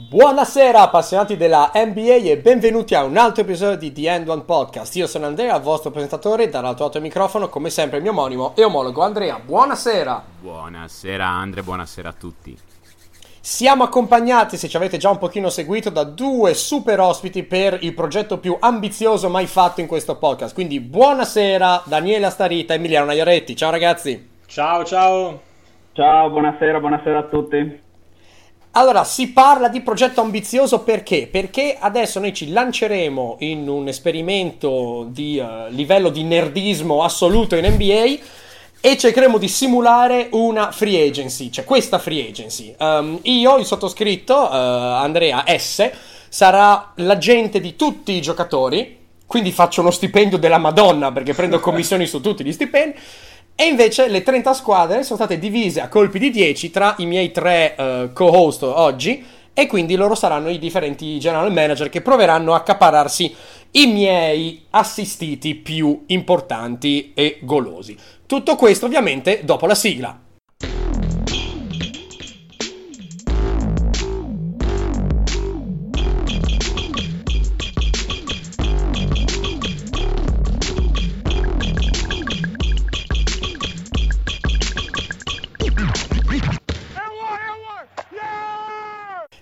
Buonasera appassionati della NBA e benvenuti a un altro episodio di The ANDone Podcast. Io sono Andrea, vostro presentatore, dall'altro lato del microfono, come sempre il mio omonimo e omologo Andrea. Buonasera! Buonasera Andre, buonasera a tutti. Siamo accompagnati, se ci avete già un pochino seguito, da due super ospiti per il progetto più ambizioso mai fatto in questo podcast. Quindi buonasera Daniele Astarita e Emiliano Naioretti. Ciao ragazzi! Ciao, ciao! Ciao, buonasera a tutti. Allora, si parla di progetto ambizioso perché? Perché adesso noi ci lanceremo in un esperimento di livello di nerdismo assoluto in NBA e cercheremo di simulare una free agency, cioè questa free agency. Io, il sottoscritto, Andrea S., sarà l'agente di tutti i giocatori, quindi faccio uno stipendio della Madonna perché prendo commissioni su tutti gli stipendi. E invece le 30 squadre sono state divise a colpi di 10 tra i miei tre co-host oggi e quindi loro saranno i differenti general manager che proveranno a accaparrarsi i miei assistiti più importanti e golosi. Tutto questo ovviamente dopo la sigla.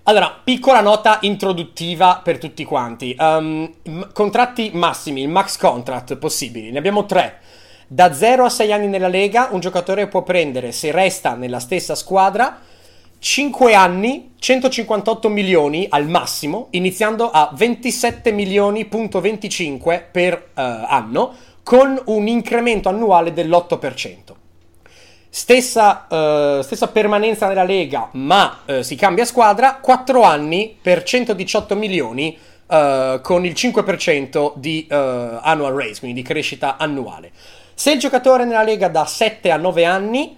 Allora, piccola nota introduttiva per tutti quanti. Contratti massimi, il max contract possibili. Ne abbiamo tre. Da 0 a 6 anni nella Lega, un giocatore può prendere, se resta nella stessa squadra, 5 anni, 158 milioni al massimo, iniziando a 27 milioni,25 per anno, con un incremento annuale dell'8%. Stessa permanenza nella Lega, ma si cambia squadra, 4 anni per 118 milioni con il 5% di annual raise, quindi di crescita annuale. Se il giocatore nella Lega da 7 a 9 anni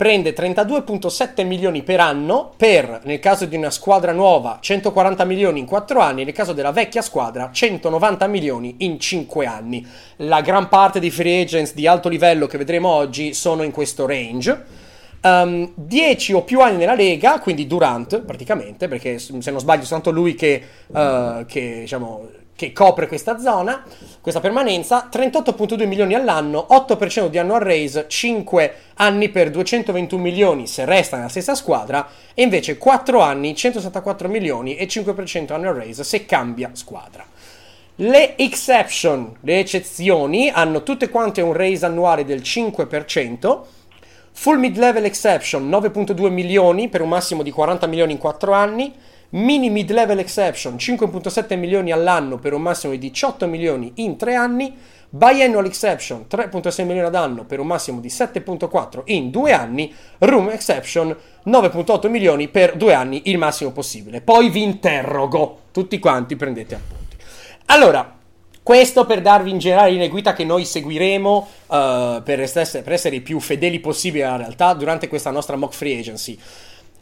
prende 32,7 milioni per anno per, nel caso di una squadra nuova, 140 milioni in 4 anni, nel caso della vecchia squadra 190 milioni in 5 anni. La gran parte dei free agents di alto livello che vedremo oggi sono in questo range. 10 o più anni nella Lega, quindi Durant praticamente, perché se non sbaglio è soltanto lui che copre questa zona, questa permanenza, 38,2 milioni all'anno, 8% di annual raise, 5 anni per 221 milioni se resta nella stessa squadra, e invece 4 anni, 174 milioni e 5% annual raise se cambia squadra. Le exception, le eccezioni, hanno tutte quante un raise annuale del 5%, full mid-level exception 9,2 milioni per un massimo di 40 milioni in 4 anni, mini mid-level exception 5,7 milioni all'anno per un massimo di 18 milioni in 3 anni, biannual exception 3,6 milioni ad anno per un massimo di 7,4 in 2 anni, room exception 9,8 milioni per 2 anni il massimo possibile. Poi vi interrogo, tutti quanti prendete appunti. Allora, questo per darvi in generale linee guida che noi seguiremo per essere i più fedeli possibili alla realtà durante questa nostra mock free agency.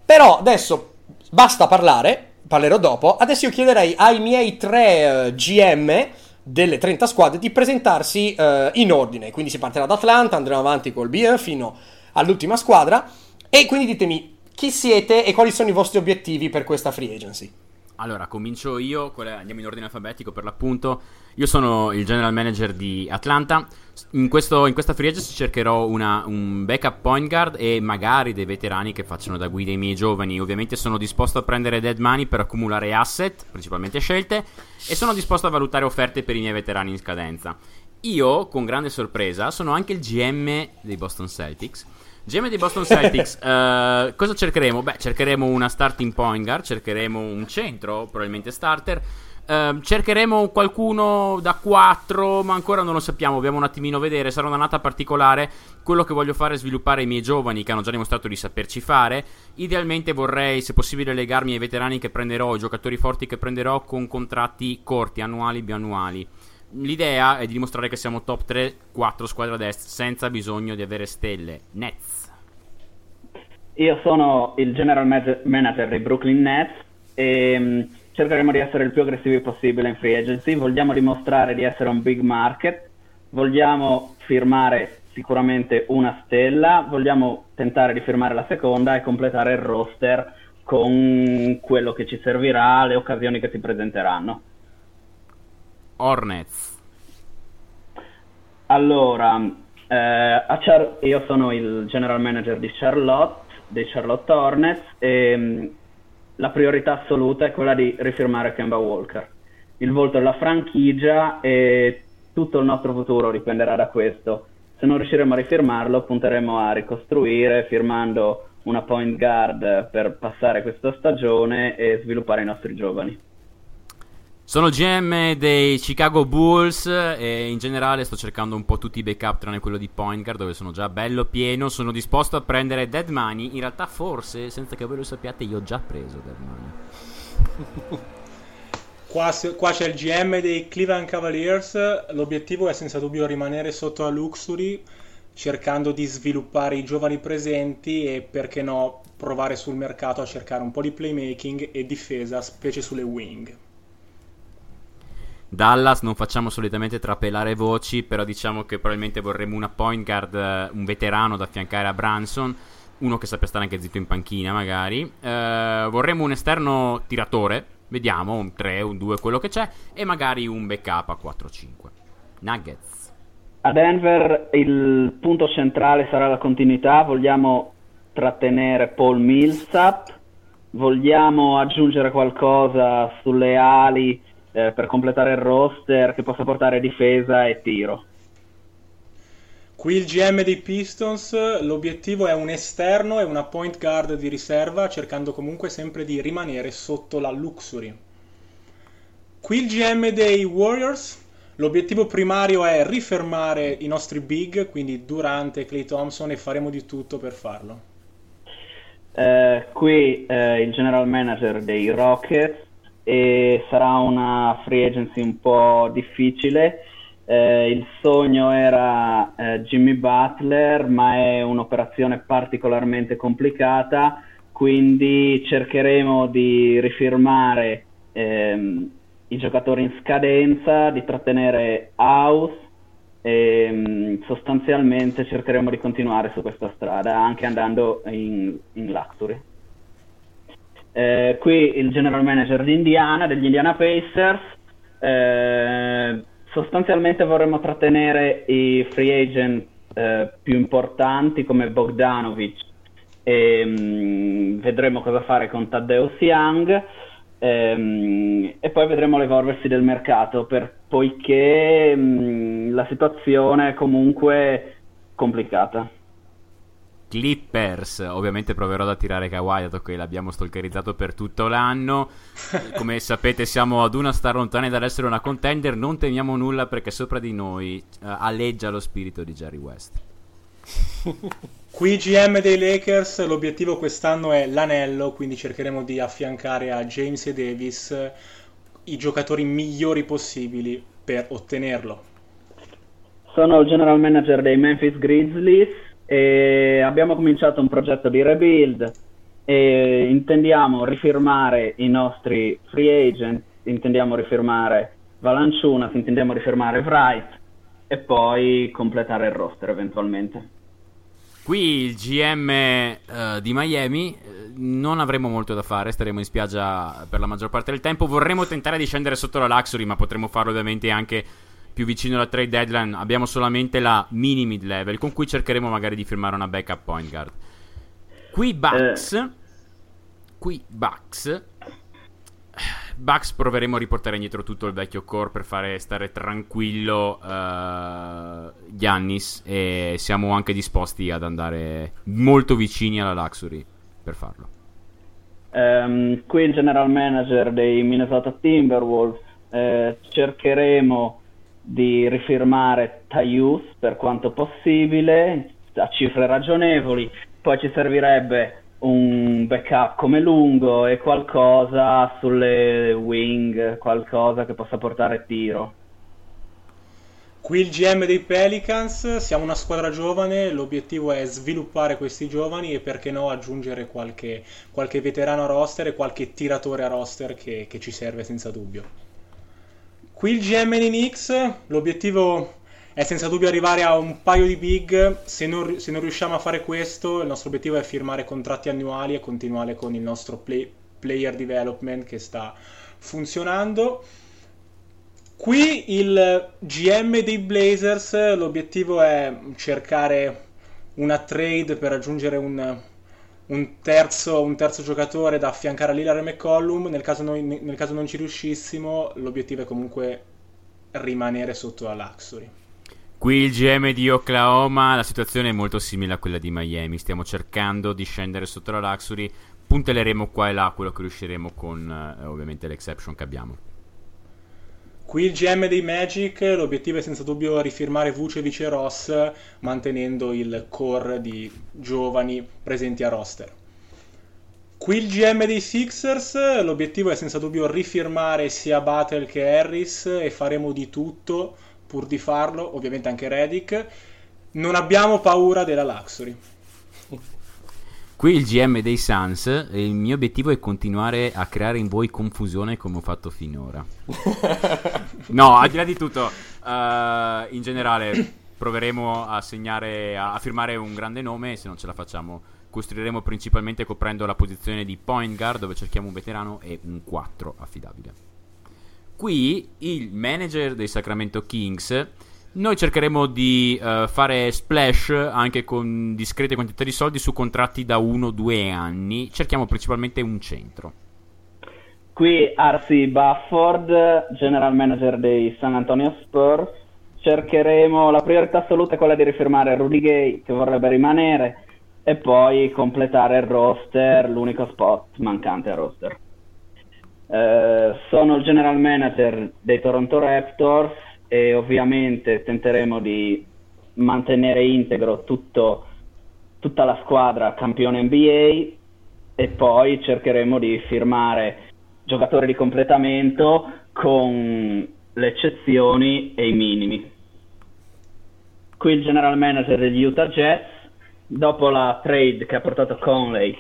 Però adesso basta parlare, parlerò dopo. Adesso io chiederei ai miei tre GM delle 30 squadre di presentarsi in ordine. Quindi si partirà da Atlanta, andremo avanti col BN fino all'ultima squadra. E quindi ditemi chi siete e quali sono i vostri obiettivi per questa free agency. Allora, comincio io, andiamo in ordine alfabetico per l'appunto. Io sono il general manager di Atlanta. In questa free agency cercherò un backup point guard e magari dei veterani che facciano da guida ai miei giovani. Ovviamente sono disposto a prendere dead money per accumulare asset, principalmente scelte, e sono disposto a valutare offerte per i miei veterani in scadenza. Io, con grande sorpresa, sono anche il GM dei Boston Celtics. Cosa cercheremo? Beh, cercheremo una starting point guard, cercheremo un centro, probabilmente starter. Cercheremo qualcuno da 4, ma ancora non lo sappiamo, dobbiamo un attimino vedere. Sarà un'annata particolare. Quello che voglio fare è sviluppare i miei giovani che hanno già dimostrato di saperci fare. Idealmente vorrei, se possibile, legarmi ai veterani che prenderò, ai giocatori forti che prenderò, con contratti corti, annuali, biannuali. L'idea è di dimostrare che siamo top 3-4 squadra ad est senza bisogno di avere stelle. Nets. Io sono il general manager dei Brooklyn Nets e cercheremo di essere il più aggressivi possibile in free agency. Vogliamo dimostrare di essere un big market, vogliamo firmare sicuramente una stella, vogliamo tentare di firmare la seconda e completare il roster con quello che ci servirà, le occasioni che si presenteranno. Hornets. Allora, io sono il general manager di Charlotte, dei Charlotte Hornets, e la priorità assoluta è quella di rifirmare Kemba Walker. Il volto della franchigia e tutto il nostro futuro dipenderà da questo. Se non riusciremo a rifirmarlo, punteremo a ricostruire firmando una point guard per passare questa stagione e sviluppare i nostri giovani. Sono GM dei Chicago Bulls e in generale sto cercando un po' tutti i backup tranne quello di point guard, dove sono già bello pieno. Sono disposto a prendere dead money. In realtà forse, senza che voi lo sappiate, io ho già preso dead money. Qua c'è il GM dei Cleveland Cavaliers. L'obiettivo è senza dubbio rimanere sotto la Luxury, cercando di sviluppare i giovani presenti e, perché no, provare sul mercato a cercare un po' di playmaking e difesa, specie sulle wing. Dallas, non facciamo solitamente trapelare voci, però diciamo che probabilmente vorremmo una point guard, un veterano da affiancare a Brunson, uno che sappia stare anche zitto in panchina magari. Vorremmo un esterno tiratore, vediamo, un 3, un 2, quello che c'è, e magari un backup a 4-5. Nuggets. A Denver il punto centrale sarà la continuità, vogliamo trattenere Paul Millsap, vogliamo aggiungere qualcosa sulle ali per completare il roster che possa portare difesa e tiro. Qui il GM dei Pistons, l'obiettivo è un esterno e una point guard di riserva, cercando comunque sempre di rimanere sotto la Luxury. Qui il GM dei Warriors, l'obiettivo primario è rifermare i nostri big, quindi Durant e Klay Thompson, e faremo di tutto per farlo. Qui il general manager dei Rockets, e sarà una free agency un po' difficile. Il sogno era Jimmy Butler, ma è un'operazione particolarmente complicata, quindi cercheremo di rifirmare i giocatori in scadenza, di trattenere House e sostanzialmente cercheremo di continuare su questa strada anche andando in Luxury. Qui il general manager degli Indiana Pacers, sostanzialmente vorremmo trattenere i free agent più importanti come Bogdanovic e vedremo cosa fare con Tadeusz Young, e poi vedremo l'evolversi del mercato, poiché la situazione è comunque complicata. Clippers, ovviamente proverò ad attirare Kawhi, dato che l'abbiamo stalkerizzato per tutto l'anno. Come sapete siamo ad una star lontana dall'essere una contender, non temiamo nulla perché sopra di noi aleggia lo spirito di Jerry West. Qui GM dei Lakers, l'obiettivo quest'anno è l'anello, quindi cercheremo di affiancare a James e Davis i giocatori migliori possibili per ottenerlo. Sono il general manager dei Memphis Grizzlies e abbiamo cominciato un progetto di rebuild e intendiamo rifirmare i nostri free agent, intendiamo rifirmare Valančiūnas, intendiamo rifirmare Wright e poi completare il roster eventualmente. Qui il GM di Miami, non avremo molto da fare, staremo in spiaggia per la maggior parte del tempo, vorremmo tentare di scendere sotto la Luxury, ma potremmo farlo ovviamente anche più vicino alla trade deadline. Abbiamo solamente la mini mid level, con cui cercheremo magari di firmare una backup point guard. Qui Bucks proveremo a riportare indietro tutto il vecchio core per fare stare tranquillo Giannis, e siamo anche disposti ad andare molto vicini alla Luxury per farlo. Qui il general manager dei Minnesota Timberwolves, cercheremo di rifirmare Tyus per quanto possibile a cifre ragionevoli, poi ci servirebbe un backup come lungo e qualcosa sulle wing, qualcosa che possa portare tiro. Qui il GM dei Pelicans, siamo una squadra giovane, l'obiettivo è sviluppare questi giovani e perché no aggiungere qualche veterano a roster e qualche tiratore a roster che ci serve senza dubbio. Qui il GM di Knicks, l'obiettivo è senza dubbio arrivare a un paio di big. Se non riusciamo a fare questo, il nostro obiettivo è firmare contratti annuali e continuare con il nostro player development che sta funzionando. Qui il GM dei Blazers, l'obiettivo è cercare una trade per raggiungere un terzo giocatore da affiancare a Lillard e McCollum. Nel caso non ci riuscissimo, l'obiettivo è comunque rimanere sotto la luxury. Qui il GM di Oklahoma, la situazione è molto simile a quella di Miami, stiamo cercando di scendere sotto la luxury, puntelleremo qua e là quello che riusciremo con ovviamente l'exception che abbiamo. Qui il GM dei Magic, l'obiettivo è senza dubbio rifirmare Vučević e Ross, mantenendo il core di giovani presenti a roster. Qui il GM dei Sixers, l'obiettivo è senza dubbio rifirmare sia Butler che Harris e faremo di tutto pur di farlo, ovviamente anche Redick. Non abbiamo paura della luxury. Qui il GM dei Suns, il mio obiettivo è continuare a creare in voi confusione come ho fatto finora. No, al di là di tutto, in generale proveremo a firmare un grande nome, e se non ce la facciamo costruiremo principalmente coprendo la posizione di point guard, dove cerchiamo un veterano e un 4 affidabile. Qui il manager dei Sacramento Kings, noi cercheremo di fare splash anche con discrete quantità di soldi su contratti da 1-2 anni, cerchiamo principalmente un centro. Qui Arsi Bafford, general manager dei San Antonio Spurs, cercheremo, la priorità assoluta è quella di rifirmare Rudy Gay, che vorrebbe rimanere, e poi completare il roster, l'unico spot mancante al roster. Sono il general manager dei Toronto Raptors e ovviamente tenteremo di mantenere integro tutta la squadra campione NBA, e poi cercheremo di firmare giocatori di completamento con le eccezioni e i minimi. Qui il general manager degli Utah Jazz, dopo la trade che ha portato Conley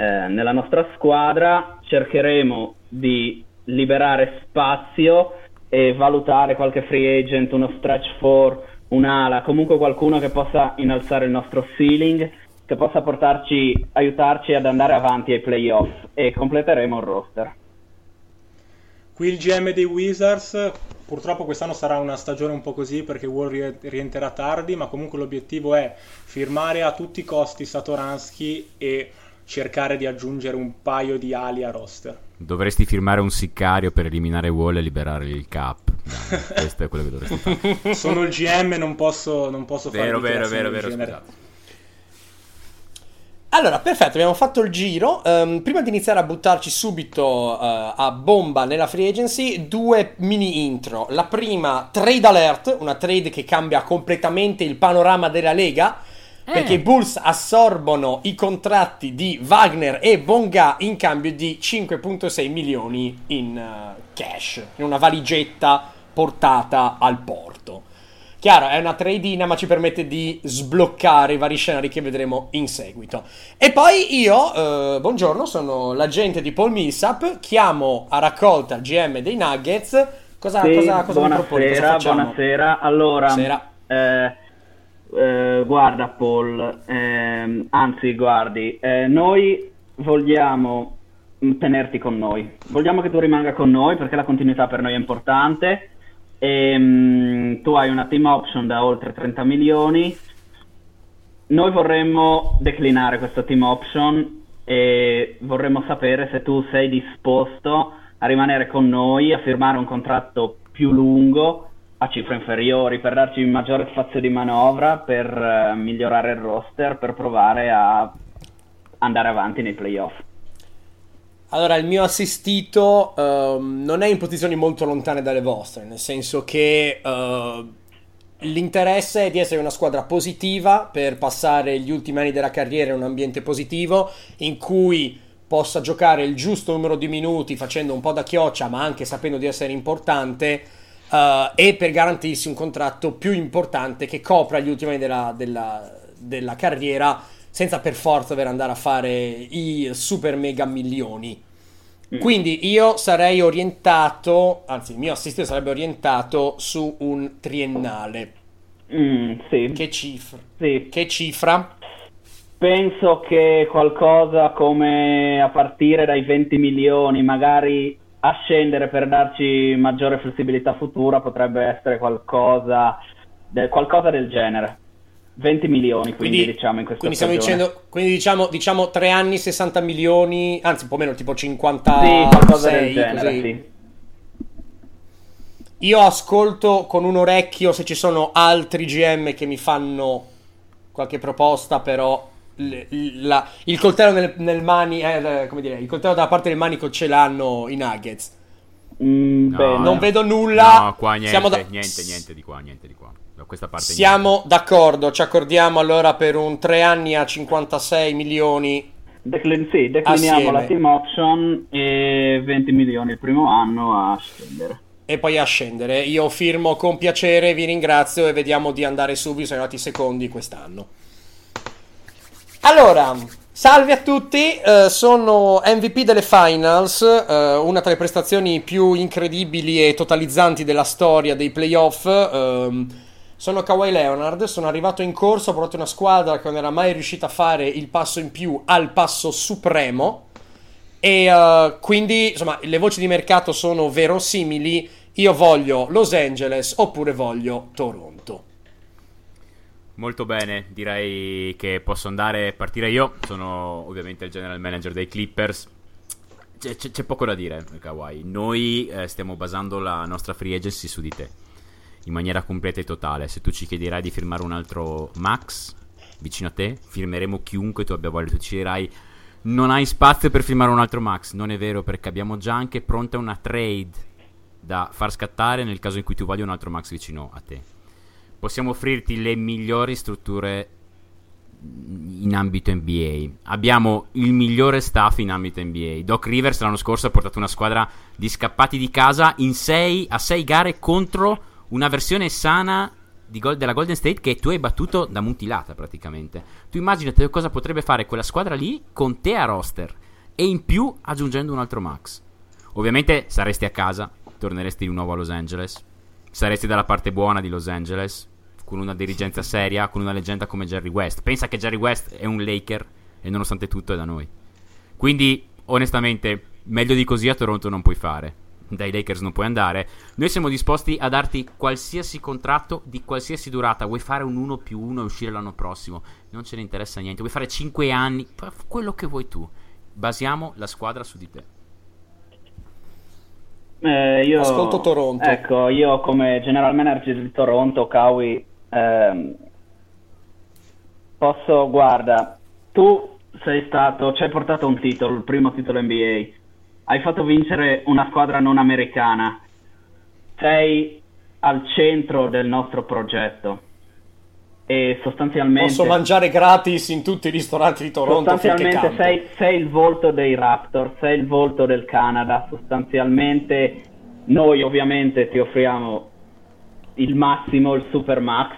nella nostra squadra, cercheremo di liberare spazio e valutare qualche free agent, uno stretch for, un'ala, comunque qualcuno che possa innalzare il nostro ceiling, che possa aiutarci ad andare avanti ai playoff, e completeremo il roster. Qui il GM dei Wizards, purtroppo quest'anno sarà una stagione un po' così perché Wall rientrerà tardi, ma comunque l'obiettivo è firmare a tutti i costi Satoransky e cercare di aggiungere un paio di ali a roster. Dovresti firmare un sicario per eliminare Wall e liberare il cap. Dai, questo è quello che dovresti fare. Sono il GM, non posso fare vero. Allora, perfetto, abbiamo fatto il giro. Prima di iniziare a buttarci subito a bomba nella free agency, due mini intro. La prima, trade alert, una trade che cambia completamente il panorama della Lega, perché i Bulls assorbono i contratti di Wagner e Bonga in cambio di 5.6 milioni in cash, in una valigetta portata al porto. Chiaro, è una trade-ina, ma ci permette di sbloccare i vari scenari che vedremo in seguito. E poi io, buongiorno, sono l'agente di Paul Millsap, chiamo a raccolta il GM dei Nuggets. Cosa mi proponi? Buonasera, allora, guarda Paul, noi vogliamo tenerti con noi, vogliamo che tu rimanga con noi perché la continuità per noi è importante. Tu hai una team option da oltre 30 milioni. Noi vorremmo declinare questa team option e vorremmo sapere se tu sei disposto a rimanere con noi, a firmare un contratto più lungo a cifre inferiori per darci un maggiore spazio di manovra, per migliorare il roster, per provare a andare avanti nei playoff. Allora, il mio assistito non è in posizioni molto lontane dalle vostre, nel senso che l'interesse è di essere una squadra positiva, per passare gli ultimi anni della carriera in un ambiente positivo, in cui possa giocare il giusto numero di minuti facendo un po' da chioccia, ma anche sapendo di essere importante, e per garantirsi un contratto più importante che copra gli ultimi anni della carriera, senza per forza dover andare a fare i super mega milioni. Quindi io sarei orientato, anzi il mio assistito sarebbe orientato su un triennale. Sì. Che cifra? Sì. Che cifra? Penso che qualcosa come a partire dai 20 milioni, magari a scendere per darci maggiore flessibilità futura, potrebbe essere qualcosa del genere. 20 milioni, quindi diciamo in questa diciamo 3 anni 60 milioni, anzi un po' meno, tipo 56, sì, qualcosa del genere, sì. Io ascolto con un orecchio se ci sono altri GM che mi fanno qualche proposta, però il coltello nel mani, come dire, il coltello dalla parte del manico ce l'hanno i Nuggets. Non vedo nulla. No, qua niente, niente di qua. Da questa parte siamo niente. D'accordo, ci accordiamo allora per un 3 anni a 56 milioni. Decliniamo assieme la team option e 20 milioni il primo anno a scendere. E poi a scendere. Io firmo con piacere, vi ringrazio e vediamo di andare subito, sono arrivati i secondi quest'anno. Allora, salve a tutti, sono MVP delle Finals, una tra le prestazioni più incredibili e totalizzanti della storia dei playoff. Sono Kawhi Leonard, sono arrivato in corsa, ho portato una squadra che non era mai riuscita a fare il passo in più al passo supremo. E quindi, insomma, le voci di mercato sono verosimili. Io voglio Los Angeles oppure voglio Toronto. Molto bene, direi che posso andare a partire io. Sono ovviamente il general manager dei Clippers. C'è poco da dire, Kawhi. Noi stiamo basando la nostra free agency su di te, in maniera completa e totale. Se tu ci chiederai di firmare un altro max vicino a te, firmeremo chiunque tu abbia voglia. Tu ci dirai: non hai spazio per firmare un altro max. Non è vero, perché abbiamo già anche pronta una trade da far scattare nel caso in cui tu voglia un altro max vicino a te. Possiamo offrirti le migliori strutture in ambito NBA. Abbiamo il migliore staff in ambito NBA. Doc Rivers l'anno scorso ha portato una squadra di scappati di casa a 6 gare contro una versione sana della Golden State che tu hai battuto da mutilata praticamente. Tu immaginate cosa potrebbe fare quella squadra lì con te a roster e in più aggiungendo un altro max. Ovviamente saresti a casa, torneresti di nuovo a Los Angeles, saresti dalla parte buona di Los Angeles, con una dirigenza seria, con una leggenda come Jerry West. Pensa che Jerry West è un Laker e nonostante tutto è da noi. Quindi onestamente meglio di così a Toronto non puoi fare. Dai Lakers non puoi andare. Noi siamo disposti a darti qualsiasi contratto di qualsiasi durata. Vuoi fare un 1+1 e uscire l'anno prossimo? Non ce ne interessa niente. Vuoi fare 5 anni? Quello che vuoi tu. Basiamo la squadra su di te. Io ascolto Toronto. Ecco, io come general manager di Toronto, Kawhi, guarda, tu sei stato, ci hai portato un titolo, il primo titolo NBA. Hai fatto vincere una squadra non americana. Sei al centro del nostro progetto. E sostanzialmente posso mangiare gratis in tutti i ristoranti di Toronto. Sostanzialmente sei il volto dei Raptors, sei il volto del Canada. Sostanzialmente noi ovviamente ti offriamo il massimo, il super max.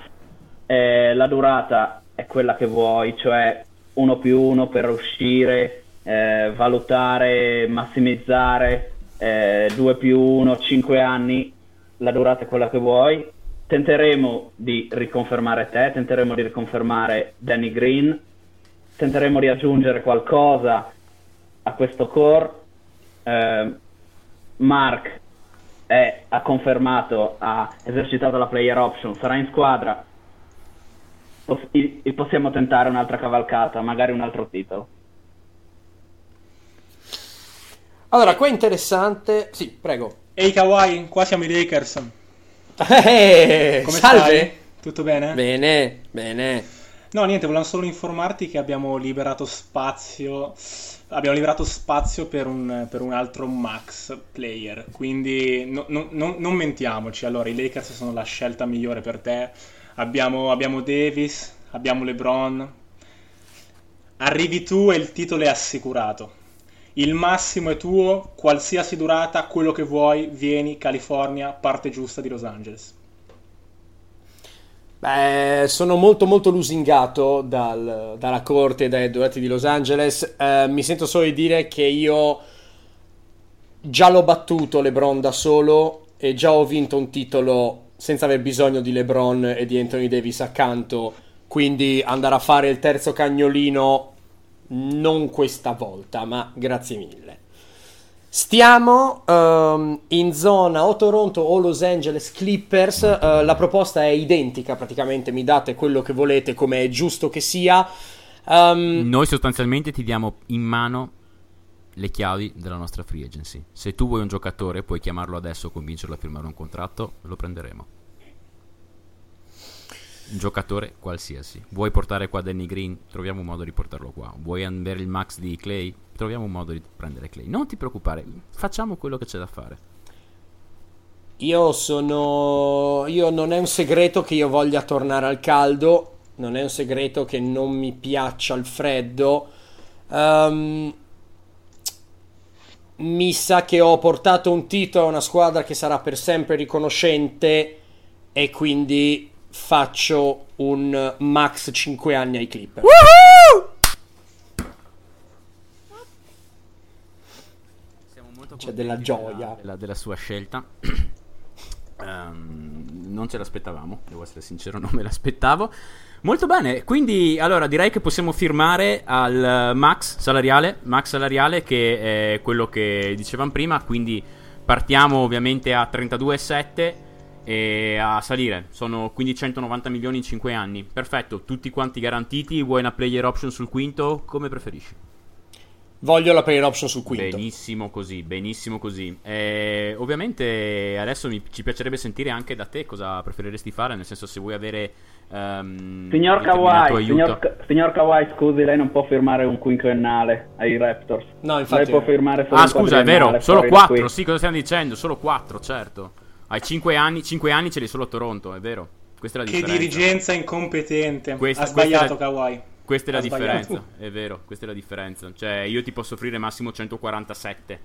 La durata è quella che vuoi, cioè 1+1 per uscire. Valutare, massimizzare, 2+1, 5 anni, la durata è quella che vuoi. Tenteremo di riconfermare te, tenteremo di riconfermare Danny Green, tenteremo di aggiungere qualcosa a questo core. Mark ha confermato, ha esercitato la player option, sarà in squadra. Possiamo tentare un'altra cavalcata, magari un altro titolo. Allora, qua è interessante. Sì, prego. Ehi Kawhi, qua siamo i Lakers. Come salve. Stai? Tutto bene? Bene. No, niente, volevo solo informarti che abbiamo liberato spazio per un altro max player. Quindi non mentiamoci. Allora, i Lakers sono la scelta migliore per te. Abbiamo Davis, abbiamo LeBron. Arrivi tu e il titolo è assicurato. Il massimo è tuo, qualsiasi durata, quello che vuoi, vieni, California, parte giusta di Los Angeles. Beh, sono molto molto lusingato dalla corte e dai durati di Los Angeles. Mi sento solo di dire che io già l'ho battuto LeBron da solo e già ho vinto un titolo senza aver bisogno di LeBron e di Anthony Davis accanto, quindi andare a fare il terzo cagnolino non questa volta, ma grazie mille. Stiamo in zona o Toronto o Los Angeles Clippers, la proposta è identica praticamente, mi date quello che volete come è giusto che sia. Noi sostanzialmente ti diamo in mano le chiavi della nostra free agency. Se tu vuoi un giocatore puoi chiamarlo adesso, convincerlo a firmare un contratto, lo prenderemo, un giocatore qualsiasi. Vuoi portare qua Danny Green, troviamo un modo di portarlo qua. Vuoi avere il max di Klay, troviamo un modo di prendere Klay. Non ti preoccupare, facciamo quello che c'è da fare. Io non è un segreto che io voglia tornare al caldo, non è un segreto che non mi piaccia il freddo. Mi sa che ho portato un titolo a una squadra che sarà per sempre riconoscente, e quindi faccio un max 5 anni ai Clippers. Woohoo! Siamo molto contenti della gioia della sua scelta. Non ce l'aspettavamo, devo essere sincero, non me l'aspettavo. Molto bene, quindi allora direi che possiamo firmare al max salariale che è quello che dicevamo prima, quindi partiamo ovviamente a 32,7 e a salire, sono 190 milioni in 5 anni, perfetto, tutti quanti garantiti. Vuoi una player option sul quinto? Come preferisci. Voglio la player option sul quinto. Benissimo così. Ovviamente adesso ci piacerebbe sentire anche da te cosa preferiresti fare, nel senso se vuoi avere signor Kawhi, scusi, lei non può firmare un quinquennale ai Raptors. No, infatti lei può firmare solo è vero, solo 4, sì, cosa stiamo dicendo? Solo 4, certo. Hai 5 anni ce li solo a Toronto, è vero. Questa è la differenza. Che dirigenza incompetente. Ha sbagliato Kawhi. Questa è la differenza, è vero, questa è la differenza. Cioè io ti posso offrire massimo 147,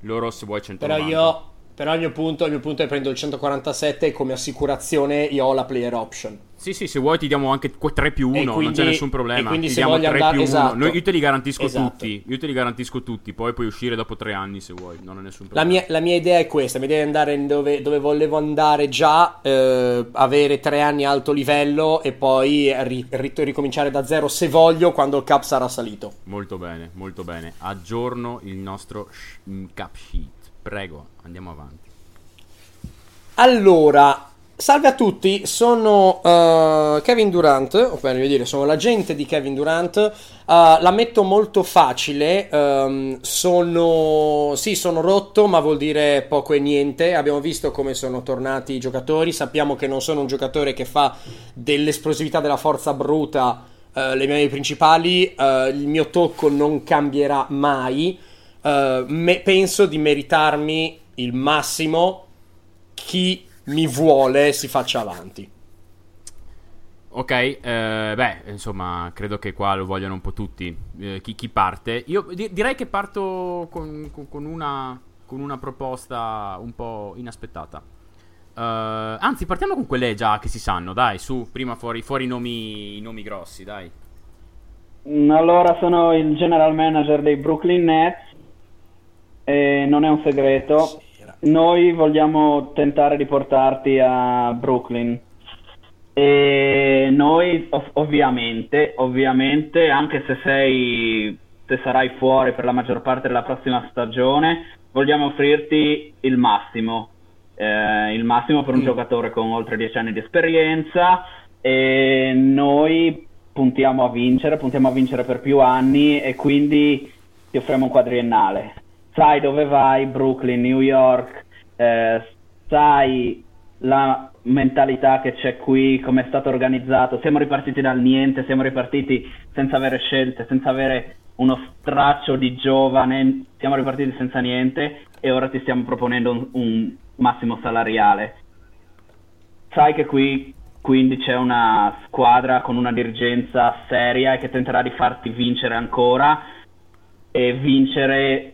loro se vuoi 190. Però il mio punto è prendo il 147 e come assicurazione io ho la player option. Sì, se vuoi ti diamo anche 3+1, quindi non c'è nessun problema. Quindi ti se diamo 3+1, esatto. Io te li garantisco, esatto, tutti. Io te li garantisco tutti, poi puoi uscire dopo 3 anni se vuoi, non è nessun problema. La mia idea è questa, mi deve andare dove volevo andare già, avere 3 anni alto livello e poi ricominciare da zero se voglio quando il cap sarà salito. Molto bene. Aggiorno il nostro cap sheet. Prego, andiamo avanti. Allora, salve a tutti, sono Kevin Durant, o meglio dire, sono l'agente di Kevin Durant. La metto molto facile, sono rotto, ma vuol dire poco e niente. Abbiamo visto come sono tornati i giocatori, sappiamo che non sono un giocatore che fa dell'esplosività, della forza bruta le mie principali, il mio tocco non cambierà mai. Penso di meritarmi il massimo, chi mi vuole si faccia avanti. Ok, insomma credo che qua lo vogliano un po' tutti. Chi parte? Io direi che parto con una proposta un po' inaspettata. Anzi, partiamo con quelle già che si sanno, dai, su, prima fuori i nomi grossi, dai. Allora, sono il general manager dei Brooklyn Nets. Non è un segreto, noi vogliamo tentare di portarti a Brooklyn e noi ovviamente anche se sarai fuori per la maggior parte della prossima stagione vogliamo offrirti il massimo per un giocatore con oltre 10 anni di esperienza, e noi puntiamo a vincere per più anni e quindi ti offriamo un quadriennale. Sai dove vai, Brooklyn, New York, sai la mentalità che c'è qui, come è stato organizzato. Siamo ripartiti dal niente, siamo ripartiti senza avere scelte, senza avere uno straccio di giovane, siamo ripartiti senza niente e ora ti stiamo proponendo un massimo salariale. Sai che qui quindi c'è una squadra con una dirigenza seria e che tenterà di farti vincere ancora e vincere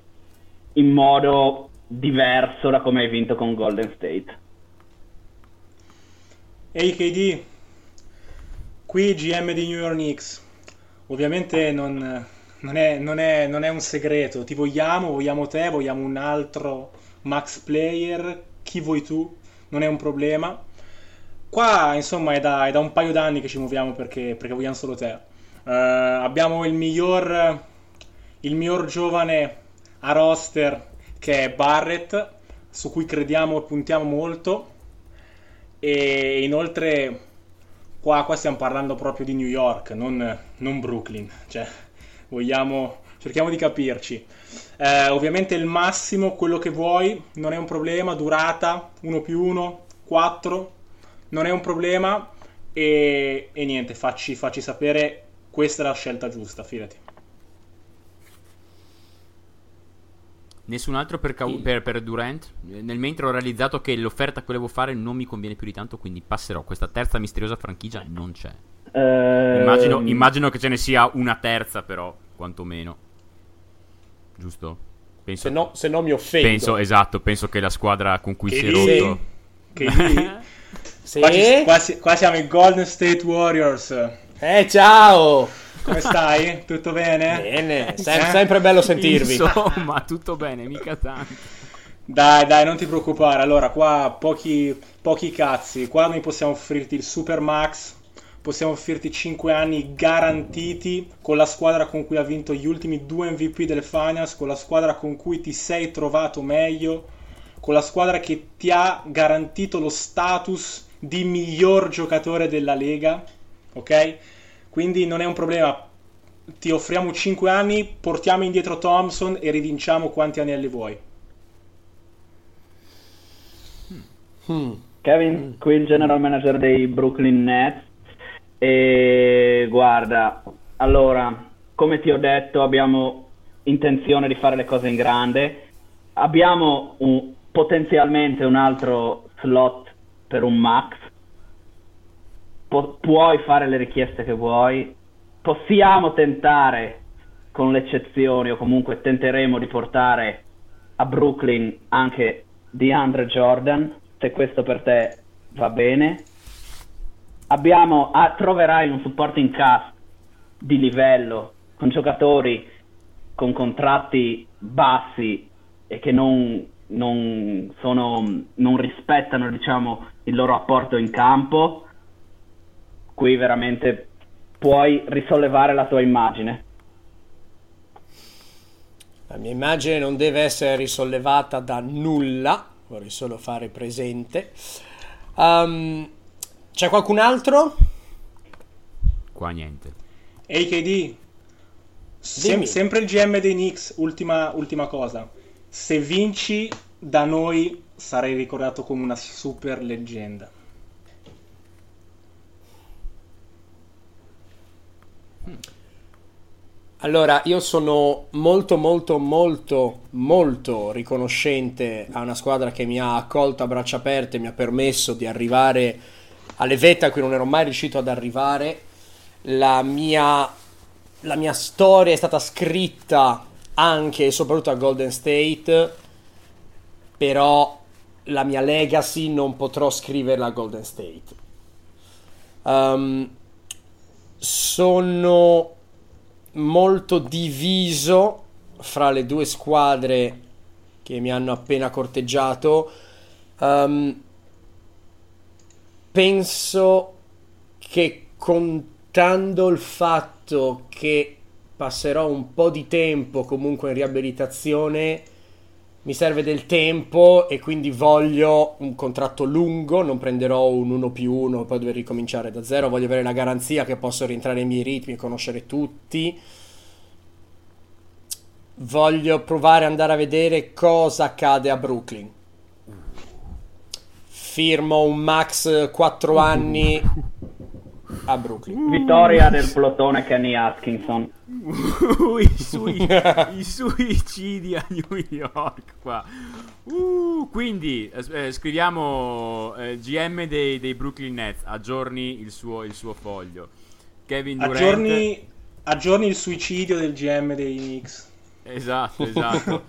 in modo diverso da come hai vinto con Golden State. Ehi KD, qui GM di New York Knicks. Ovviamente non è un segreto, ti vogliamo te, vogliamo un altro max player, chi vuoi tu, non è un problema. Qua insomma è da un paio d'anni che ci muoviamo perché vogliamo solo te. Abbiamo il miglior giovane a roster, che è Barrett, su cui crediamo e puntiamo molto. E inoltre qua stiamo parlando proprio di New York, non Brooklyn, cioè cerchiamo di capirci. Ovviamente il massimo, quello che vuoi, non è un problema, durata 1+1, 4 non è un problema, e niente, facci sapere, questa è la scelta giusta, fidati. Nessun altro per Durant? Nel mentre ho realizzato che l'offerta che volevo fare non mi conviene più di tanto, quindi passerò. Questa terza misteriosa franchigia non c'è. Immagino che ce ne sia una terza, però, quantomeno. Giusto? Penso, se no mi offendo. Penso che la squadra con cui si è rotto... Qua siamo i Golden State Warriors. Ciao! Come stai? Tutto bene? Bene, sempre bello sentirvi. Insomma, tutto bene, mica tanto. Dai, non ti preoccupare. Allora, qua pochi cazzi. Qua noi possiamo offrirti il Super Max. Possiamo offrirti 5 anni garantiti con la squadra con cui ha vinto gli ultimi 2 MVP delle Finals, con la squadra con cui ti sei trovato meglio, con la squadra che ti ha garantito lo status di miglior giocatore della Lega. Ok? Quindi non è un problema, ti offriamo 5 anni, portiamo indietro Thompson e rivinciamo quanti anelli vuoi. Kevin, qui il general manager dei Brooklyn Nets, e guarda, allora, come ti ho detto, abbiamo intenzione di fare le cose in grande, abbiamo potenzialmente un altro slot per un max, puoi fare le richieste che vuoi, possiamo tentare, con le eccezioni, o comunque tenteremo di portare a Brooklyn anche DeAndre Jordan, se questo per te va bene. Troverai un supporting cast di livello, con giocatori con contratti bassi e che non rispettano, diciamo, il loro apporto in campo. Qui veramente puoi risollevare la tua immagine. La mia immagine non deve essere risollevata da nulla, vorrei solo fare presente. C'è qualcun altro? Qua niente. AKD, sempre il GM dei Knicks, ultima cosa. Se vinci da noi sarai ricordato come una super leggenda. Allora, io sono molto molto molto molto riconoscente a una squadra che mi ha accolto a braccia aperte, mi ha permesso di arrivare alle vette a cui non ero mai riuscito ad arrivare. La mia storia è stata scritta anche e soprattutto a Golden State, però la mia legacy non potrò scriverla a Golden State. Sono molto diviso fra le due squadre che mi hanno appena corteggiato. Penso che, contando il fatto che passerò un po' di tempo comunque in riabilitazione, mi serve del tempo e quindi voglio un contratto lungo, non prenderò un 1+1 poi dover ricominciare da zero, voglio avere la garanzia che posso rientrare ai miei ritmi e conoscere tutti. Voglio provare ad andare a vedere cosa accade a Brooklyn. Firmo un max 4 anni a Brooklyn. Vittoria del plotone Kenny Atkinson. I suicidi a New York qua. Quindi scriviamo GM dei Brooklyn Nets, aggiorni il suo foglio. Kevin Durant, aggiorni il suicidio del GM dei Knicks. Esatto.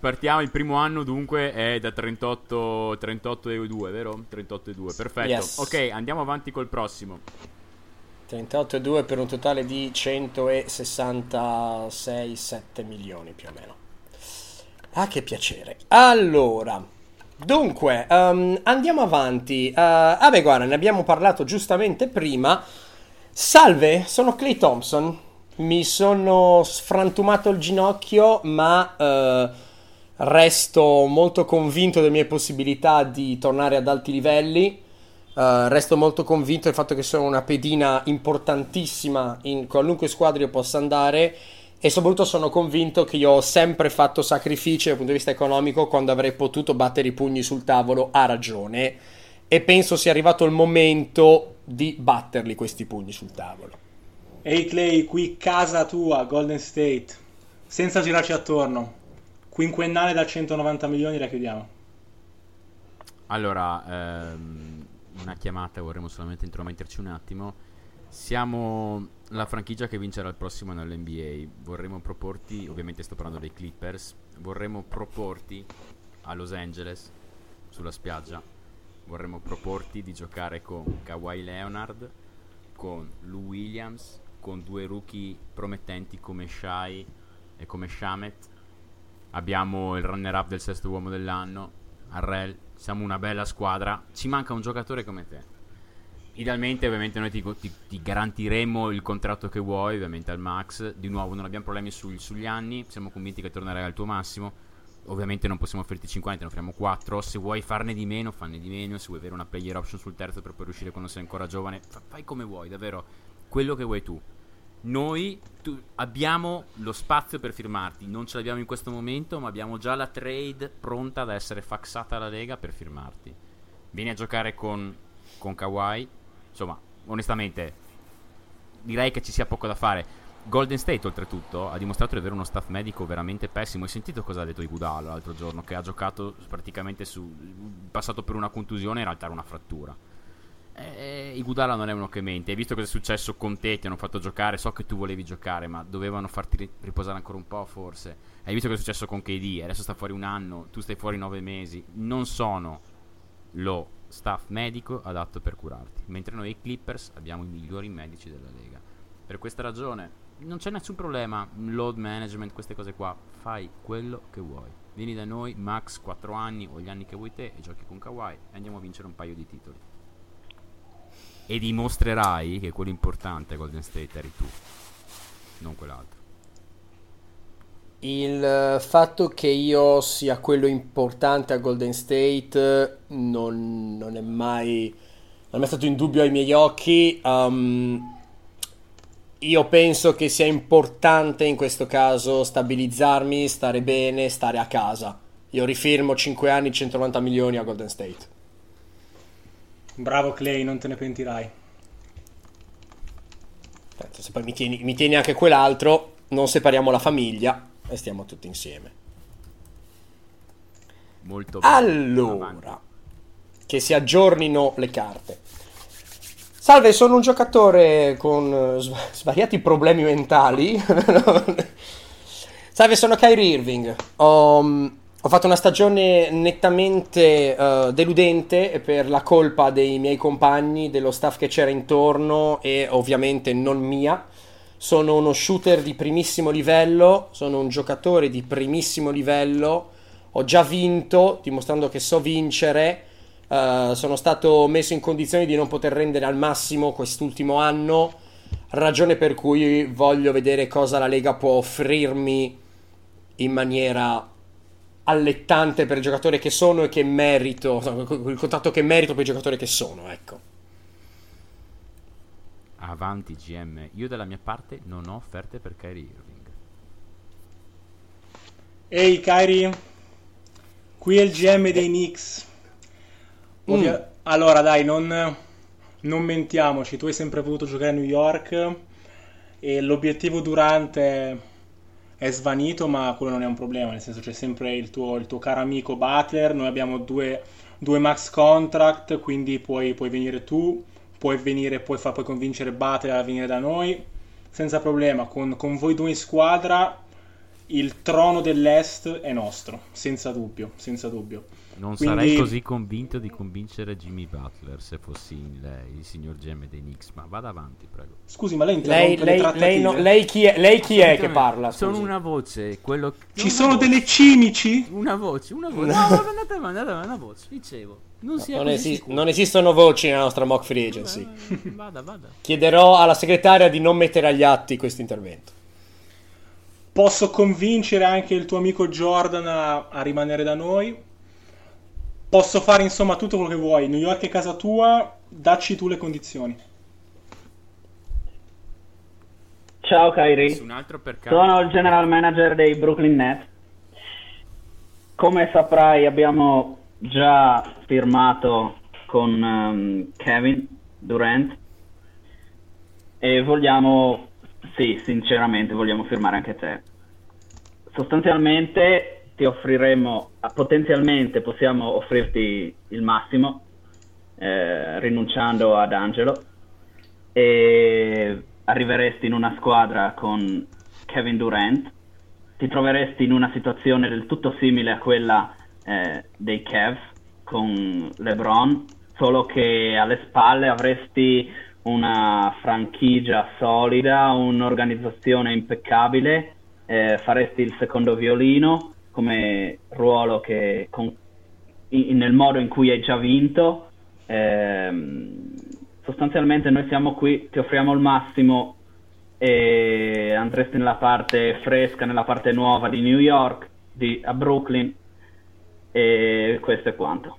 Partiamo, il primo anno dunque è da 38,2, vero? 38,2, perfetto, yes. Ok, andiamo avanti col prossimo. 38,2 per un totale di 166,7 milioni più o meno. Ah, che piacere. Allora, Dunque, andiamo avanti. Vabbè, guarda, ne abbiamo parlato giustamente prima. Salve, sono Klay Thompson. Mi sono sfrantumato il ginocchio, ma resto molto convinto delle mie possibilità di tornare ad alti livelli. Resto molto convinto del fatto che sono una pedina importantissima in qualunque squadra io possa andare. E soprattutto sono convinto che io ho sempre fatto sacrifici dal punto di vista economico quando avrei potuto battere i pugni sul tavolo a ragione, e penso sia arrivato il momento di batterli questi pugni sul tavolo. Ehi, Clay, qui casa tua, Golden State, senza girarci attorno, quinquennale da 190 milioni la chiudiamo. Allora, una chiamata, vorremmo solamente intrometterci un attimo. Siamo la franchigia che vincerà il prossimo anno all'NBA. Vorremmo proporti, ovviamente sto parlando dei Clippers, vorremmo proporti a Los Angeles, sulla spiaggia, vorremmo proporti di giocare con Kawhi Leonard, con Lou Williams, con due rookie promettenti come Shai e come Shamet. Abbiamo il runner up del sesto uomo dell'anno, Harrell. Siamo una bella squadra, ci manca un giocatore come te. Idealmente ovviamente noi ti garantiremo il contratto che vuoi, ovviamente al max. Di nuovo non abbiamo problemi sugli anni, siamo convinti che tornerai al tuo massimo. Ovviamente non possiamo offrirti 5 anni, te ne offriamo 4. Se vuoi farne di meno, fanne di meno. Se vuoi avere una player option sul terzo per poi uscire quando sei ancora giovane, fai come vuoi, davvero, quello che vuoi tu. Noi abbiamo lo spazio per firmarti, non ce l'abbiamo in questo momento, ma abbiamo già la trade pronta da essere faxata alla Lega per firmarti. Vieni a giocare con Kawhi. Insomma, onestamente, direi che ci sia poco da fare. Golden State, oltretutto, ha dimostrato di avere uno staff medico veramente pessimo. Hai sentito cosa ha detto Iguodala l'altro giorno? Che ha giocato praticamente passato per una contusione, in realtà era una frattura. Iguodala non è uno che mente. Hai visto cosa è successo con te? Ti hanno fatto giocare. So che tu volevi giocare, ma dovevano farti riposare ancora un po', forse. Hai visto cosa è successo con KD? Adesso sta fuori un anno, tu stai fuori 9 mesi. Non sono lo staff medico adatto per curarti, mentre noi Clippers abbiamo i migliori medici della Lega. Per questa ragione non c'è nessun problema, load management, queste cose qua, fai quello che vuoi, vieni da noi, max 4 anni o gli anni che vuoi te, e giochi con Kawhi e andiamo a vincere un paio di titoli, e dimostrerai che quello importante Golden State eri tu, non quell'altro. Il fatto che io sia quello importante a Golden State non è mai stato in dubbio ai miei occhi. Io penso che sia importante in questo caso stabilizzarmi, stare bene, stare a casa. Io rifirmo 5 anni, 190 milioni a Golden State. Bravo Clay, non te ne pentirai. Se poi mi tieni anche quell'altro, non separiamo la famiglia e stiamo tutti insieme. Molto bene. Allora, che si aggiornino le carte. Salve, sono un giocatore con svariati problemi mentali. Salve, sono Kyrie Irving. Ho fatto una stagione nettamente deludente per la colpa dei miei compagni, dello staff che c'era intorno e ovviamente non mia. Sono uno shooter di primissimo livello, sono un giocatore di primissimo livello, ho già vinto, dimostrando che so vincere, sono stato messo in condizioni di non poter rendere al massimo quest'ultimo anno, ragione per cui voglio vedere cosa la Lega può offrirmi in maniera allettante per il giocatore che sono e che merito, il contratto che merito per il giocatore che sono, ecco. Avanti GM, io dalla mia parte non ho offerte per Kyrie Irving. Ehi Kyrie, qui è il GM dei Knicks. Allora dai, non mentiamoci, tu hai sempre voluto giocare a New York e l'obiettivo Durant è svanito, ma quello non è un problema, nel senso c'è sempre il tuo caro amico Butler. Noi abbiamo due max contract, quindi puoi venire tu. Puoi convincere Butler a venire da noi senza problema. Con voi due in squadra il trono dell'Est è nostro, senza dubbio, senza dubbio. Non sarei così convinto di convincere Jimmy Butler se fossi il signor GM dei Knicks, ma vada avanti, prego. Scusi, ma lei interrompe le trattative? Lei chi è che parla? Scusi. Sono una voce, quello... Ci sono delle cimici? Una voce. No, andate avanti, una voce, dicevo. Non esistono voci nella nostra mock free agency. Vada. Chiederò alla segretaria di non mettere agli atti questo intervento. Posso convincere anche il tuo amico Jordan a rimanere da noi? Posso fare insomma tutto quello che vuoi. New York è casa tua, dacci tu le condizioni. Ciao Kyrie, sono il general manager dei Brooklyn Nets. Come saprai abbiamo già firmato con Kevin Durant e vogliamo, sì, sinceramente vogliamo firmare anche te. Sostanzialmente ti offriremo, potenzialmente possiamo offrirti il massimo, rinunciando ad Angelo, e arriveresti in una squadra con Kevin Durant, ti troveresti in una situazione del tutto simile a quella dei Cavs con LeBron, solo che alle spalle avresti una franchigia solida, un'organizzazione impeccabile, faresti il secondo violino come ruolo che nel modo in cui hai già vinto. Sostanzialmente noi siamo qui, ti offriamo il massimo e andresti nella parte fresca, nella parte nuova di New York, a Brooklyn, e questo è quanto.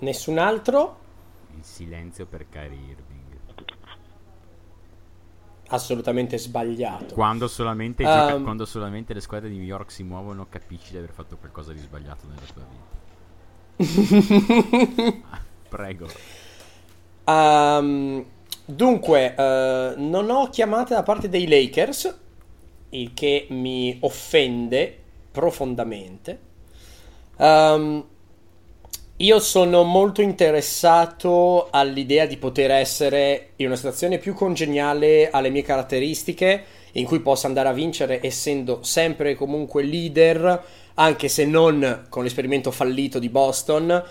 Nessun altro? Il silenzio per Kyrie Irving. Assolutamente sbagliato. Quando solamente le squadre di New York si muovono, capisci di aver fatto qualcosa di sbagliato nella tua vita. Prego. Dunque, non ho chiamate da parte dei Lakers, il che mi offende profondamente. Io sono molto interessato all'idea di poter essere in una situazione più congeniale alle mie caratteristiche, in cui possa andare a vincere essendo sempre e comunque leader, anche se non con l'esperimento fallito di Boston.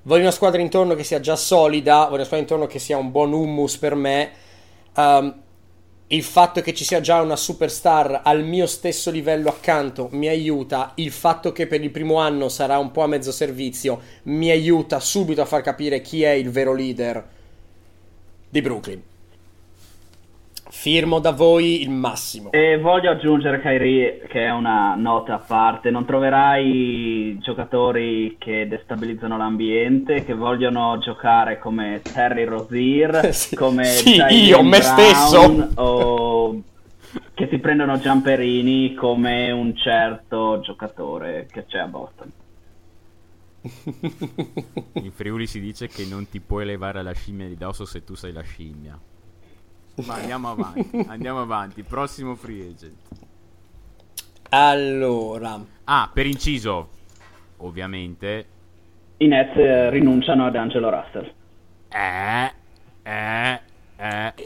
Voglio una squadra intorno che sia già solida, voglio una squadra intorno che sia un buon hummus per me. Il fatto che ci sia già una superstar al mio stesso livello accanto mi aiuta, il fatto che per il primo anno sarà un po' a mezzo servizio mi aiuta subito a far capire chi è il vero leader di Brooklyn. Firmo da voi il massimo. E voglio aggiungere, Kyrie, che è una nota a parte, non troverai giocatori che destabilizzano l'ambiente, che vogliono giocare come Terry Rozier, come Jalen Brunson, o che si prendono giamperini come un certo giocatore che c'è a Boston. In Friuli si dice che non ti puoi levare la scimmia di dosso se tu sei la scimmia. Ma andiamo avanti, prossimo free agent. Allora, per inciso, ovviamente i Nets rinunciano ad Angelo Russell.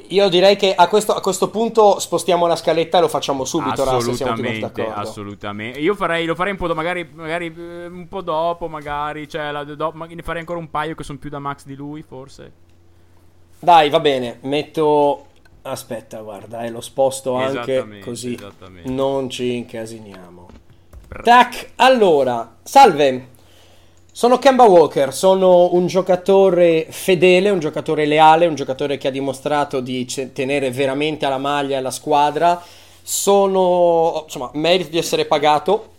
Io direi che a questo punto spostiamo la scaletta e lo facciamo subito. Assolutamente. Io lo farei un po' magari un po' dopo, ne farei ancora un paio che sono più da Max di lui, forse. Dai, va bene, metto... Aspetta, guarda, lo sposto anche così non ci incasiniamo. Tac, allora, salve, sono Kemba Walker, sono un giocatore fedele, un giocatore leale, un giocatore che ha dimostrato di tenere veramente alla maglia e alla squadra. Sono, insomma, merito di essere pagato.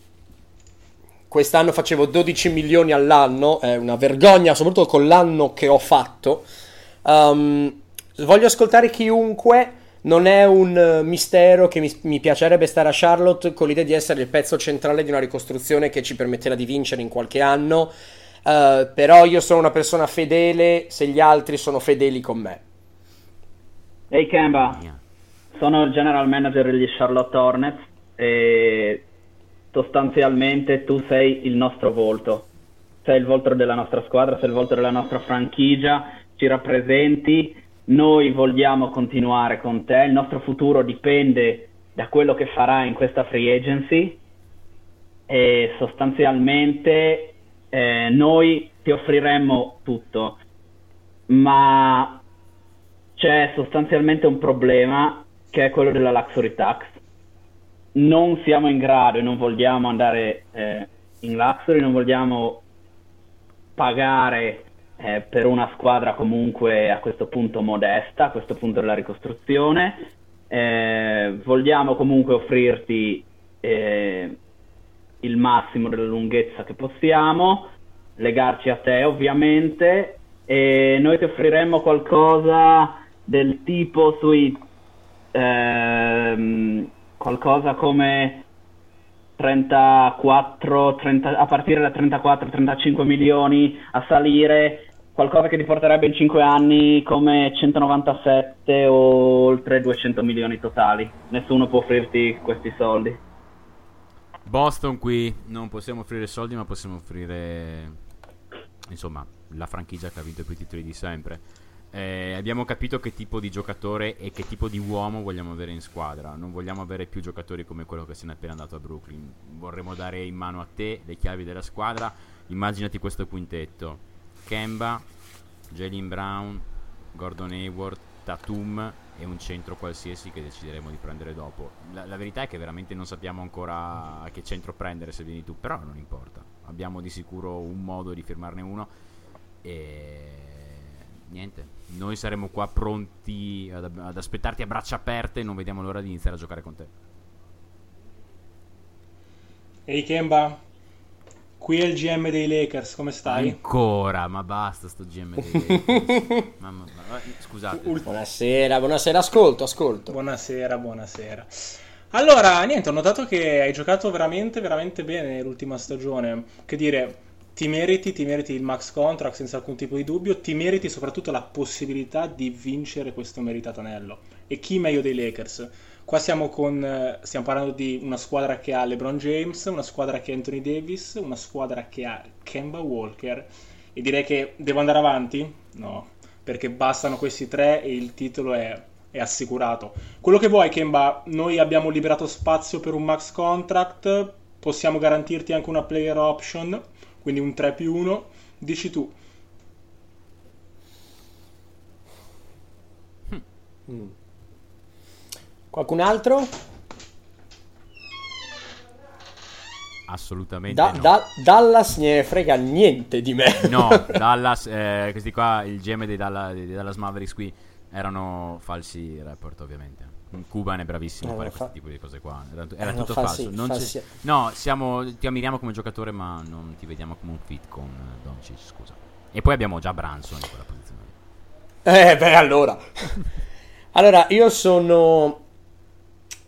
Quest'anno facevo 12 milioni all'anno, è una vergogna, soprattutto con l'anno che ho fatto. Voglio ascoltare chiunque, non è un mistero che mi piacerebbe stare a Charlotte con l'idea di essere il pezzo centrale di una ricostruzione che ci permetterà di vincere in qualche anno, però io sono una persona fedele se gli altri sono fedeli con me. Ehi Kemba, sono il general manager degli Charlotte Hornets e sostanzialmente tu sei il nostro volto, sei il volto della nostra squadra, sei il volto della nostra franchigia, ci rappresenti, noi vogliamo continuare con te, il nostro futuro dipende da quello che farai in questa free agency e sostanzialmente noi ti offriremmo tutto, ma c'è sostanzialmente un problema che è quello della luxury tax. Non siamo in grado e non vogliamo andare in luxury, non vogliamo pagare per una squadra comunque a questo punto modesta, a questo punto della ricostruzione. Vogliamo comunque offrirti il massimo della lunghezza che possiamo, legarci a te ovviamente, e noi ti offriremmo qualcosa del tipo sui qualcosa come 34, a partire da 34-35 milioni a salire, qualcosa che ti porterebbe in 5 anni come 197 o oltre 200 milioni totali. Nessuno può offrirti questi soldi. Boston qui non possiamo offrire soldi, ma possiamo offrire, insomma, la franchigia che ha vinto più titoli di sempre. Abbiamo capito che tipo di giocatore e che tipo di uomo vogliamo avere in squadra. Non vogliamo avere più giocatori come quello che se n'è appena andato a Brooklyn. Vorremmo dare in mano a te le chiavi della squadra. Immaginati questo quintetto: Kemba, Jalen Brown, Gordon Hayward, Tatum e un centro qualsiasi che decideremo di prendere dopo. La verità è che veramente non sappiamo ancora a che centro prendere se vieni tu, però non importa, abbiamo di sicuro un modo di firmarne uno. E niente, noi saremo qua pronti ad aspettarti a braccia aperte. Non vediamo l'ora di iniziare a giocare con te. Ehi Kemba, qui è il GM dei Lakers, come stai? Ancora, ma basta sto GM dei Lakers. Mamma, scusate. Buonasera, ascolto. Buonasera. Allora, niente, ho notato che hai giocato veramente, veramente bene l'ultima stagione. Che dire, ti meriti il max contract senza alcun tipo di dubbio, ti meriti soprattutto la possibilità di vincere questo meritato anello. E chi meglio dei Lakers? Qua stiamo parlando di una squadra che ha LeBron James, una squadra che ha Anthony Davis, una squadra che ha Kemba Walker, e direi che devo andare avanti? No, perché bastano questi tre e il titolo è assicurato. Quello che vuoi Kemba, noi abbiamo liberato spazio per un max contract, possiamo garantirti anche una player option, quindi un 3+1, dici tu. Qualcun altro? Assolutamente no. Dallas ne frega niente di me. No, Dallas, questi qua, il GM dei Dallas Mavericks qui, erano falsi report ovviamente. Cuban è bravissimo a fare questo tipo di cose qua. Era tutto falso. No, ti ammiriamo come giocatore, ma non ti vediamo come un fit con Doncic, scusa. E poi abbiamo già Brunson in quella posizione. Allora io sono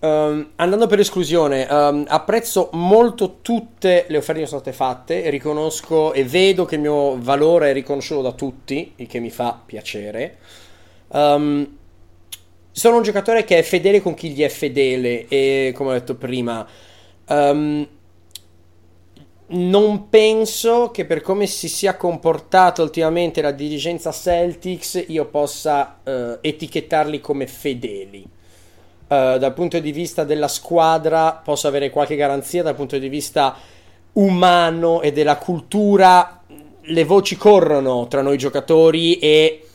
andando per esclusione. Apprezzo molto tutte le offerte che sono state fatte, riconosco e vedo che il mio valore è riconosciuto da tutti, il che mi fa piacere. Sono un giocatore che è fedele con chi gli è fedele e, come ho detto prima, non penso che per come si sia comportata ultimamente la dirigenza Celtics io possa etichettarli come fedeli. Dal punto di vista della squadra posso avere qualche garanzia, dal punto di vista umano e della cultura le voci corrono tra noi giocatori e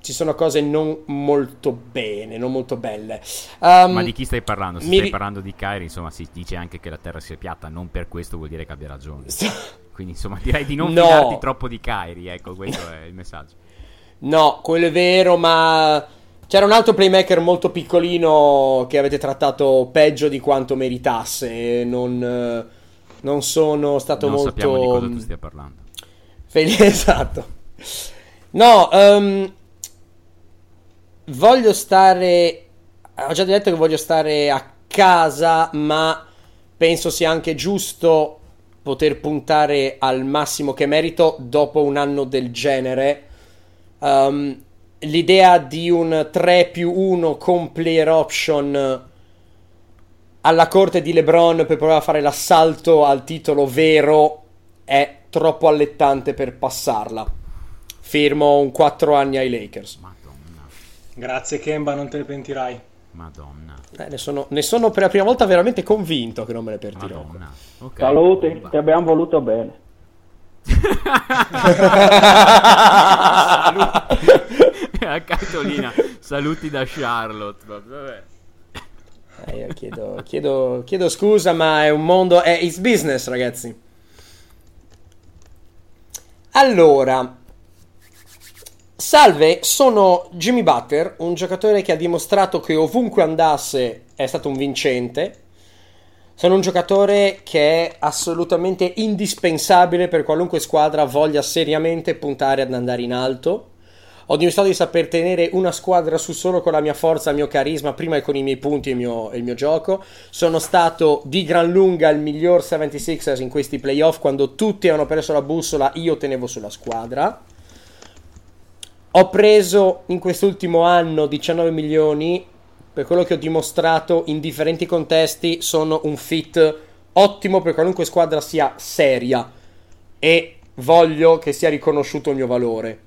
ci sono cose non molto bene, non molto belle. Ma di chi stai parlando? Se stai parlando di Kyrie, insomma, si dice anche che la terra sia piatta, non per questo vuol dire che abbia ragione. Quindi, insomma, direi di non fidarti troppo di Kyrie, ecco, questo è il messaggio. No, quello è vero, ma c'era un altro playmaker molto piccolino che avete trattato peggio di quanto meritasse. Non sono stato molto... Non sappiamo di cosa tu stia parlando. Esatto. No, ho già detto che voglio stare a casa, ma penso sia anche giusto poter puntare al massimo che merito dopo un anno del genere. L'idea di un 3+1 con player option alla corte di LeBron per provare a fare l'assalto al titolo vero è troppo allettante per passarla. Firmo un 4 anni ai Lakers. Grazie Kemba, non te ne pentirai. Madonna. Ne sono per la prima volta veramente convinto che non me ne pentirò. Madonna. Okay. Salute, Kemba. Ti abbiamo voluto bene. A Catolina, saluti da Charlotte. Vabbè. Io chiedo scusa, ma è un mondo, è it's business, ragazzi. Allora, salve, sono Jimmy Butler, un giocatore che ha dimostrato che ovunque andasse è stato un vincente. Sono un giocatore che è assolutamente indispensabile per qualunque squadra voglia seriamente puntare ad andare in alto. Ho dimostrato di saper tenere una squadra su solo con la mia forza, il mio carisma, prima e con i miei punti e il mio gioco. Sono stato di gran lunga il miglior 76ers in questi playoff. Quando tutti hanno perso la bussola, io tenevo sulla squadra. Ho preso in quest'ultimo anno 19 milioni per quello che ho dimostrato in differenti contesti. Sono un fit ottimo per qualunque squadra sia seria e voglio che sia riconosciuto il mio valore.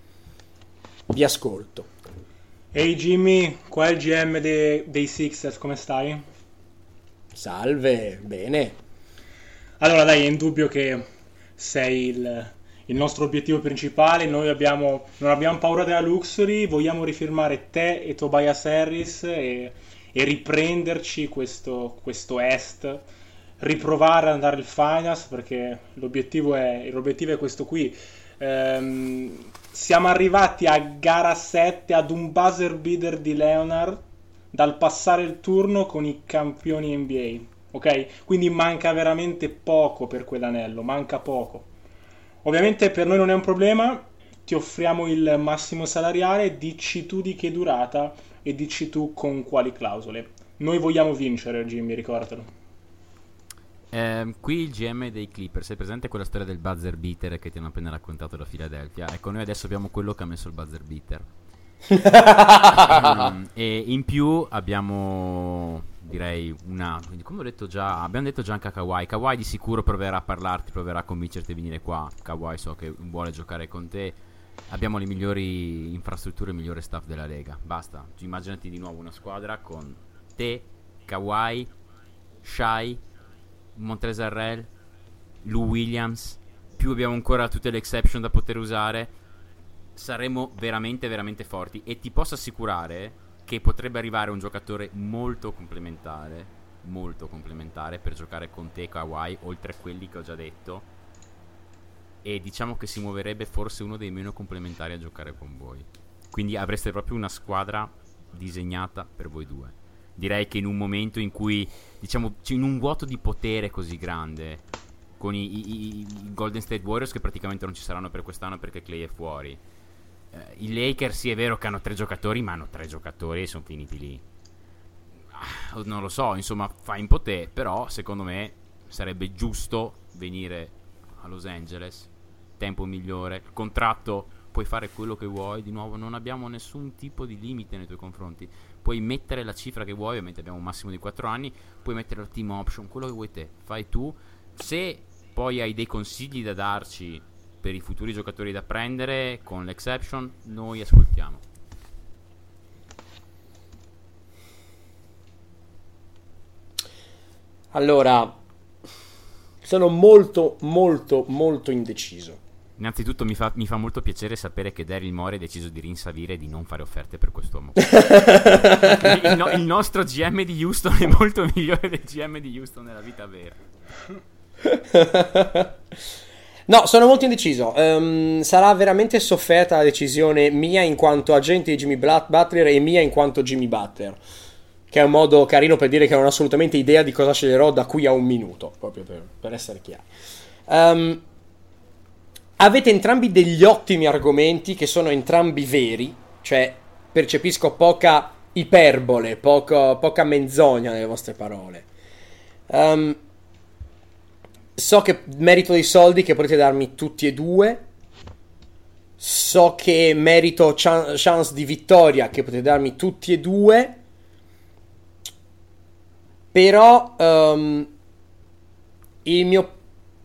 Vi ascolto. Ehi, hey Jimmy, qua è il GM dei Sixers, come stai? Salve, bene. Allora dai, è indubbio che sei il nostro obiettivo principale. Noi non abbiamo paura della Luxury, vogliamo rifirmare te e Tobias Harris e riprenderci questo Est, riprovare ad andare al Finals, perché l'obiettivo è questo qui. Siamo arrivati a gara 7 ad un buzzer beater di Leonard dal passare il turno con i campioni NBA, ok? Quindi manca veramente poco per quell'anello, manca poco. Ovviamente per noi non è un problema, ti offriamo il massimo salariale, dici tu di che durata e dici tu con quali clausole. Noi vogliamo vincere, Jimmy, ricordalo. Qui il GM dei Clippers, è presente quella storia del buzzer beater che ti hanno appena raccontato da Philadelphia? Ecco, noi adesso abbiamo quello che ha messo il buzzer beater. E in più abbiamo, direi, come ho detto già, abbiamo detto già anche a Kawhi di sicuro proverà a parlarti, proverà a convincerti a venire qua. Kawhi so che vuole giocare con te. Abbiamo le migliori infrastrutture e il migliore staff della Lega. Basta, immaginati di nuovo una squadra con te, Kawhi, Shai, Montrezl, Lou Williams, più abbiamo ancora tutte le exception da poter usare. Saremo veramente veramente forti e ti posso assicurare che potrebbe arrivare un giocatore molto complementare per giocare con te, Kawhi, oltre a quelli che ho già detto, e diciamo che si muoverebbe forse uno dei meno complementari a giocare con voi, quindi avreste proprio una squadra disegnata per voi due. Direi che in un momento in cui, diciamo, in un vuoto di potere così grande, con i Golden State Warriors che praticamente non ci saranno per quest'anno perché Klay è fuori, i Lakers sì è vero che hanno tre giocatori, ma hanno tre giocatori e sono finiti lì. Non lo so, insomma, fa in potere, però secondo me sarebbe giusto venire a Los Angeles, tempo migliore, contratto, puoi fare quello che vuoi, di nuovo non abbiamo nessun tipo di limite nei tuoi confronti. Puoi mettere la cifra che vuoi, ovviamente abbiamo un massimo di 4 anni, puoi mettere la team option, quello che vuoi te, fai tu. Se poi hai dei consigli da darci per i futuri giocatori da prendere con l'exception, noi ascoltiamo. Allora, sono molto molto molto indeciso. Innanzitutto mi fa molto piacere sapere che Daryl Morey ha deciso di rinsavire e di non fare offerte per quest'uomo. Il nostro GM di Houston è molto migliore del GM di Houston nella vita vera. No, sono molto indeciso. Sarà veramente sofferta la decisione mia in quanto agente di Jimmy Butler e mia in quanto Jimmy Butler, che è un modo carino per dire che non ho assolutamente idea di cosa sceglierò da qui a un minuto, proprio per essere chiari. Avete entrambi degli ottimi argomenti che sono entrambi veri, cioè percepisco poca iperbole, poca menzogna nelle vostre parole. So che merito dei soldi che potete darmi tutti e due, so che merito chance di vittoria che potete darmi tutti e due, però il mio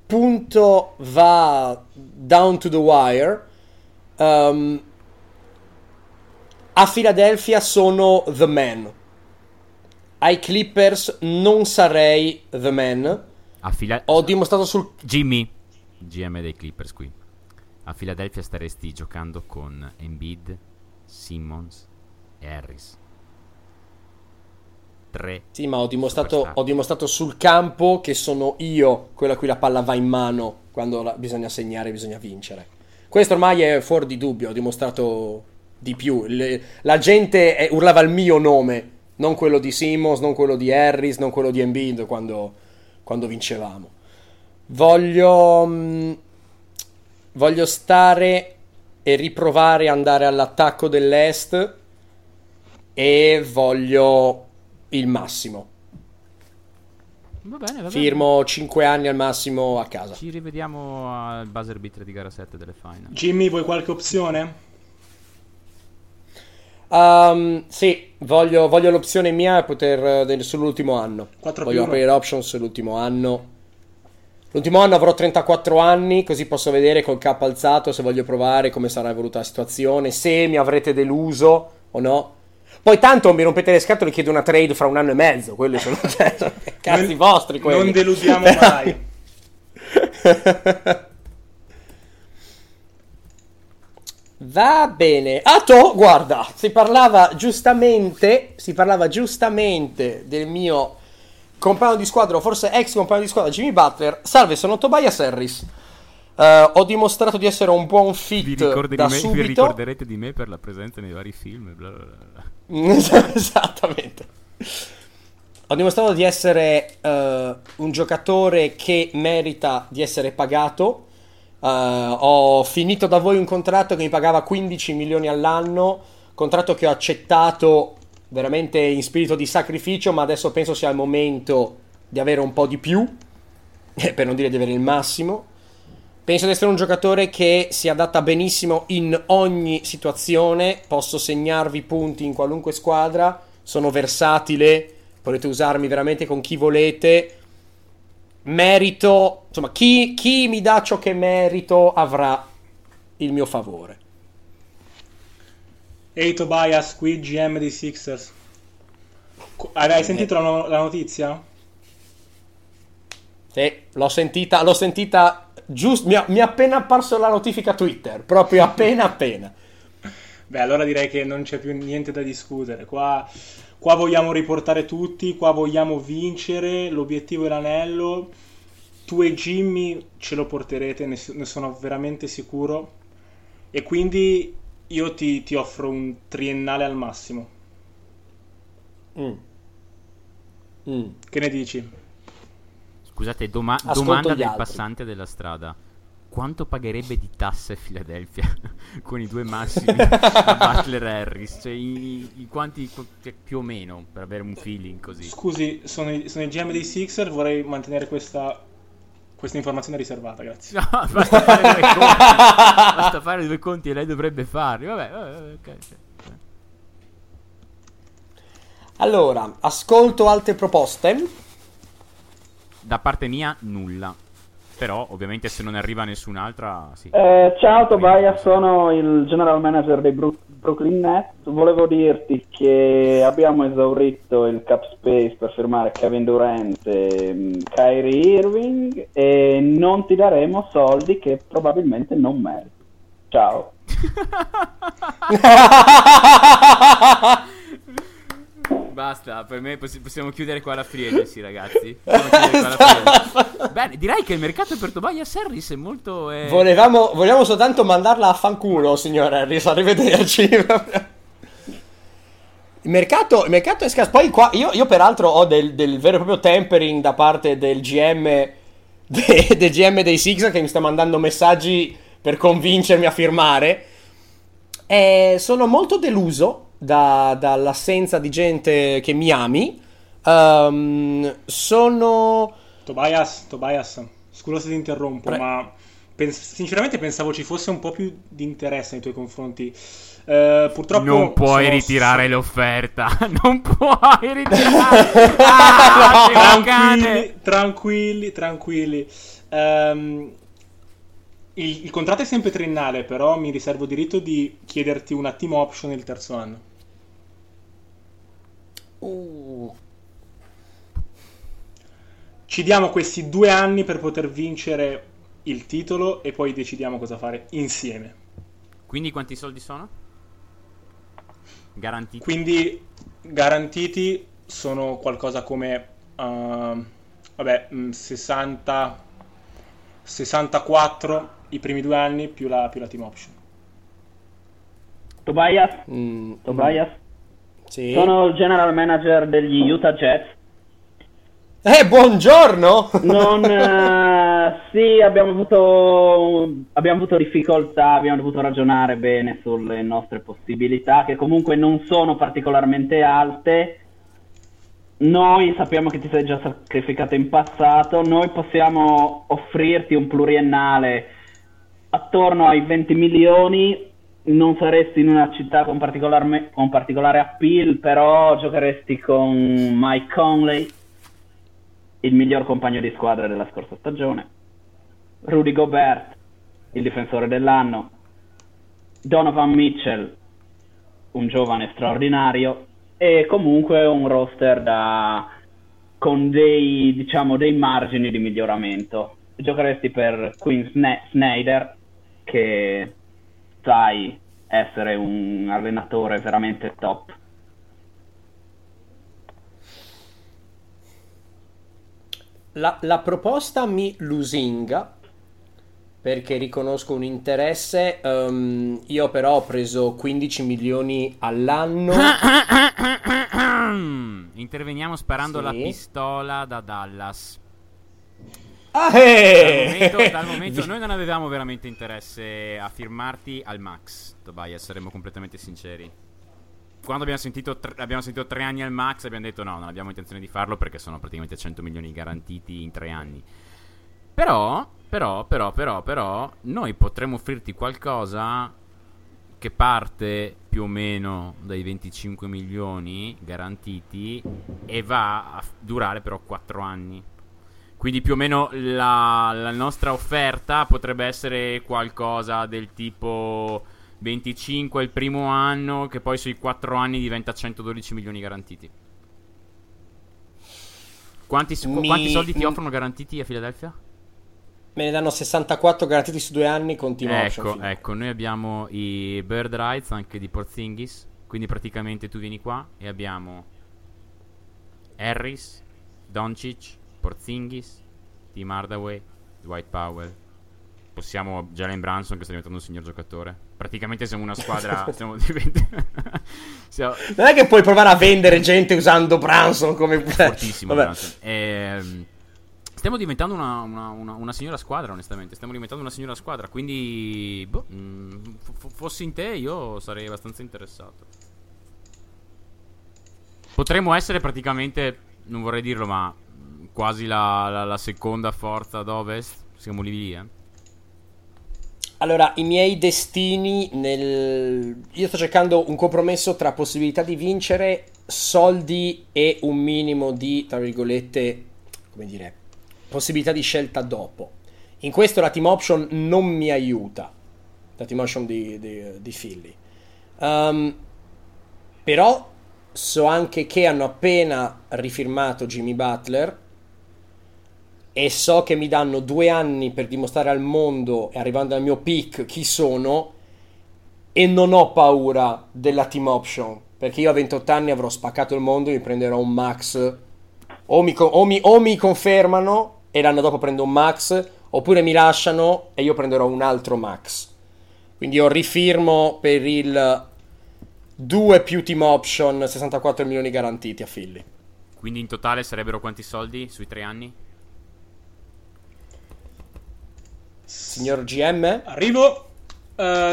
punto va down to the wire. A Philadelphia sono the man. Ai Clippers non sarei the man. Ho dimostrato sul... Jimmy, GM dei Clippers qui. A Philadelphia staresti giocando con Embiid, Simmons e Harris. Sì, ma ho dimostrato sul campo che sono io quello a cui la palla va in mano quando bisogna segnare, bisogna vincere. Questo ormai è fuori di dubbio, ho dimostrato di più. La gente urlava il mio nome, non quello di Simmons, non quello di Harris, non quello di Embiid quando vincevamo. Voglio stare e riprovare a andare all'attacco dell'Est e voglio il massimo. Va bene. Firmo 5 anni al massimo a casa. Ci rivediamo al buzzer beater di gara 7 delle final. Jimmy, vuoi qualche opzione? Sì, voglio l'opzione mia sull'ultimo anno. Voglio aprire l'option sull'ultimo anno. L'ultimo anno avrò 34 anni, così posso vedere col capo alzato se voglio provare come sarà evoluta la situazione, se mi avrete deluso o no. Poi tanto mi rompete le scatole, chiedo una trade fra un anno e mezzo, quelli sono cazzi vostri quelli. Non deludiamo mai. Va bene. Ato, guarda, si parlava giustamente del mio compagno di squadra, o forse ex compagno di squadra, Jimmy Butler. Salve, sono Tobias Harris. Ho dimostrato di essere un buon fit da subito. Vi ricorderete di me per la presenza nei vari film, bla bla bla. Esattamente. Ho dimostrato di essere un giocatore che merita di essere pagato. Ho finito da voi un contratto che mi pagava 15 milioni all'anno, contratto che ho accettato veramente in spirito di sacrificio, ma adesso penso sia il momento di avere un po' di più, per non dire di avere il massimo. Penso di essere un giocatore che si adatta benissimo in ogni situazione, posso segnarvi punti in qualunque squadra, sono versatile, potete usarmi veramente con chi volete, merito, insomma chi mi dà ciò che merito avrà il mio favore. Ehi Tobias, qui GM dei Sixers. Hai sentito la notizia? Sì, l'ho sentita. Giusto, mi è appena apparso la notifica Twitter, proprio appena. Beh, allora direi che non c'è più niente da discutere. Qua vogliamo riportare tutti, qua vogliamo vincere, l'obiettivo è l'anello. Tu e Jimmy ce lo porterete, ne sono veramente sicuro. E quindi io ti offro un triennale al massimo. Che ne dici? Scusate, domanda del passante della strada. Quanto pagherebbe di tasse Philadelphia con i due massimi Butler e Harris? Cioè, in quanti più o meno, per avere un feeling così. Scusi, sono i GM dei Sixers, vorrei mantenere questa informazione riservata, grazie. No, basta fare due conti e lei dovrebbe farli. Vabbè, ok. Allora, ascolto altre proposte. Da parte mia nulla, però ovviamente se non arriva nessun'altra sì. Ciao Tobias, sono il general manager dei Brooklyn Nets. Volevo dirti che abbiamo esaurito il cap space per firmare Kevin Durant e Kyrie Irving e non ti daremo soldi che probabilmente non meriti. Ciao. Basta, per me possiamo chiudere qua la free agency, ragazzi. Bene, direi che il mercato per Tobias Harris è molto... Volevamo soltanto mandarla a fanculo, signor Harris, arrivederci. Il mercato è scarso. Poi qua, io peraltro ho del vero e proprio tempering da parte del GM del GM dei Sixers che mi sta mandando messaggi per convincermi a firmare. Sono molto deluso dall'assenza di gente che mi ami. Tobias, scusa se ti interrompo, ma sinceramente pensavo ci fosse un po' più di interesse nei tuoi confronti. Purtroppo non puoi ritirare l'offerta. Non puoi ritirare. Tranquilli. Il contratto è sempre triennale, però mi riservo diritto di chiederti una team option il terzo anno. Ci diamo questi 2 anni per poter vincere il titolo e poi decidiamo cosa fare insieme. Quindi quanti soldi sono? Garantiti? Quindi garantiti sono qualcosa come 64 i primi 2 anni più la team option. Tobias? Sì. Sono il general manager degli Utah Jazz. Buongiorno! Sì, abbiamo avuto difficoltà, abbiamo dovuto ragionare bene sulle nostre possibilità, che comunque non sono particolarmente alte. Noi sappiamo che ti sei già sacrificato in passato, noi possiamo offrirti un pluriennale attorno ai 20 milioni, non saresti in una città con particolare appeal, però giocheresti con Mike Conley, il miglior compagno di squadra della scorsa stagione, Rudy Gobert, il difensore dell'anno, Donovan Mitchell, un giovane straordinario, e comunque un roster con dei margini di miglioramento. Giocheresti per Quinn Snyder, che sai essere un allenatore veramente top. La proposta mi lusinga, perché riconosco un interesse. Io però ho preso 15 milioni all'anno. Interveniamo sparando la pistola da Dallas. Dal momento noi non avevamo veramente interesse a firmarti al max, Tobias, saremo completamente sinceri. Quando abbiamo sentito 3 anni al max, abbiamo detto no, non abbiamo intenzione di farlo, perché sono praticamente 100 milioni garantiti in 3 anni. Però noi potremmo offrirti qualcosa che parte più o meno dai 25 milioni garantiti e va a durare però 4 anni. Quindi più o meno la nostra offerta potrebbe essere qualcosa del tipo 25 il primo anno, che poi sui 4 anni diventa 112 milioni garantiti. Quanti soldi ti offrono garantiti a Philadelphia? Me ne danno 64 garantiti su 2 anni, continua. Ecco, noi abbiamo i bird rights anche di Porzingis, quindi praticamente tu vieni qua e abbiamo Harris, Doncic, Porzingis, Tim Hardaway, Dwight Powell. Possiamo Jalen Brunson, che sta diventando un signor giocatore. Praticamente siamo una squadra. Non è che puoi provare a vendere gente usando Brunson come fortissimo. Brunson. Stiamo diventando una signora squadra, onestamente. Quindi, fossi in te, io sarei abbastanza interessato. Potremmo essere praticamente, non vorrei dirlo, ma quasi la seconda forza d'Ovest. Siamo lì, eh. Allora, i miei destini io sto cercando un compromesso tra possibilità di vincere, soldi e un minimo di, tra virgolette, come dire, possibilità di scelta dopo. In questo la team option non mi aiuta, la team option di Philly. Però so anche che hanno appena rifirmato Jimmy Butler e so che mi danno 2 anni per dimostrare al mondo, arrivando al mio peak, chi sono, e non ho paura della team option, perché io a 28 anni avrò spaccato il mondo e mi prenderò un max. O mi confermano e l'anno dopo prendo un max, oppure mi lasciano e io prenderò un altro max. Quindi io rifirmo per il 2 più team option, 64 milioni garantiti a Philly. Quindi in totale sarebbero quanti soldi sui 3 anni? Signor GM? Arrivo.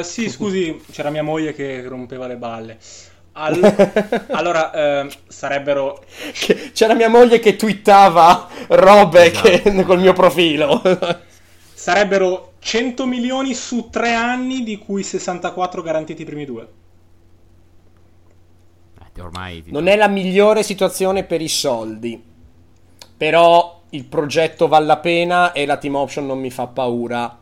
Sì, scusi, c'era mia moglie che rompeva le balle. Allora, sarebbero. C'era mia moglie che twittava robe, esatto, col mio profilo. Sarebbero 100 milioni su 3 anni, di cui 64 garantiti i primi 2. Ormai non è la migliore situazione per i soldi, però il progetto vale la pena e la team option non mi fa paura.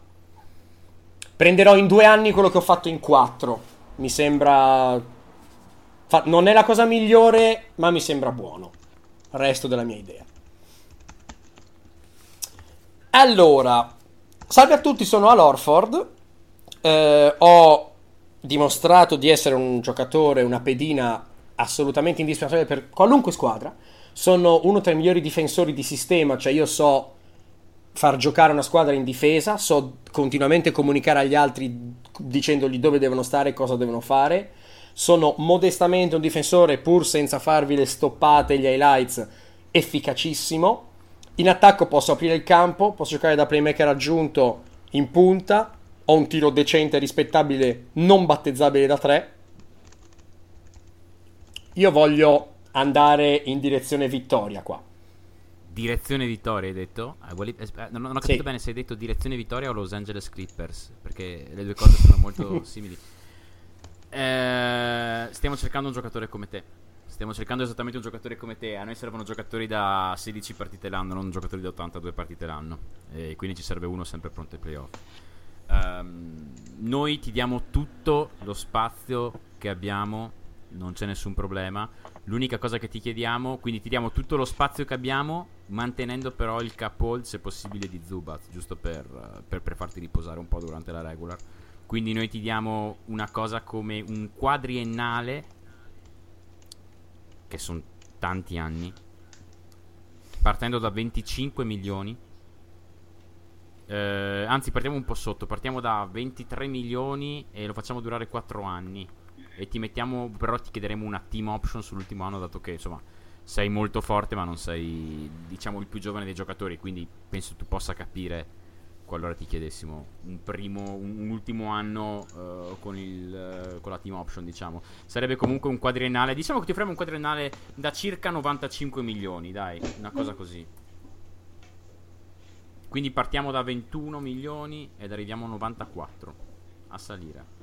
Prenderò in 2 anni quello che ho fatto in 4. Mi sembra... non è la cosa migliore, ma mi sembra buono. Resto della mia idea. Allora, salve a tutti, sono Al Horford. Ho dimostrato di essere un giocatore, una pedina assolutamente indispensabile per qualunque squadra. Sono uno tra i migliori difensori di sistema, cioè io so far giocare una squadra in difesa, so continuamente comunicare agli altri dicendogli dove devono stare e cosa devono fare. Sono modestamente un difensore, pur senza farvi le stoppate e gli highlights, efficacissimo. In attacco posso aprire il campo, posso giocare da playmaker aggiunto in punta, ho un tiro decente e rispettabile, non battezzabile da 3. Io voglio andare in direzione vittoria qua. Direzione vittoria hai detto? Non ho capito sì. Bene se hai detto direzione vittoria o Los Angeles Clippers, perché le due cose sono molto simili. Stiamo cercando un giocatore come te. Stiamo cercando esattamente un giocatore come te. A noi servono giocatori da 16 partite l'anno, non giocatori da 82 partite l'anno. E quindi ci serve uno sempre pronto ai playoff. Noi ti diamo tutto lo spazio che abbiamo, non c'è nessun problema. L'unica cosa che ti chiediamo, quindi ti diamo tutto lo spazio che abbiamo, mantenendo però il cap hold, se possibile, di Zubac, giusto per farti riposare un po' durante la regular. Quindi noi ti diamo una cosa come un quadriennale, che sono tanti anni, partendo da 25 milioni. Anzi, partiamo un po' sotto, partiamo da 23 milioni e lo facciamo durare 4 anni. E ti mettiamo, però ti chiederemo una team option sull'ultimo anno, dato che insomma sei molto forte ma non sei, diciamo, il più giovane dei giocatori, quindi penso tu possa capire qualora ti chiedessimo un ultimo anno con la team option, diciamo. Sarebbe comunque un quadriennale, diciamo che ti offriamo un quadriennale da circa 95 milioni, dai, una cosa così. Quindi partiamo da 21 milioni ed arriviamo a 94 a salire.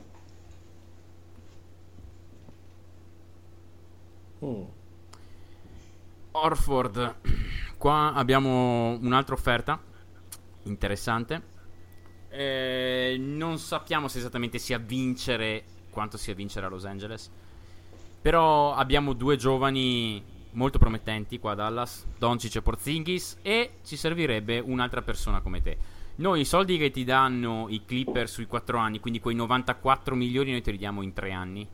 Horford, qua abbiamo un'altra offerta interessante, non sappiamo se esattamente sia vincere quanto sia vincere a Los Angeles, però abbiamo due giovani molto promettenti qua a Dallas, Doncic e Porzingis, e ci servirebbe un'altra persona come te. Noi i soldi che ti danno i Clippers sui 4 anni, quindi quei 94 milioni noi te li diamo in 3 anni,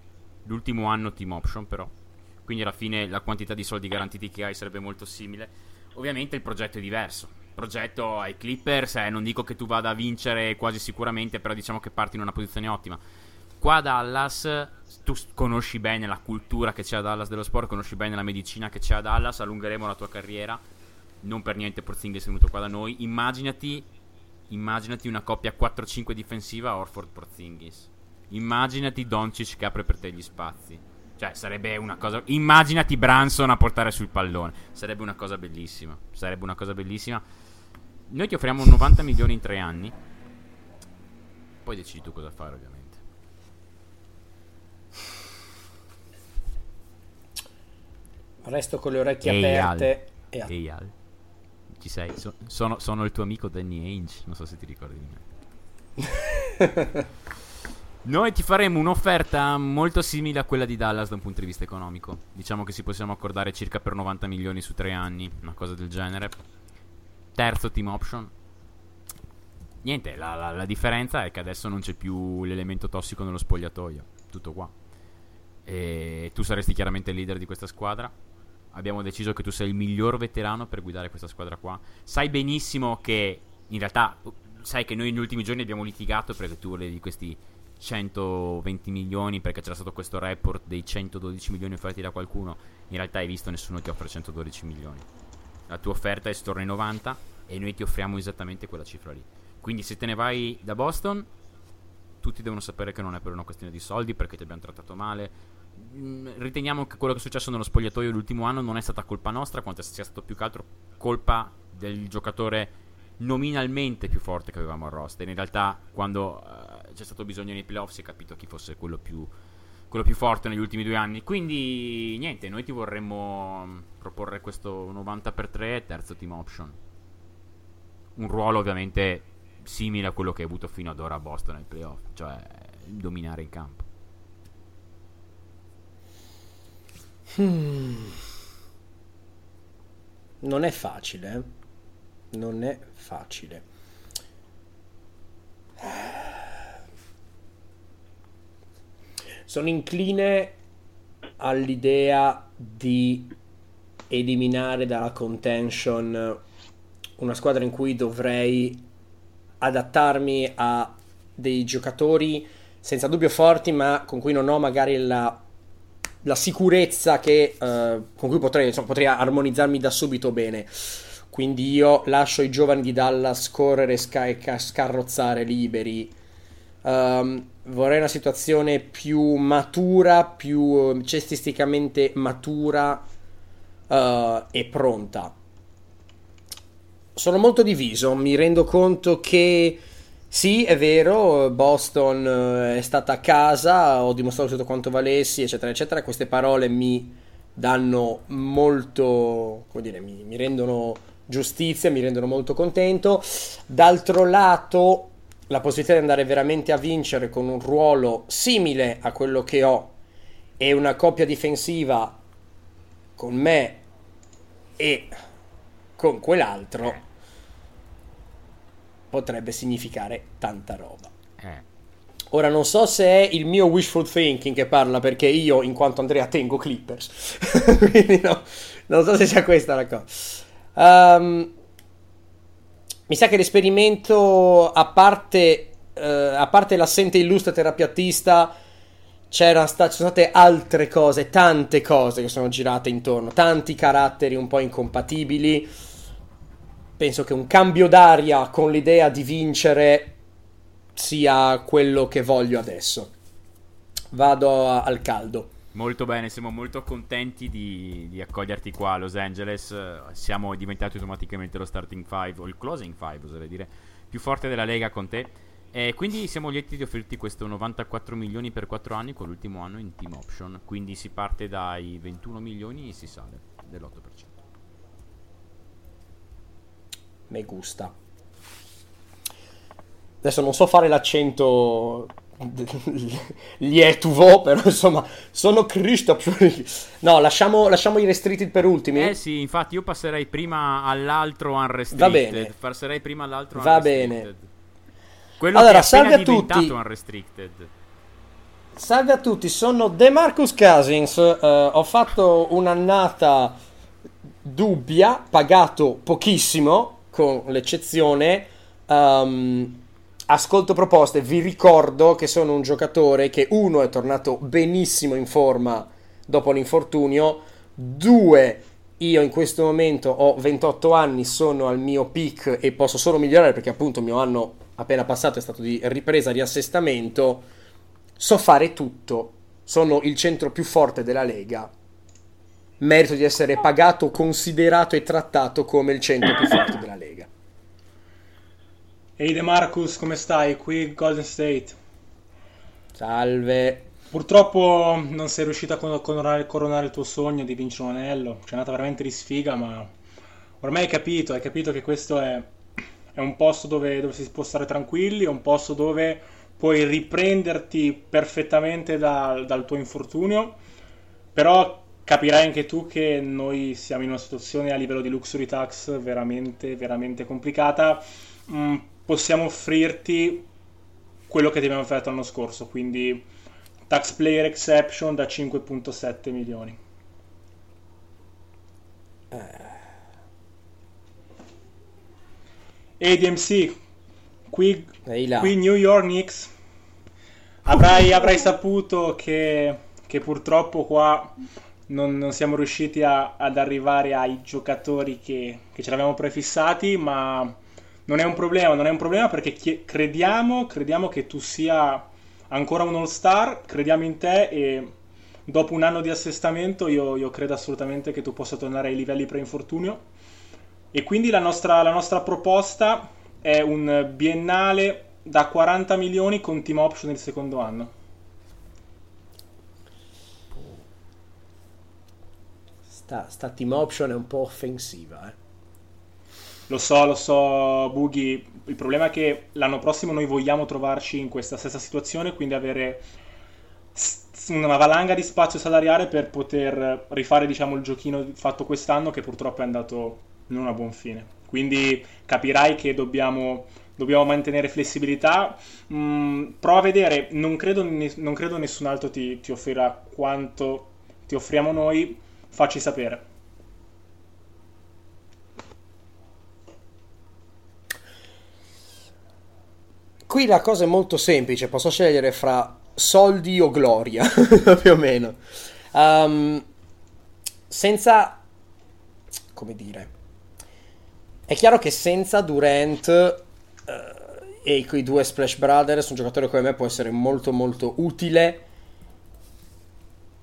l'ultimo anno team option però. Quindi alla fine la quantità di soldi garantiti che hai sarebbe molto simile. Ovviamente il progetto è diverso. Il progetto ai Clippers, non dico che tu vada a vincere quasi sicuramente, però diciamo che parti in una posizione ottima. Qua a Dallas, tu conosci bene la cultura che c'è a Dallas dello sport, conosci bene la medicina che c'è a Dallas, allungheremo la tua carriera. Non per niente Porzingis è venuto qua da noi. Immaginati una coppia 4-5 difensiva Horford-Porzingis. Immaginati Doncic che apre per te gli spazi. Cioè, sarebbe una cosa... Immaginati Brunson a portare sul pallone. Sarebbe una cosa bellissima. Noi ti offriamo 90 milioni in 3 anni. Poi decidi tu cosa fare, ovviamente. Resto con le orecchie aperte. Ehi, Al. Ci sei? Sono il tuo amico Danny Ainge. Non so se ti ricordi di me. Noi ti faremo un'offerta molto simile a quella di Dallas da un punto di vista economico. Diciamo che si possiamo accordare circa per 90 milioni su 3 anni, una cosa del genere. Terzo team option. Niente, la differenza è che adesso non c'è più l'elemento tossico nello spogliatoio. Tutto qua. E tu saresti chiaramente il leader di questa squadra. Abbiamo deciso che tu sei il miglior veterano per guidare questa squadra qua. Sai benissimo che, in realtà, sai che noi negli ultimi giorni abbiamo litigato perché tu volevi questi 120 milioni, perché c'era stato questo report dei 112 milioni offerti da qualcuno. In realtà hai visto, nessuno ti offre 112 milioni. La tua offerta è storna ai 90 e noi ti offriamo esattamente quella cifra lì. Quindi se te ne vai da Boston, tutti devono sapere che non è per una questione di soldi, perché ti abbiamo trattato male. Riteniamo che quello che è successo nello spogliatoio l'ultimo anno non è stata colpa nostra, quanto sia stato più che altro colpa del giocatore nominalmente più forte che avevamo al roster. In realtà, quando c'è stato bisogno nei playoff, si è capito chi fosse quello più forte negli ultimi 2 anni. Quindi niente, noi ti vorremmo proporre questo 90 per 3 terzo team option, un ruolo ovviamente simile a quello che hai avuto fino ad ora a Boston ai playoff, cioè dominare in campo. Non è facile, eh? Non è facile. Sono incline all'idea di eliminare dalla contention una squadra in cui dovrei adattarmi a dei giocatori senza dubbio forti, ma con cui non ho magari la sicurezza che con cui potrei armonizzarmi da subito bene. Quindi io lascio i giovani di Dallas correre e scarrozzare liberi. Vorrei una situazione più matura, più cestisticamente matura e pronta. Sono molto diviso, mi rendo conto che sì, è vero, Boston è stata a casa, ho dimostrato tutto quanto valessi, eccetera, eccetera. Queste parole mi danno molto, come dire, mi rendono giustizia, mi rendono molto contento. D'altro lato, la possibilità di andare veramente a vincere con un ruolo simile a quello che ho e una coppia difensiva con me e con quell'altro potrebbe significare tanta roba. Ora non so se è il mio wishful thinking che parla, perché io in quanto Andrea tengo Clippers quindi no, non so se sia questa la cosa. Mi sa che l'esperimento, a parte l'assente illustre terapeutista, ci sono state altre cose, tante cose che sono girate intorno, tanti caratteri un po' incompatibili. Penso che un cambio d'aria con l'idea di vincere sia quello che voglio adesso. Vado al caldo. Molto bene, siamo molto contenti di accoglierti qua a Los Angeles. Siamo diventati automaticamente lo starting five, o il closing five, oserei dire, più forte della Lega con te. E quindi siamo lieti di offrirti questo 94 milioni per 4 anni con l'ultimo anno in team option. Quindi si parte dai 21 milioni e si sale dell'8%. Mi gusta. Adesso non so fare l'accento lietuvo, però insomma sono Kristaps. No, lasciamo i restricted per ultimi. Eh sì, infatti io passerei prima all'altro unrestricted. Va bene. Va bene. Quello allora, che è salve appena a diventato tutti. Unrestricted. Salve a tutti, sono DeMarcus Cousins. Ho fatto un'annata dubbia, pagato pochissimo, con l'eccezione. Ascolto proposte, vi ricordo che sono un giocatore che uno è tornato benissimo in forma dopo l'infortunio, due io in questo momento ho 28 anni, sono al mio peak e posso solo migliorare perché appunto il mio anno appena passato è stato di ripresa, riassestamento, so fare tutto, sono il centro più forte della Lega, merito di essere pagato, considerato e trattato come il centro più forte della Lega. Ehi hey DeMarcus, come stai? Qui Golden State. Salve. Purtroppo non sei riuscito a coronare il tuo sogno di vincere un anello. C'è andata veramente di sfiga, ma ormai hai capito che questo è un posto dove si può stare tranquilli, è un posto dove puoi riprenderti perfettamente dal tuo infortunio. Però capirai anche tu che noi siamo in una situazione a livello di luxury tax veramente, veramente complicata. Possiamo offrirti quello che ti abbiamo offerto l'anno scorso, quindi tax player exception da 5.7 milioni. E DMC, qui New York Knicks, avrai saputo che purtroppo qua non siamo riusciti ad arrivare ai giocatori che ce l'avevamo prefissati, ma non è un problema perché crediamo che tu sia ancora un all-star, crediamo in te e dopo un anno di assestamento io credo assolutamente che tu possa tornare ai livelli pre-infortunio e quindi la nostra proposta è un biennale da 40 milioni con team option nel secondo anno. Sta team option è un po' offensiva, eh. Lo so, Bughi, il problema è che l'anno prossimo noi vogliamo trovarci in questa stessa situazione, quindi avere una valanga di spazio salariare per poter rifare, diciamo, il giochino fatto quest'anno, che purtroppo è andato non a buon fine. Quindi capirai che dobbiamo mantenere flessibilità. Prova a vedere, non credo nessun altro ti offrirà quanto ti offriamo noi. Facci sapere. Qui la cosa è molto semplice, posso scegliere fra soldi o gloria, più o meno. Senza, come dire, è chiaro che senza Durant e quei due Splash Brothers, un giocatore come me può essere molto molto utile,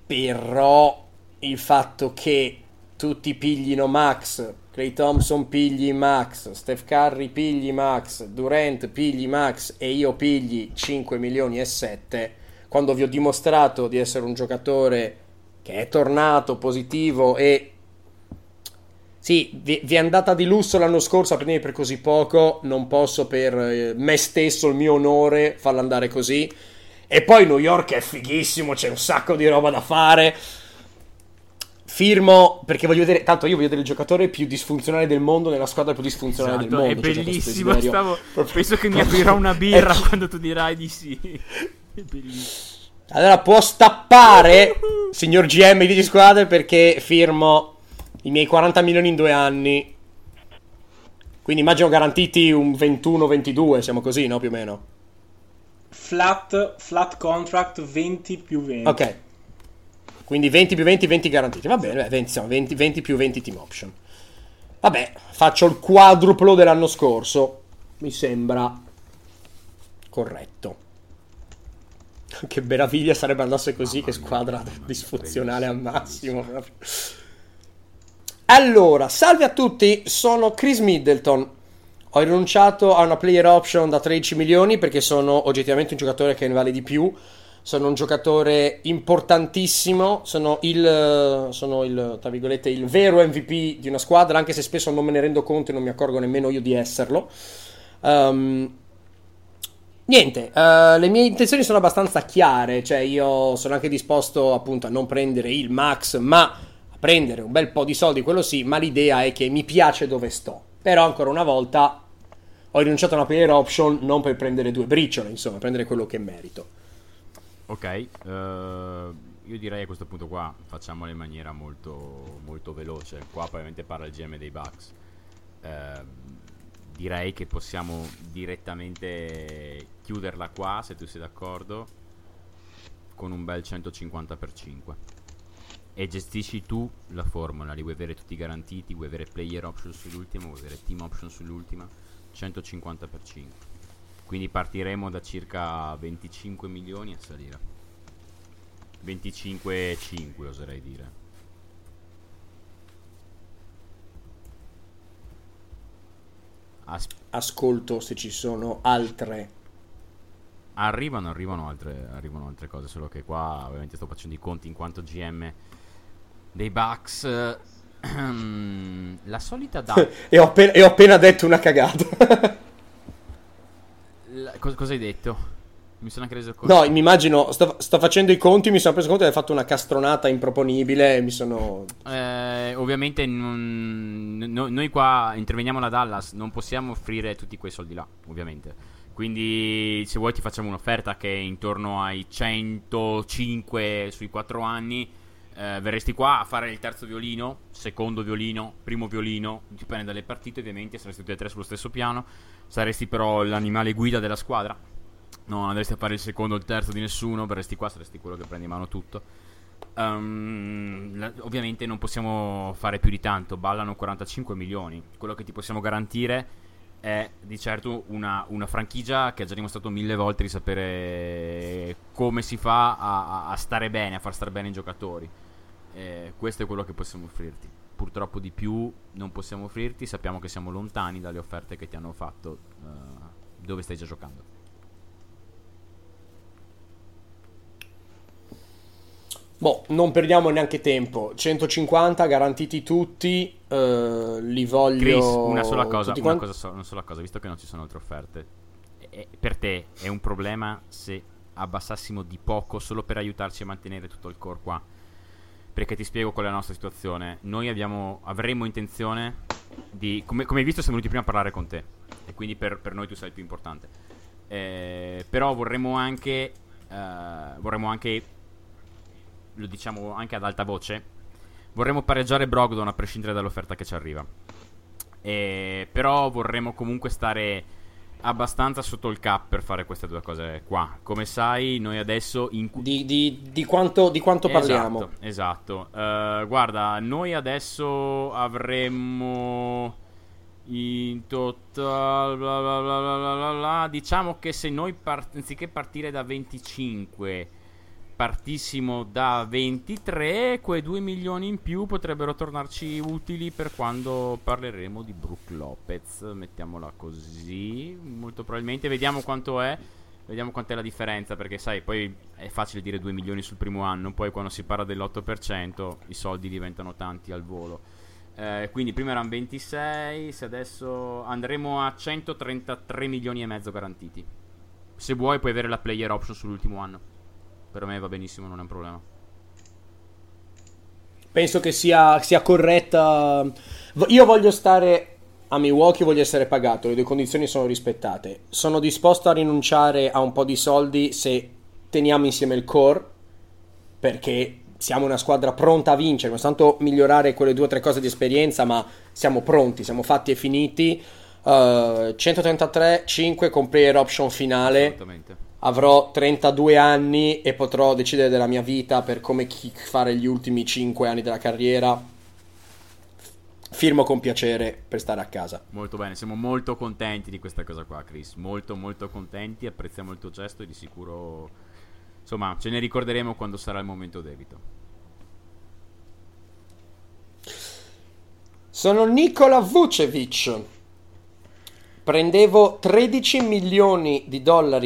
però il fatto che tutti piglino Max, Klay Thompson pigli Max, Steph Curry pigli Max, Durant pigli Max e io pigli 5 milioni e 7, quando vi ho dimostrato di essere un giocatore che è tornato positivo e sì, vi è andata di lusso l'anno scorso a prendere per così poco, non posso per me stesso, il mio onore, farla andare così. E poi New York è fighissimo, c'è un sacco di roba da fare. Firmo, perché voglio vedere, tanto io voglio vedere il giocatore più disfunzionale del mondo nella squadra più disfunzionale, esatto, del mondo. È bellissimo, cioè, penso che mi aprirà una birra quando tu dirai di sì. È bellissimo. Allora può stappare, signor GM di squadre, perché firmo i miei 40 milioni in 2 anni. Quindi immagino garantiti un 21-22, siamo così, no? Più o meno. Flat contract 20+20. Ok. Quindi 20+20, 20 garantiti. Va bene, 20+20 team option. Vabbè, faccio il quadruplo dell'anno scorso. Mi sembra corretto. Che meraviglia sarebbe andasse così, che squadra disfunzionale al massimo. Allora, salve a tutti, sono Chris Middleton. Ho rinunciato a una player option da 13 milioni perché sono oggettivamente un giocatore che ne vale di più. Sono un giocatore importantissimo, sono il tra virgolette il vero MVP di una squadra, anche se spesso non me ne rendo conto e non mi accorgo nemmeno io di esserlo. Le mie intenzioni sono abbastanza chiare, cioè io sono anche disposto appunto a non prendere il max, ma a prendere un bel po' di soldi, quello sì, ma l'idea è che mi piace dove sto. Però ancora una volta ho rinunciato a una player option non per prendere due briciole, insomma, prendere quello che merito. Ok, io direi a questo punto qua facciamolo in maniera molto molto veloce. Qua probabilmente parla il GM dei Bucks. Direi che possiamo direttamente chiuderla qua, se tu sei d'accordo, con un bel 150x5. E gestisci tu la formula, li vuoi avere tutti garantiti, vuoi avere player option sull'ultimo, vuoi avere team option sull'ultima, 150x5. Quindi partiremo da circa 25 milioni a salire. 25,5 oserei dire. Ascolto se ci sono altre. Arrivano altre cose, solo che qua ovviamente sto facendo i conti in quanto GM dei Bucks. La solita data. e ho appena detto una cagata. Cosa hai detto? Mi sono anche reso conto. No, mi immagino, sto facendo i conti, mi sono preso conto di aver fatto una castronata improponibile e mi sono... ovviamente noi qua interveniamo alla Dallas, non possiamo offrire tutti quei soldi là, ovviamente. Quindi se vuoi ti facciamo un'offerta che è intorno ai 105 sui 4 anni. Verresti qua a fare il terzo violino, secondo violino, primo violino, dipende dalle partite ovviamente, saresti tutti e tre sullo stesso piano, saresti però l'animale guida della squadra, non andresti a fare il secondo o il terzo di nessuno, verresti qua, saresti quello che prende in mano tutto. Ovviamente non possiamo fare più di tanto, ballano 45 milioni, quello che ti possiamo garantire è di certo una franchigia che ha già dimostrato 1000 volte di sapere come si fa a stare bene, a far stare bene i giocatori. Questo è quello che possiamo offrirti, purtroppo di più non possiamo offrirti, sappiamo che siamo lontani dalle offerte che ti hanno fatto dove stai già giocando. Non perdiamo neanche tempo, 150 garantiti tutti, li voglio. Chris, una sola cosa, visto che non ci sono altre offerte, per te è un problema se abbassassimo di poco solo per aiutarci a mantenere tutto il core qua? Perché ti spiego qual è la nostra situazione. Noi avremmo intenzione di, come hai visto, siamo venuti prima a parlare con te, e quindi per noi tu sei il più importante, però vorremmo anche, lo diciamo anche ad alta voce, vorremmo pareggiare Brogdon a prescindere dall'offerta che ci arriva, però vorremmo comunque stare abbastanza sotto il cap per fare queste due cose qua. Come sai, noi adesso di quanto parliamo? Esatto, guarda, noi adesso avremmo in total diciamo che se noi anziché partire da 25 partissimo da 23, quei 2 milioni in più potrebbero tornarci utili per quando parleremo di Brooke Lopez, mettiamola così. Molto probabilmente vediamo quant'è la differenza, perché sai, poi è facile dire 2 milioni sul primo anno, poi quando si parla dell'8% i soldi diventano tanti al volo, quindi prima erano 26, se adesso andremo a 133 milioni e mezzo garantiti. Se vuoi puoi avere la player option sull'ultimo anno. Per me va benissimo, non è un problema. Penso che sia corretta. Io voglio stare a Milwaukee, voglio essere pagato, le due condizioni sono rispettate. Sono disposto a rinunciare a un po' di soldi se teniamo insieme il core, perché siamo una squadra pronta a vincere, non tanto migliorare quelle due o tre cose di esperienza, ma siamo pronti, siamo fatti e finiti. 133, 5 con player option finale. Assolutamente. Avrò 32 anni e potrò decidere della mia vita per come fare gli ultimi 5 anni della carriera. Firmo con piacere per stare a casa. Molto bene, siamo molto contenti di questa cosa qua, Chris. Molto molto contenti, apprezziamo il tuo gesto e di sicuro, insomma, ce ne ricorderemo quando sarà il momento debito. Sono Nikola Vučević. Prendevo $13 milioni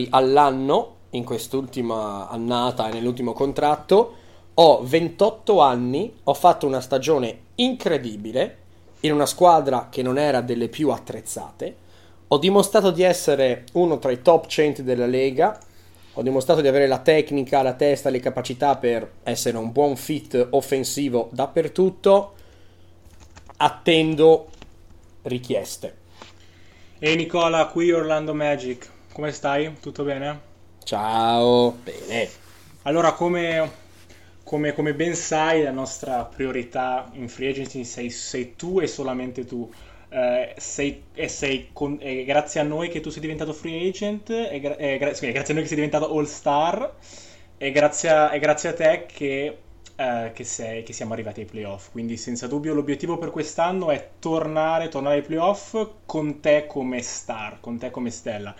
all'anno in quest'ultima annata e nell'ultimo contratto. Ho 28 anni, ho fatto una stagione incredibile in una squadra che non era delle più attrezzate. Ho dimostrato di essere uno tra i top 100 della Lega. Ho dimostrato di avere la tecnica, la testa, le capacità per essere un buon fit offensivo dappertutto. Attendo richieste. Ehi Nicola, qui Orlando Magic, come stai? Tutto bene? Ciao, bene. Allora, come ben sai, la nostra priorità in free agency sei tu e solamente tu. È grazie a noi che tu sei diventato free agent, grazie a noi che sei diventato all star, e grazie a te che siamo arrivati ai playoff. Quindi senza dubbio l'obiettivo per quest'anno è tornare ai playoff con te come star, con te come stella.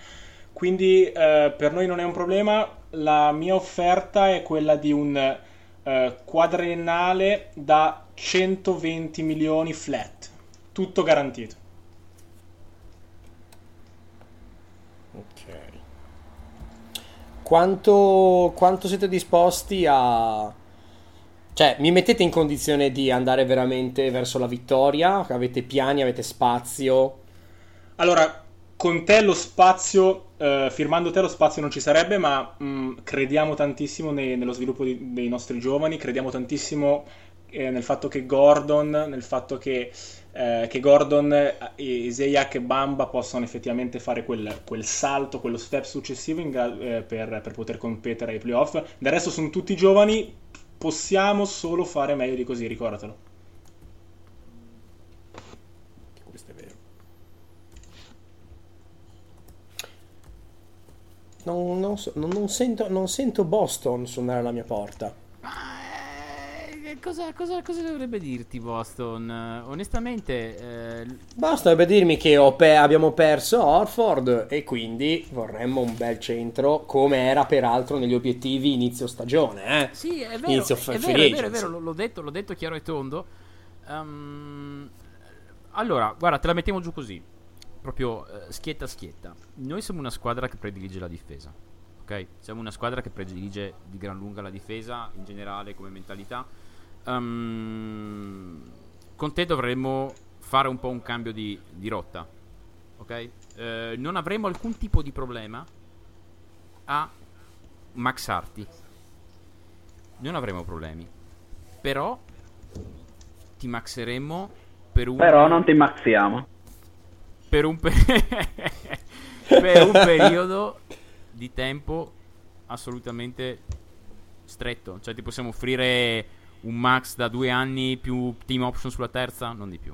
Quindi per noi non è un problema. La mia offerta è quella di un quadriennale da 120 milioni flat, tutto garantito. Ok, quanto siete disposti a... Cioè, mi mettete in condizione di andare veramente verso la vittoria? Avete piani, avete spazio? Allora, con te lo spazio, firmando te lo spazio non ci sarebbe, ma crediamo tantissimo nello sviluppo dei nostri giovani, crediamo tantissimo nel fatto che Gordon, Isaiah e Bamba possano effettivamente fare quel salto, quello step successivo per poter competere ai playoff. Del resto sono tutti giovani, possiamo solo fare meglio di così, ricordatelo. Questo è vero. Non sento Boston suonare alla mia porta. Cosa dovrebbe dirti Boston? Onestamente... Boston dovrebbe dirmi che abbiamo perso Horford e quindi vorremmo un bel centro, come era peraltro negli obiettivi inizio stagione. Sì, è vero, è vero, l'ho detto chiaro e tondo. Allora, guarda, te la mettiamo giù così, proprio schietta schietta. Noi siamo una squadra che predilige la difesa, ok? Siamo una squadra che predilige di gran lunga la difesa in generale come mentalità. con te dovremmo fare un po' un cambio di rotta, ok? Non avremo alcun tipo di problema a maxarti, non avremo problemi, però ti maxeremo per un... Però non ti maxiamo per un periodo di tempo assolutamente stretto, cioè ti possiamo offrire un max da 2 anni più team option sulla terza, non di più.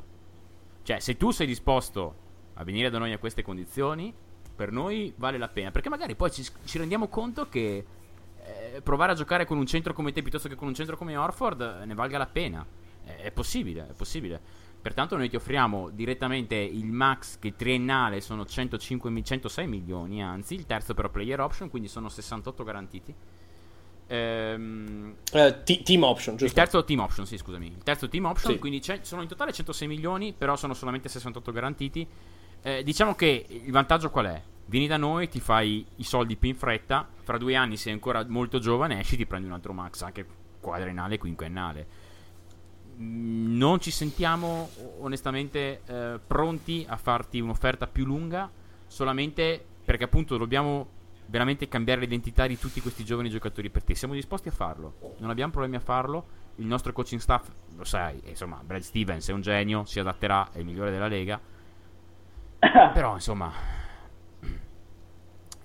Cioè, se tu sei disposto a venire da noi a queste condizioni, per noi vale la pena, perché magari poi ci rendiamo conto che provare a giocare con un centro come te piuttosto che con un centro come Horford ne valga la pena. È possibile. Pertanto noi ti offriamo direttamente il max, che triennale sono 106 milioni, anzi il terzo per player option, quindi sono 68 garantiti. Team option, giusto? Il terzo team option, sì. Quindi sono in totale 106 milioni, però sono solamente 68 garantiti. Diciamo che il vantaggio qual è? Vieni da noi, ti fai i soldi più in fretta, fra 2 anni sei ancora molto giovane, esci, ti prendi un altro max, anche quadriennale, quinquennale. Non ci sentiamo onestamente pronti a farti un'offerta più lunga, solamente perché appunto dobbiamo veramente cambiare l'identità di tutti questi giovani giocatori per te. Siamo disposti a farlo, non abbiamo problemi a farlo, il nostro coaching staff, lo sai, insomma, Brad Stevens è un genio, si adatterà, è il migliore della Lega. Però insomma,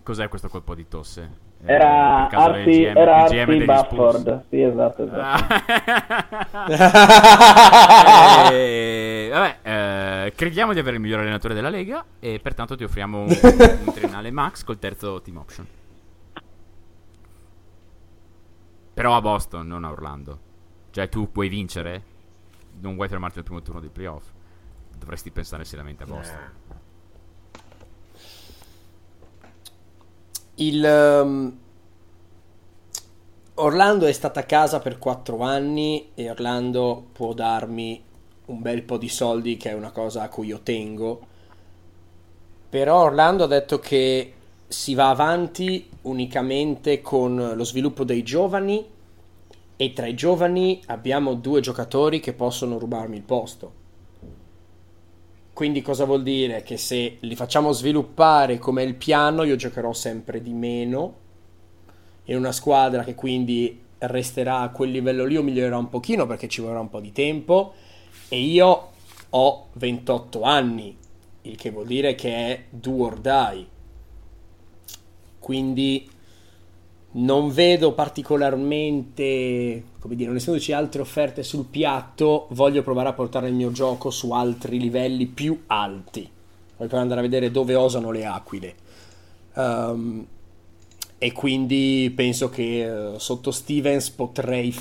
cos'è questo colpo di tosse? Era Arti Bafford. Sì, esatto. Vabbè, crediamo di avere il miglior allenatore della Lega e pertanto ti offriamo un triennale max col terzo team option, però a Boston, non a Orlando. Cioè, tu puoi vincere, non vuoi fermarti al primo turno dei playoff, dovresti pensare seriamente a Boston. Orlando è stata a casa per 4 anni e Orlando può darmi un bel po' di soldi, che è una cosa a cui io tengo. Però Orlando ha detto che si va avanti unicamente con lo sviluppo dei giovani, e tra i giovani abbiamo 2 giocatori che possono rubarmi il posto. Quindi cosa vuol dire? Che se li facciamo sviluppare come il piano, io giocherò sempre di meno in una squadra che quindi resterà a quel livello lì o migliorerà un pochino, perché ci vorrà un po' di tempo, e io ho 28 anni, il che vuol dire che è do or die. Quindi non vedo particolarmente, come dire, non essendoci altre offerte sul piatto, voglio provare a portare il mio gioco su altri livelli più alti. Voglio andare a vedere dove osano le aquile. E quindi penso che sotto Stevens potrei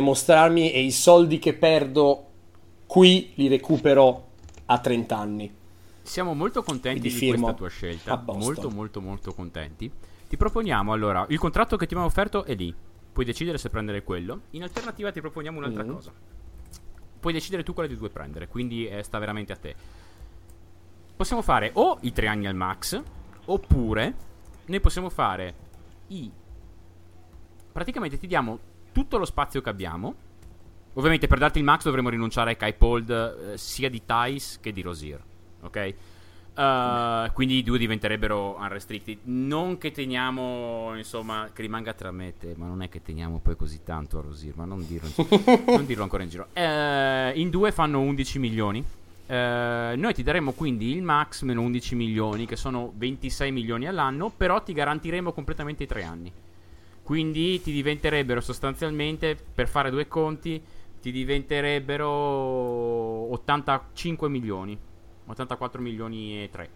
mostrarmi, e i soldi che perdo qui li recupero a 30 anni. Siamo molto contenti di questa tua scelta, molto contenti. Ti proponiamo allora, il contratto che ti abbiamo offerto è lì, puoi decidere se prendere quello. In alternativa ti proponiamo un'altra cosa, puoi decidere tu quale di due prendere, quindi sta veramente a te. Possiamo fare o i 3 anni al max, oppure noi possiamo fare praticamente ti diamo tutto lo spazio che abbiamo. Ovviamente per darti il max dovremo rinunciare a Kai Pold, sia di Thais che di Rozier, ok? Quindi i 2 diventerebbero unrestricted. Non che teniamo, insomma, che rimanga tra me e te, ma non è che teniamo poi così tanto a Rozier, ma non dirlo ancora in giro. In 2 fanno 11 milioni. Noi ti daremo quindi il max meno 11 milioni, che sono 26 milioni all'anno, però ti garantiremo completamente i 3 anni. Quindi ti diventerebbero sostanzialmente, per fare 2 conti, ti diventerebbero 85 milioni. 84 milioni e 3,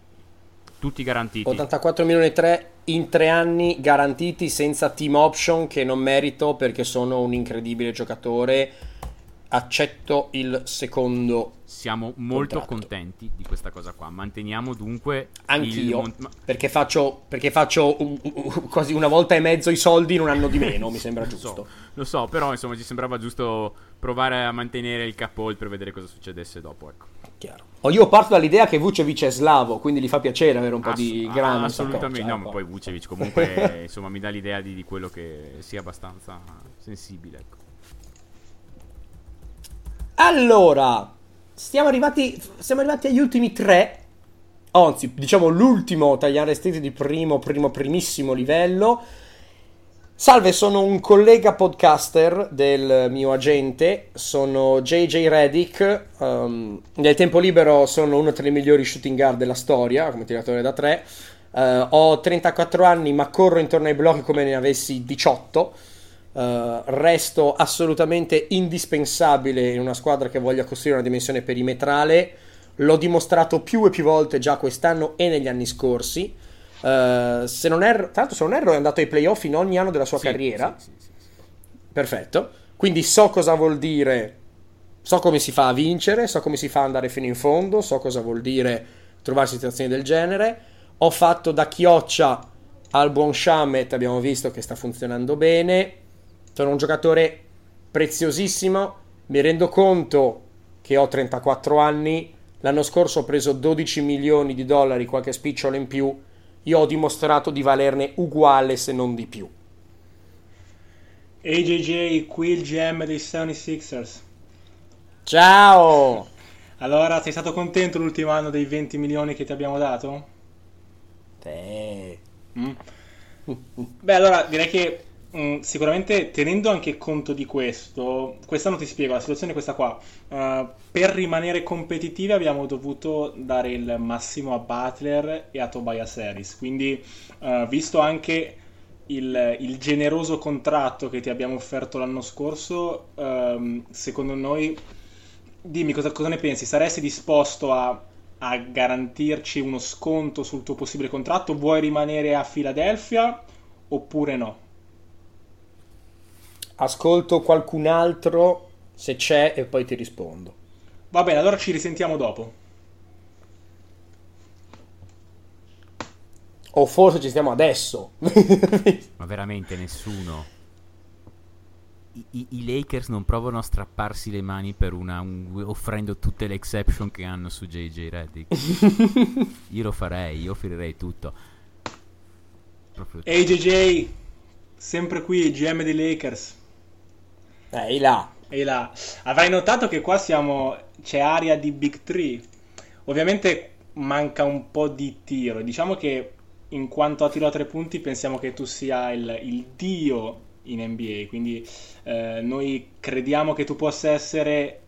tutti garantiti. 84 milioni e 3 in 3 anni garantiti, senza team option, che non merito perché sono un incredibile giocatore. Accetto il secondo. Siamo molto contenti di questa cosa qua. Manteniamo dunque anch'io perché faccio quasi una volta e mezzo i soldi in un anno di meno. Mi sembra giusto. Lo so, però insomma ci sembrava giusto provare a mantenere il Capol per vedere cosa succedesse dopo, ecco. Chiaro. Io parto dall'idea che Vučević è slavo, quindi gli fa piacere avere un po' di grana. Assolutamente, no, ma poi Vučević comunque insomma mi dà l'idea di quello che sia abbastanza sensibile, ecco. Allora, siamo arrivati agli ultimi tre, anzi, diciamo l'ultimo tagliare estese di primissimo livello. Salve, sono un collega podcaster del mio agente, sono JJ Redick, nel tempo libero sono uno dei migliori shooting guard della storia come tiratore da tre, ho 34 anni ma corro intorno ai blocchi come ne avessi 18, resto assolutamente indispensabile in una squadra che voglia costruire una dimensione perimetrale, l'ho dimostrato più e più volte già quest'anno e negli anni scorsi. Se non erro è andato ai playoff in ogni anno della sua carriera. Sì. Perfetto. Quindi so cosa vuol dire, so come si fa a vincere, so come si fa ad andare fino in fondo, so cosa vuol dire trovare situazioni del genere. Ho fatto da chioccia al buon Shamet, abbiamo visto che sta funzionando bene. Sono un giocatore preziosissimo, mi rendo conto che ho 34 anni, l'anno scorso ho preso $12 milioni, qualche spicciolo in più. Io ho dimostrato di valerne uguale se non di più. AJJ, qui il GM dei 76ers. Ciao! Allora, sei stato contento l'ultimo anno dei 20 milioni che ti abbiamo dato? Beh, allora, direi che sicuramente tenendo anche conto di questo, quest'anno ti spiego, la situazione è questa qua. Per rimanere competitivi abbiamo dovuto dare il massimo a Butler e a Tobias Harris, quindi visto anche il generoso contratto che ti abbiamo offerto l'anno scorso, secondo noi, dimmi cosa ne pensi, saresti disposto a garantirci uno sconto sul tuo possibile contratto? Vuoi rimanere a Philadelphia oppure no? Ascolto qualcun altro se c'è e poi ti rispondo. Va bene, allora ci risentiamo dopo. O forse ci stiamo adesso. Ma veramente nessuno. I Lakers non provano a strapparsi le mani per offrendo tutte le exception che hanno su JJ Redick. Io lo farei, io offrirei tutto. Ehi JJ, sempre qui, GM dei Lakers. Ehi là. Avrai notato che qua c'è aria di Big Three. Ovviamente manca un po' di tiro. Diciamo che in quanto a tiro a tre punti pensiamo che tu sia il dio in NBA. Quindi noi crediamo che tu possa essere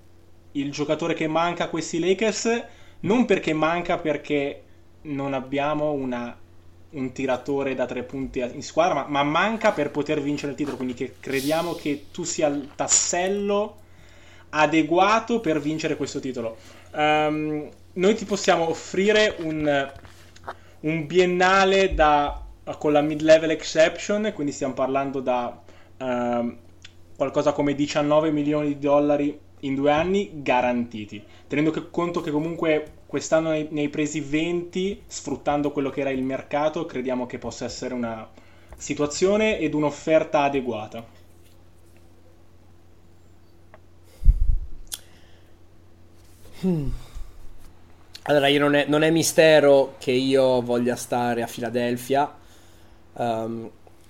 il giocatore che manca a questi Lakers. Non perché manca, perché non abbiamo un tiratore da tre punti in squadra, ma manca per poter vincere il titolo, quindi che crediamo che tu sia il tassello adeguato per vincere questo titolo. Noi ti possiamo offrire un biennale con la mid-level exception, quindi stiamo parlando da qualcosa come $19 milioni in 2 anni garantiti, tenendo conto che comunque quest'anno ne hai presi 20, sfruttando quello che era il mercato. Crediamo che possa essere una situazione ed un'offerta adeguata. Allora, io non è mistero che io voglia stare a Philadelphia.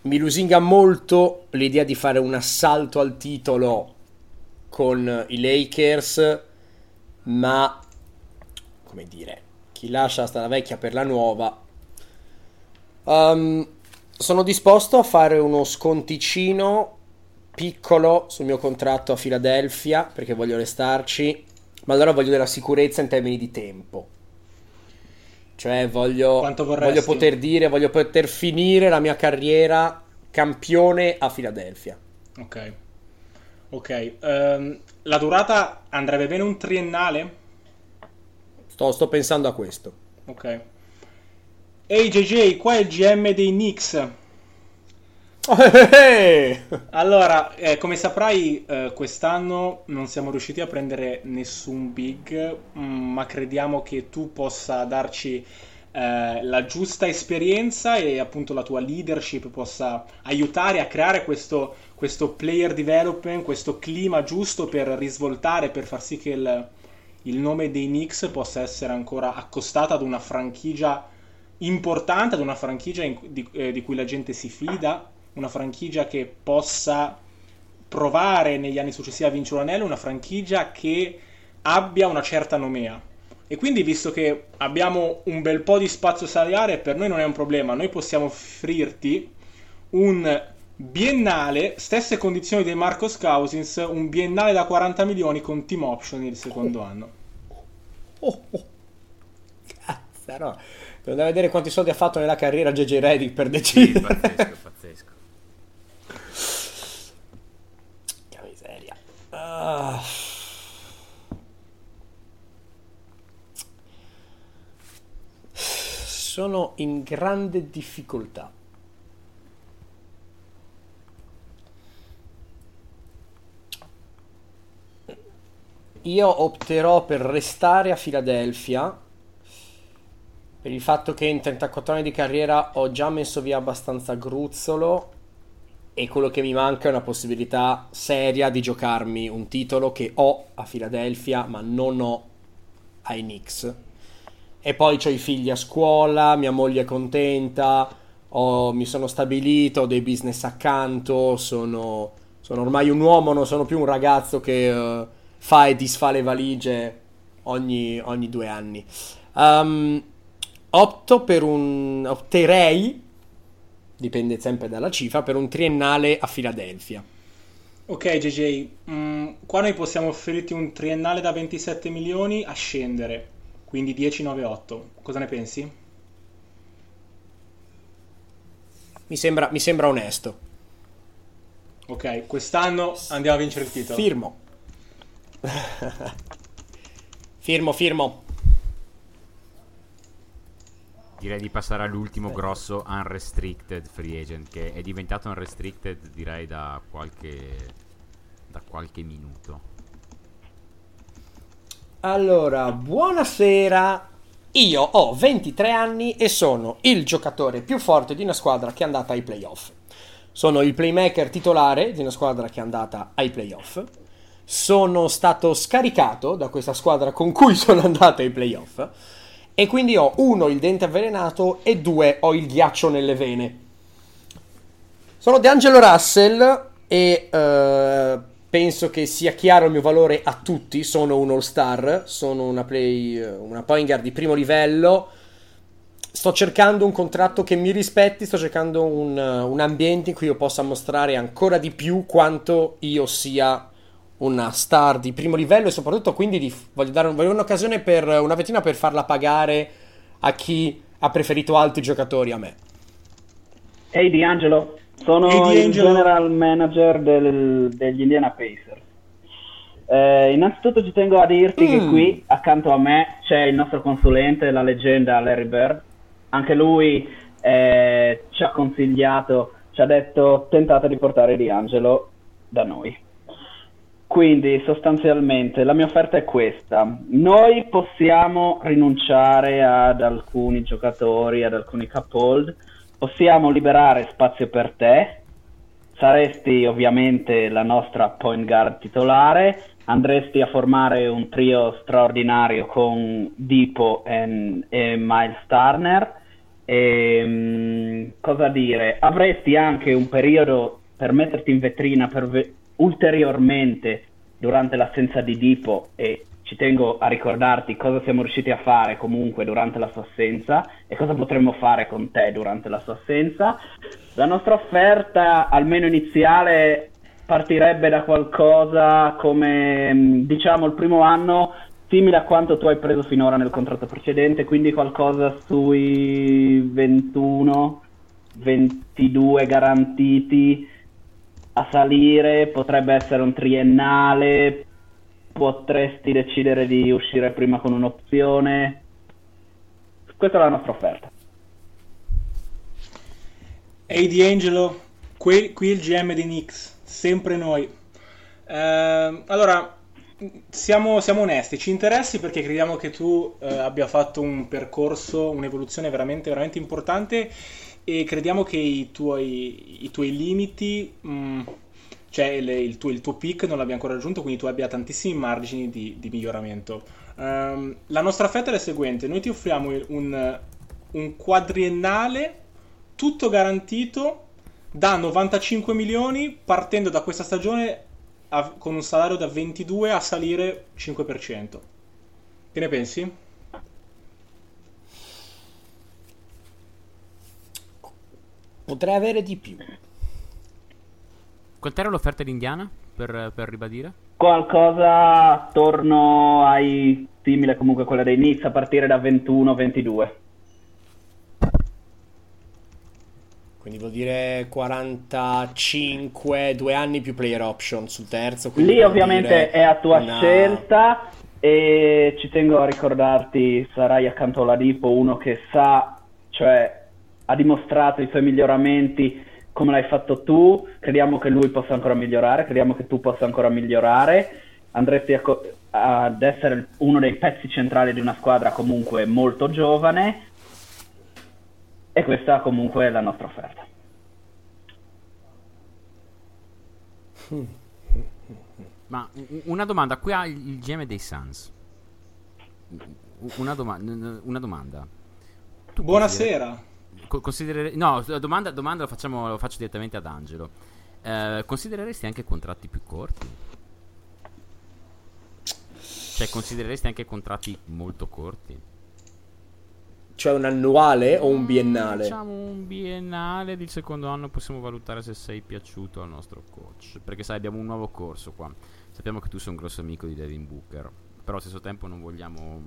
Mi lusinga molto l'idea di fare un assalto al titolo con i Lakers, ma come dire, chi lascia sta la vecchia per la nuova. Sono disposto a fare uno sconticino piccolo sul mio contratto a Philadelphia perché voglio restarci, ma allora voglio della sicurezza in termini di tempo, cioè voglio poter finire la mia carriera campione a Philadelphia. Ok. La durata andrebbe bene un triennale? Sto pensando a questo. Ok. Ehi JJ, qua è il GM dei Knicks. Allora, come saprai, quest'anno non siamo riusciti a prendere nessun big, ma crediamo che tu possa darci la giusta esperienza e appunto la tua leadership possa aiutare a creare questo player development, questo clima giusto per risvoltare, per far sì che il nome dei Knicks possa essere ancora accostato ad una franchigia importante, ad una franchigia di cui la gente si fida, una franchigia che possa provare negli anni successivi a vincere un anello, una franchigia che abbia una certa nomea. E quindi, visto che abbiamo un bel po' di spazio salariale, per noi non è un problema, noi possiamo offrirti un biennale, stesse condizioni dei DeMarcus Cousins, un biennale da 40 milioni con team option il secondo anno. Cazzo, no. Devo andare a vedere quanti soldi ha fatto nella carriera JJ Redick per decidere. Sì, pazzesco. Che miseria. Sono in grande difficoltà. Io opterò per restare a Philadelphia, per il fatto che in 34 anni di carriera ho già messo via abbastanza gruzzolo e quello che mi manca è una possibilità seria di giocarmi un titolo che ho a Philadelphia ma non ho ai Knicks. E poi c'ho i figli a scuola, mia moglie è contenta, mi sono stabilito, ho dei business accanto, sono ormai un uomo, non sono più un ragazzo che... fa e disfa le valigie ogni 2 anni. Opterei, dipende sempre dalla cifra, per un triennale a Philadelphia. Ok JJ, qua noi possiamo offrirti un triennale da 27 milioni a scendere, quindi 10,98. Cosa ne pensi? Mi sembra onesto. Ok, quest'anno andiamo a vincere il titolo. Firmo. Direi di passare all'ultimo grosso unrestricted free agent, che è diventato unrestricted direi da qualche minuto. Allora, buonasera, io ho 23 anni e sono il giocatore più forte di una squadra che è andata ai playoff. Sono il playmaker titolare di una squadra che è andata ai playoff. Sono stato scaricato da questa squadra con cui sono andato ai playoff e quindi ho 1 il dente avvelenato e 2 ho il ghiaccio nelle vene. Sono D'Angelo Russell e penso che sia chiaro il mio valore a tutti. Sono un all-star, sono una point guard di primo livello. Sto cercando un contratto che mi rispetti, sto cercando un ambiente in cui io possa mostrare ancora di più quanto io sia una star di primo livello e soprattutto quindi voglio un'occasione per una vetrina per farla pagare a chi ha preferito altri giocatori a me. Ehi D'Angelo, sono il general manager degli Indiana Pacers. Innanzitutto ci tengo a dirti che qui accanto a me c'è il nostro consulente, la leggenda Larry Bird. Anche lui ci ha consigliato, ci ha detto tentate di portare D'Angelo da noi. Quindi sostanzialmente la mia offerta è questa: noi possiamo rinunciare ad alcuni giocatori, ad alcuni cap hold, possiamo liberare spazio per te, saresti ovviamente la nostra point guard titolare, andresti a formare un trio straordinario con Dipo e Miles Turner e cosa dire, avresti anche un periodo per metterti in vetrina ulteriormente durante l'assenza di Dipo, e ci tengo a ricordarti cosa siamo riusciti a fare comunque durante la sua assenza e cosa potremmo fare con te durante la sua assenza. La nostra offerta, almeno iniziale, partirebbe da qualcosa come, diciamo, il primo anno simile a quanto tu hai preso finora nel contratto precedente, quindi qualcosa sui 21-22 garantiti. A salire potrebbe essere un triennale, potresti decidere di uscire prima con un'opzione. Questa è la nostra offerta. Ehi D'Angelo, qui il GM di Knicks, sempre noi. Allora, siamo onesti, ci interessi perché crediamo che tu abbia fatto un percorso, un'evoluzione veramente, veramente importante. E crediamo che i tuoi limiti, cioè il tuo peak non l'abbiamo ancora raggiunto, quindi tu abbia tantissimi margini di miglioramento. La nostra offerta è la seguente: noi ti offriamo un quadriennale tutto garantito da 95 milioni partendo da questa stagione con un salario da 22 a salire 5%. Che ne pensi? Potrei avere di più. Quant'era l'offerta di Indiana, per ribadire? Qualcosa attorno ai simile comunque quella dei Knicks, a partire da 21-22. Quindi vuol dire 45, 2 anni più player option sul terzo. Lì ovviamente è a tua scelta, e ci tengo a ricordarti, sarai accanto alla Dipo, uno che sa, cioè ha dimostrato i suoi miglioramenti come l'hai fatto tu. Crediamo che lui possa ancora migliorare, crediamo che tu possa ancora migliorare. Andresti ad essere uno dei pezzi centrali di una squadra comunque molto giovane, e questa comunque è la nostra offerta. Ma una domanda qui ha il GM dei Suns, una domanda. Tu buonasera. Domanda lo faccio direttamente ad Angelo. Considereresti anche contratti più corti? Cioè, considereresti anche contratti molto corti? Cioè un annuale o un biennale? Diciamo un biennale del secondo anno, possiamo valutare se sei piaciuto al nostro coach. Perché sai, abbiamo un nuovo corso qua. Sappiamo che tu sei un grosso amico di Devin Booker, però allo stesso tempo non vogliamo...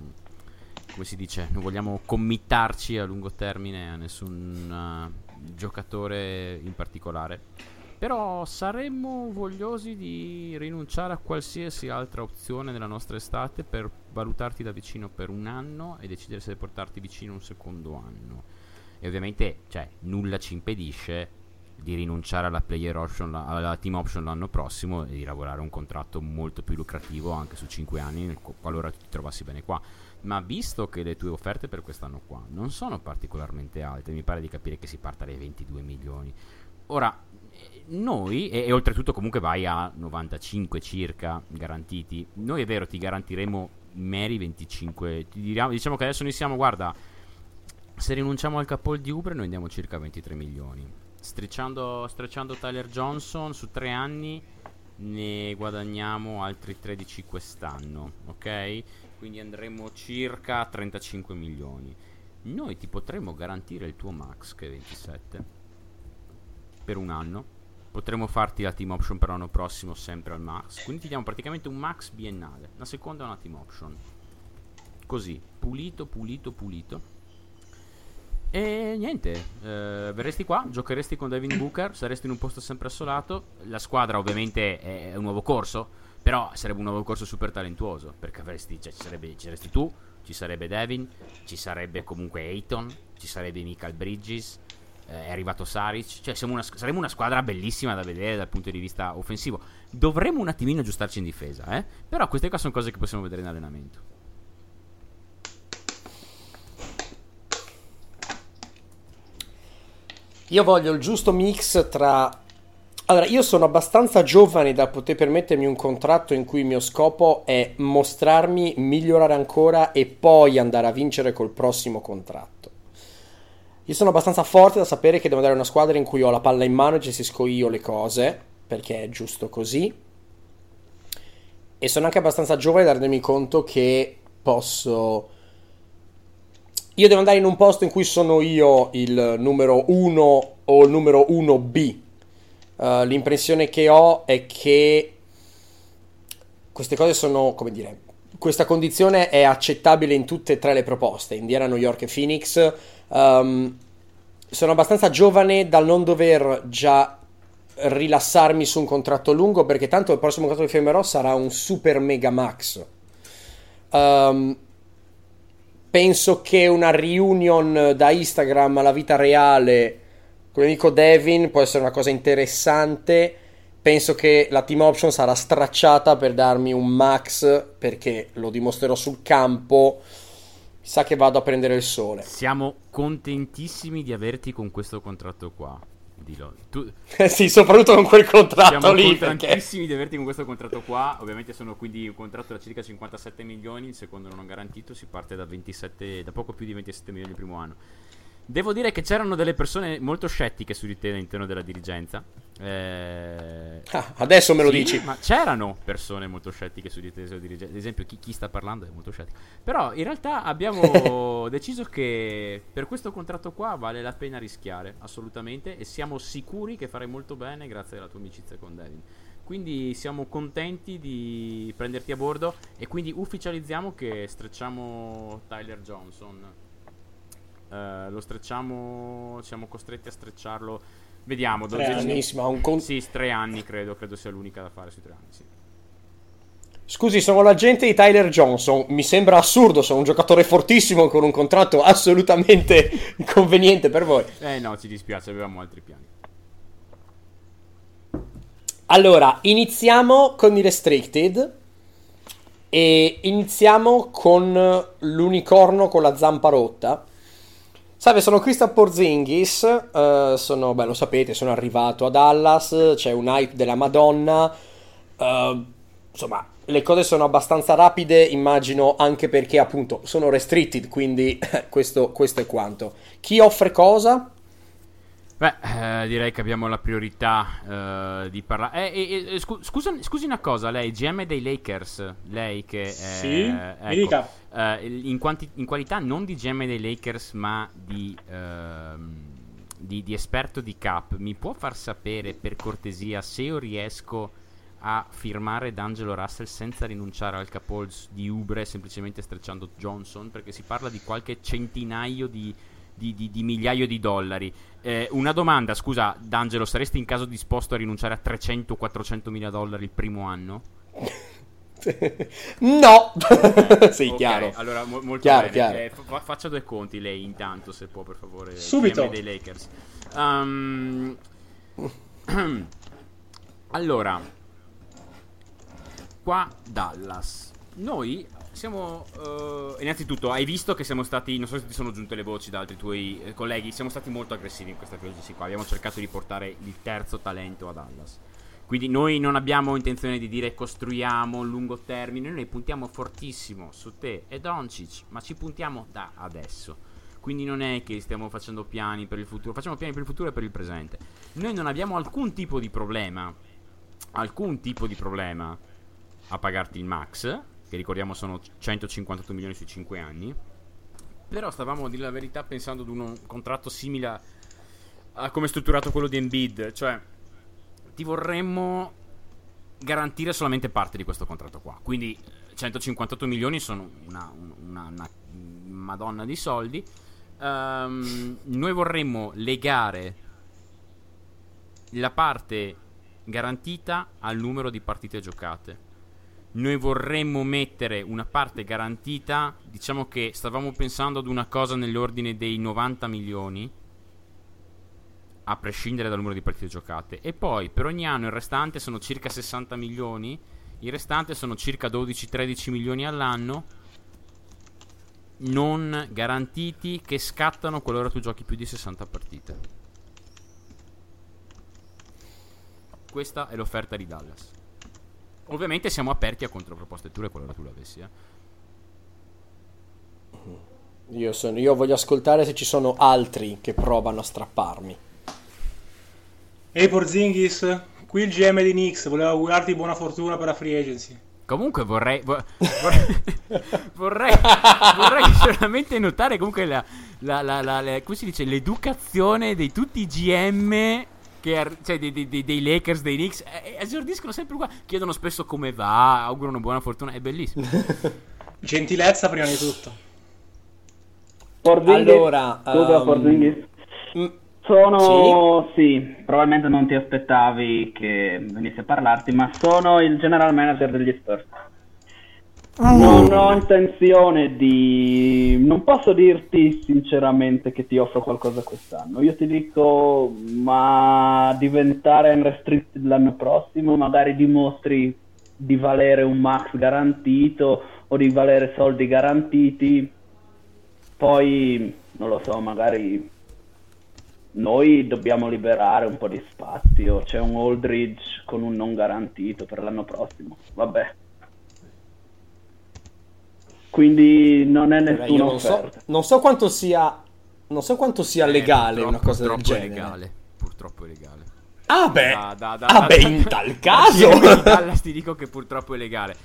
come si dice, non vogliamo committarci a lungo termine a nessun giocatore in particolare, però saremmo vogliosi di rinunciare a qualsiasi altra opzione della nostra estate per valutarti da vicino per un anno e decidere se portarti vicino un secondo anno. E ovviamente, cioè, nulla ci impedisce di rinunciare alla player option, alla team option l'anno prossimo, e di lavorare un contratto molto più lucrativo anche su 5 anni qualora ti trovassi bene qua. Ma visto che le tue offerte per quest'anno qua non sono particolarmente alte, mi pare di capire che si parta dai 22 milioni. Ora, noi, e oltretutto comunque vai a 95 circa garantiti, noi è vero ti garantiremo meri 25, diciamo che adesso noi siamo, guarda, se rinunciamo al Capol di Oubre noi andiamo circa 23 milioni, strecciando Tyler Johnson su 3 anni ne guadagniamo altri 13 quest'anno, ok? Quindi andremo circa a 35 milioni. Noi ti potremmo garantire il tuo max, che è 27, per un anno. Potremmo farti la team option per l'anno prossimo sempre al max. Quindi ti diamo praticamente un max biennale, una seconda e una team option. Così, pulito. E niente, verresti qua, giocheresti con Devin Booker, saresti in un posto sempre assolato. La squadra ovviamente è un nuovo corso, però sarebbe un nuovo corso super talentuoso, perché avresti, cioè, ci saresti tu, ci sarebbe Devin, ci sarebbe comunque Ayton, ci sarebbe Michael Bridges, è arrivato Saric, cioè saremmo una squadra bellissima da vedere dal punto di vista offensivo. Dovremmo un attimino aggiustarci in difesa, però queste qua sono cose che possiamo vedere in allenamento. Io voglio il giusto mix tra... Allora, io sono abbastanza giovane da poter permettermi un contratto in cui il mio scopo è mostrarmi, migliorare ancora e poi andare a vincere col prossimo contratto. Io sono abbastanza forte da sapere che devo andare a una squadra in cui ho la palla in mano e gestisco io le cose, perché è giusto così. E sono anche abbastanza giovane da rendermi conto che posso... Io devo andare in un posto in cui sono io il numero 1 o il numero 1B. L'impressione che ho è che queste cose sono, come dire, questa condizione è accettabile in tutte e tre le proposte, Indiana, New York e Phoenix. Sono abbastanza giovane da non dover già rilassarmi su un contratto lungo, perché tanto il prossimo contratto che firmerò sarà un super mega max. Penso che una reunion da Instagram alla vita reale come amico Devin può essere una cosa interessante. Penso che la team option sarà stracciata per darmi un max, perché lo dimostrerò sul campo. Mi sa che vado a prendere il sole. Siamo contentissimi di averti con questo contratto qua. Dillo. Tu... sì, soprattutto con quel contratto. Siamo lì. Siamo contentissimi di averti con questo contratto qua. Ovviamente sono quindi un contratto da circa 57 milioni, il secondo non garantito, si parte da poco più di 27 milioni il primo anno. Devo dire che c'erano delle persone molto scettiche su di te all'interno della dirigenza. Adesso me lo dici. Ma c'erano persone molto scettiche su di te, sulla dirigenza. Ad esempio, chi sta parlando è molto scettico. Però in realtà abbiamo deciso che per questo contratto qua vale la pena rischiare, assolutamente. E siamo sicuri che farai molto bene grazie alla tua amicizia con Devin. Quindi siamo contenti di prenderti a bordo. E quindi ufficializziamo che stretchiamo Tyler Johnson. Lo stretchiamo, siamo costretti a stretcharlo. Vediamo, 3 anni credo sia l'unica da fare sui 3 anni, sì. Scusi, sono l'agente di Tyler Johnson, mi sembra assurdo, sono un giocatore fortissimo con un contratto assolutamente inconveniente per voi. No, ci dispiace, avevamo altri piani. Allora, iniziamo con i restricted e iniziamo con l'unicorno con la zampa rotta. Salve, sono Kristaps Porzingis, lo sapete, sono arrivato a Dallas, c'è un hype della Madonna, insomma, le cose sono abbastanza rapide, immagino, anche perché appunto sono restricted, quindi questo è quanto. Chi offre cosa? Beh, direi che abbiamo la priorità di parlare. Scusi una cosa, lei, GM dei Lakers, lei che... Sì, ecco, mi dica. In qualità non di GM dei Lakers ma di esperto di cap, mi può far sapere per cortesia se io riesco a firmare D'Angelo Russell senza rinunciare al capol di Ubre, semplicemente strecciando Johnson, perché si parla di qualche centinaio di migliaio di dollari. Una domanda, scusa D'Angelo, saresti in caso disposto a rinunciare a 300-400 mila dollari il primo anno? No, sì, okay, chiaro. Allora, molto chiaro, bene. Chiaro. Faccia 2 conti lei intanto, se può, per favore. Subito. Dei Lakers. Allora, qua Dallas. Noi siamo innanzitutto, hai visto che siamo stati, non so se ti sono giunte le voci da altri tuoi colleghi, siamo stati molto aggressivi in questa filosofia qua. Abbiamo cercato di portare il terzo talento a Dallas. Quindi noi non abbiamo intenzione di dire costruiamo un lungo termine, noi puntiamo fortissimo su te e Doncic, ma ci puntiamo da adesso. Quindi non è che stiamo facendo piani per il futuro, facciamo piani per il futuro e per il presente. Noi non abbiamo alcun tipo di problema a pagarti il max, che ricordiamo sono 158 milioni sui 5 anni. Però stavamo, a dire la verità, pensando ad un contratto simile a come è strutturato quello di Embiid, cioè ti vorremmo garantire solamente parte di questo contratto qua. Quindi 158 milioni sono una madonna di soldi. Noi vorremmo legare la parte garantita al numero di partite giocate. Noi vorremmo mettere una parte garantita, diciamo che stavamo pensando ad una cosa nell'ordine dei 90 milioni a prescindere dal numero di partite giocate, e poi per ogni anno il restante sono circa 60 milioni, il restante sono circa 12-13 milioni all'anno non garantiti che scattano qualora tu giochi più di 60 partite. Questa è l'offerta di Dallas. Ovviamente siamo aperti a controproposte tue qualora tu l'avessi. Io voglio ascoltare se ci sono altri che provano a strapparmi. Ehi Porzingis, qui il GM di Knicks, volevo augurarti buona fortuna per la free agency. Comunque vorrei solamente notare comunque come si dice, l'educazione di tutti i GM dei Lakers, dei Knicks, esordiscono sempre qua, chiedono spesso come va, augurano buona fortuna, è bellissimo. Gentilezza prima di tutto. Porzingis, allora, Porzingis? Sono, sì, probabilmente non ti aspettavi che venisse a parlarti, ma sono il general manager degli Spurs. Non ho intenzione di... non posso dirti sinceramente che ti offro qualcosa quest'anno. Io ti dico, ma diventare unrestricted l'anno prossimo, magari dimostri di valere un max garantito o di valere soldi garantiti. Poi, non lo so, magari noi dobbiamo liberare un po' di spazio. C'è un Aldridge con un non garantito per l'anno prossimo, vabbè. Quindi non è nessuna offerta. Non so quanto sia non so quanto sia legale una cosa del genere. Purtroppo è legale. Ah beh, beh, in tal caso ti dico che purtroppo è legale.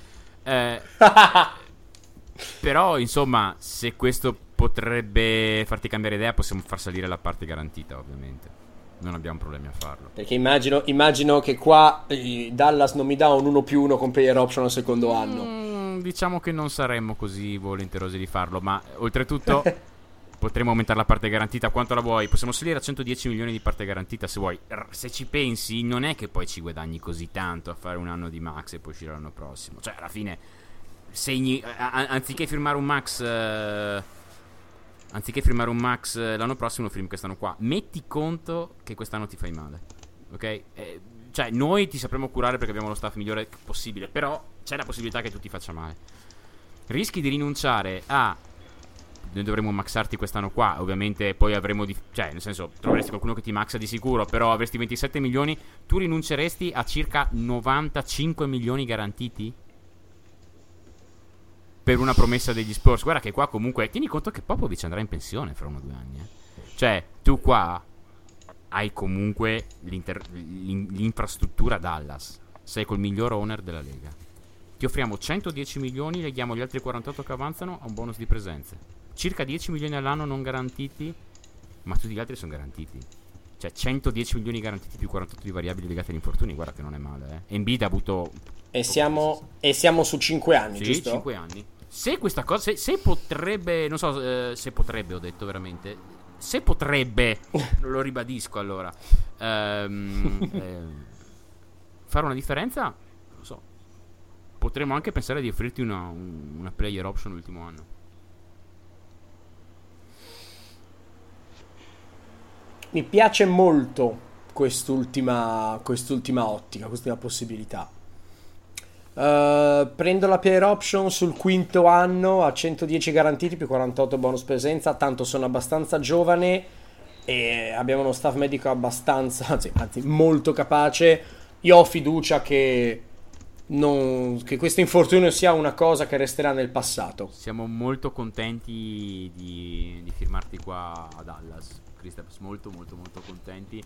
Però insomma, se questo potrebbe farti cambiare idea, possiamo far salire la parte garantita, ovviamente. Non abbiamo problemi a farlo. Perché immagino che qua Dallas non mi dà un 1+1 con player option al secondo anno. Diciamo che non saremmo così volenterosi di farlo, ma oltretutto potremmo aumentare la parte garantita. Quanto la vuoi? Possiamo salire a 110 milioni di parte garantita se vuoi. Se ci pensi, non è che poi ci guadagni così tanto a fare un anno di max e poi uscire l'anno prossimo. Cioè, alla fine, anziché firmare un max... Anziché firmare un max l'anno prossimo, firmi quest'anno qua. Metti conto che quest'anno ti fai male, ok? Cioè, noi ti sapremo curare perché abbiamo lo staff migliore possibile, però c'è la possibilità che tu ti faccia male. Rischi di rinunciare a... Noi dovremmo maxarti quest'anno qua, ovviamente poi avremo... Cioè, nel senso, troveresti qualcuno che ti maxa di sicuro, però avresti 27 milioni, tu rinunceresti a circa 95 milioni garantiti? Per una promessa degli Spurs. Guarda che qua comunque tieni conto che Popovic andrà in pensione fra 1 o 2 anni. Cioè tu qua hai comunque l'infrastruttura Dallas. Sei col miglior owner della Lega. Ti offriamo 110 milioni, leghiamo gli altri 48 che avanzano a un bonus di presenze. Circa 10 milioni all'anno non garantiti, ma tutti gli altri sono garantiti. Cioè 110 milioni garantiti più 48 di variabili legate agli infortuni. Guarda che non è male, eh. Embiid ha avuto... E siamo su 5 anni, sì, giusto? Sì, 5 anni. Se questa cosa, se potrebbe, non so, se potrebbe, ho detto veramente, se potrebbe, lo ribadisco allora, fare una differenza, non lo so, potremmo anche pensare di offrirti una player option l'ultimo anno. Mi piace molto quest'ultima ottica, quest'ultima possibilità. Prendo la player option sul 5º anno a 110 garantiti più 48 bonus presenza. Tanto sono abbastanza giovane e abbiamo uno staff medico abbastanza, anzi molto capace. Io ho fiducia che questo infortunio sia una cosa che resterà nel passato. Siamo molto contenti di firmarti qua a Dallas, Kristaps, molto molto molto contenti.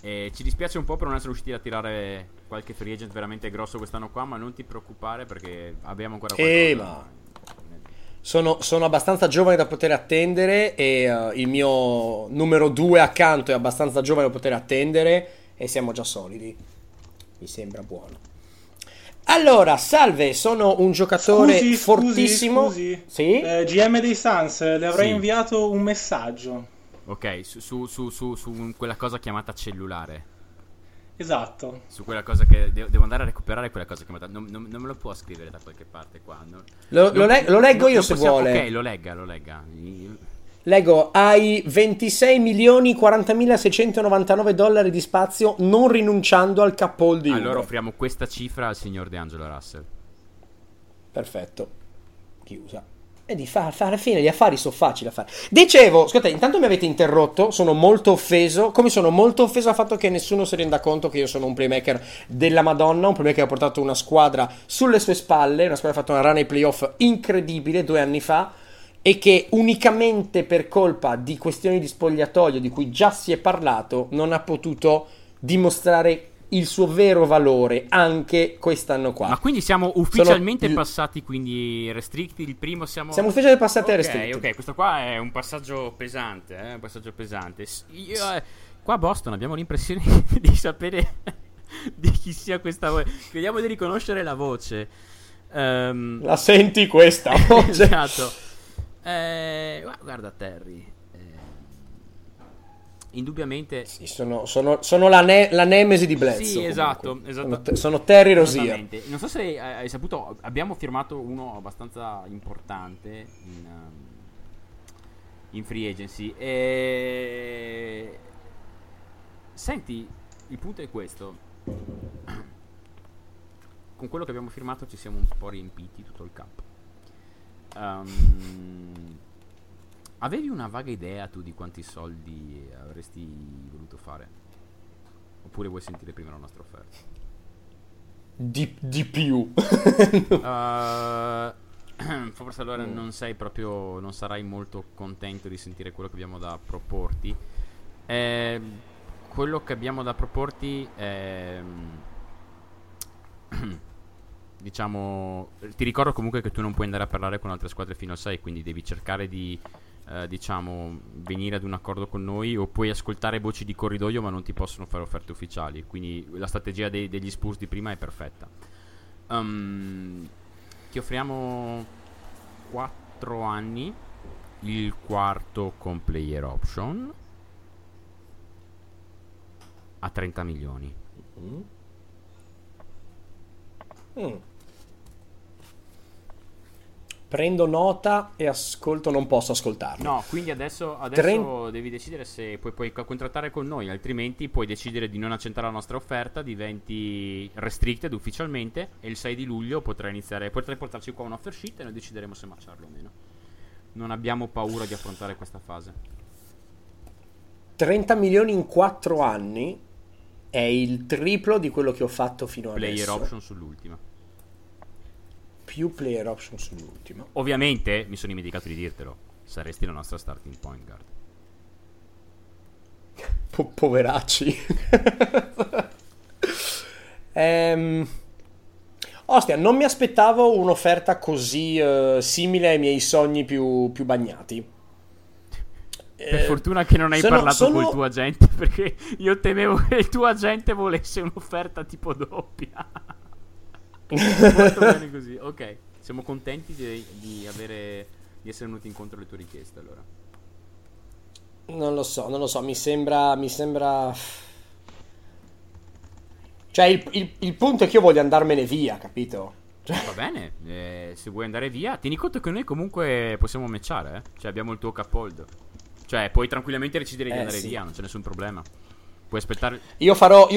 Ci dispiace un po' per non essere riusciti a tirare qualche free agent veramente grosso quest'anno qua, ma non ti preoccupare perché abbiamo ancora qualcosa. Sono abbastanza giovane da poter attendere e il mio numero 2 accanto è abbastanza giovane da poter attendere e siamo già solidi, mi sembra buono. Allora, salve, sono un giocatore fortissimo. Scusi. Sì? GM dei Suns, le avrei inviato un messaggio. Ok, su quella cosa chiamata cellulare. Esatto. Su quella cosa che devo andare a recuperare, quella cosa chiamata... Non me lo può scrivere da qualche parte qua. Lo leggo io se vuole. Ok, lo legga. Leggo, hai $26.040.699 di spazio non rinunciando al capol di... Allora offriamo questa cifra al signor D'Angelo Russell. Perfetto. Chiusa. E di alla fine gli affari sono facili da fare. Dicevo, scusate, intanto mi avete interrotto, sono molto offeso, come sono molto offeso al fatto che nessuno si renda conto che io sono un playmaker della Madonna, un playmaker che ha portato una squadra sulle sue spalle, una squadra che ha fatto una run ai playoff incredibile 2 anni fa e che unicamente per colpa di questioni di spogliatoio di cui già si è parlato non ha potuto dimostrare il suo vero valore anche quest'anno qua. Ma quindi siamo ufficialmente passati, quindi restricted. Il primo siamo ufficialmente passati restricted. Ok, questo qua è un passaggio pesante, un passaggio pesante. Io, qua a Boston abbiamo l'impressione di sapere di chi sia questa voce. Crediamo di riconoscere la voce. La senti questa voce? Esatto. Guarda Terry. Indubbiamente sì, sono la nemesi di Bledsoe. Sì, esatto. Sono Terry Rozier. Non so se hai saputo, abbiamo firmato uno abbastanza importante in free agency e... Senti, il punto è questo. Con quello che abbiamo firmato ci siamo un po' riempiti tutto il campo. Avevi una vaga idea tu di quanti soldi avresti voluto fare? Oppure vuoi sentire prima la nostra offerta? Di più. forse allora non sei proprio, non sarai molto contento di sentire quello che abbiamo da proporti. Quello che abbiamo da proporti è, diciamo, ti ricordo comunque che tu non puoi andare a parlare con altre squadre fino al 6, quindi devi cercare di diciamo venire ad un accordo con noi, o puoi ascoltare voci di corridoio ma non ti possono fare offerte ufficiali, quindi la strategia degli Spurs di prima è perfetta. Ti offriamo 4 anni, il quarto con player option a 30 milioni. Prendo nota e ascolto, non posso ascoltarlo. No, quindi adesso devi decidere se puoi contrattare con noi, altrimenti puoi decidere di non accettare la nostra offerta, diventi restricted ufficialmente e il 6 di luglio potrai portarci qua un offer sheet e noi decideremo se marciarlo o meno. Non abbiamo paura di affrontare questa fase. 30 milioni in 4 anni è il triplo di quello che ho fatto fino adesso. Player option sull'ultima. Più player option sull'ultima. Ovviamente, mi sono dimenticato di dirtelo, saresti la nostra starting point guard. Poveracci. Ostia, non mi aspettavo un'offerta così simile ai miei sogni più bagnati. Per fortuna che non hai parlato col tuo agente, perché io temevo che il tuo agente volesse un'offerta tipo doppia. Molto bene così, ok. Siamo contenti di essere venuti incontro alle tue richieste, allora. Non lo so, mi sembra. Cioè, il punto è che io voglio andarmene via, capito? Cioè... Va bene, se vuoi andare via, tieni conto che noi comunque possiamo matchare, eh? Cioè, abbiamo il tuo caphold. Cioè, puoi tranquillamente decidere di andare via, non c'è nessun problema. Puoi aspettare. Io farò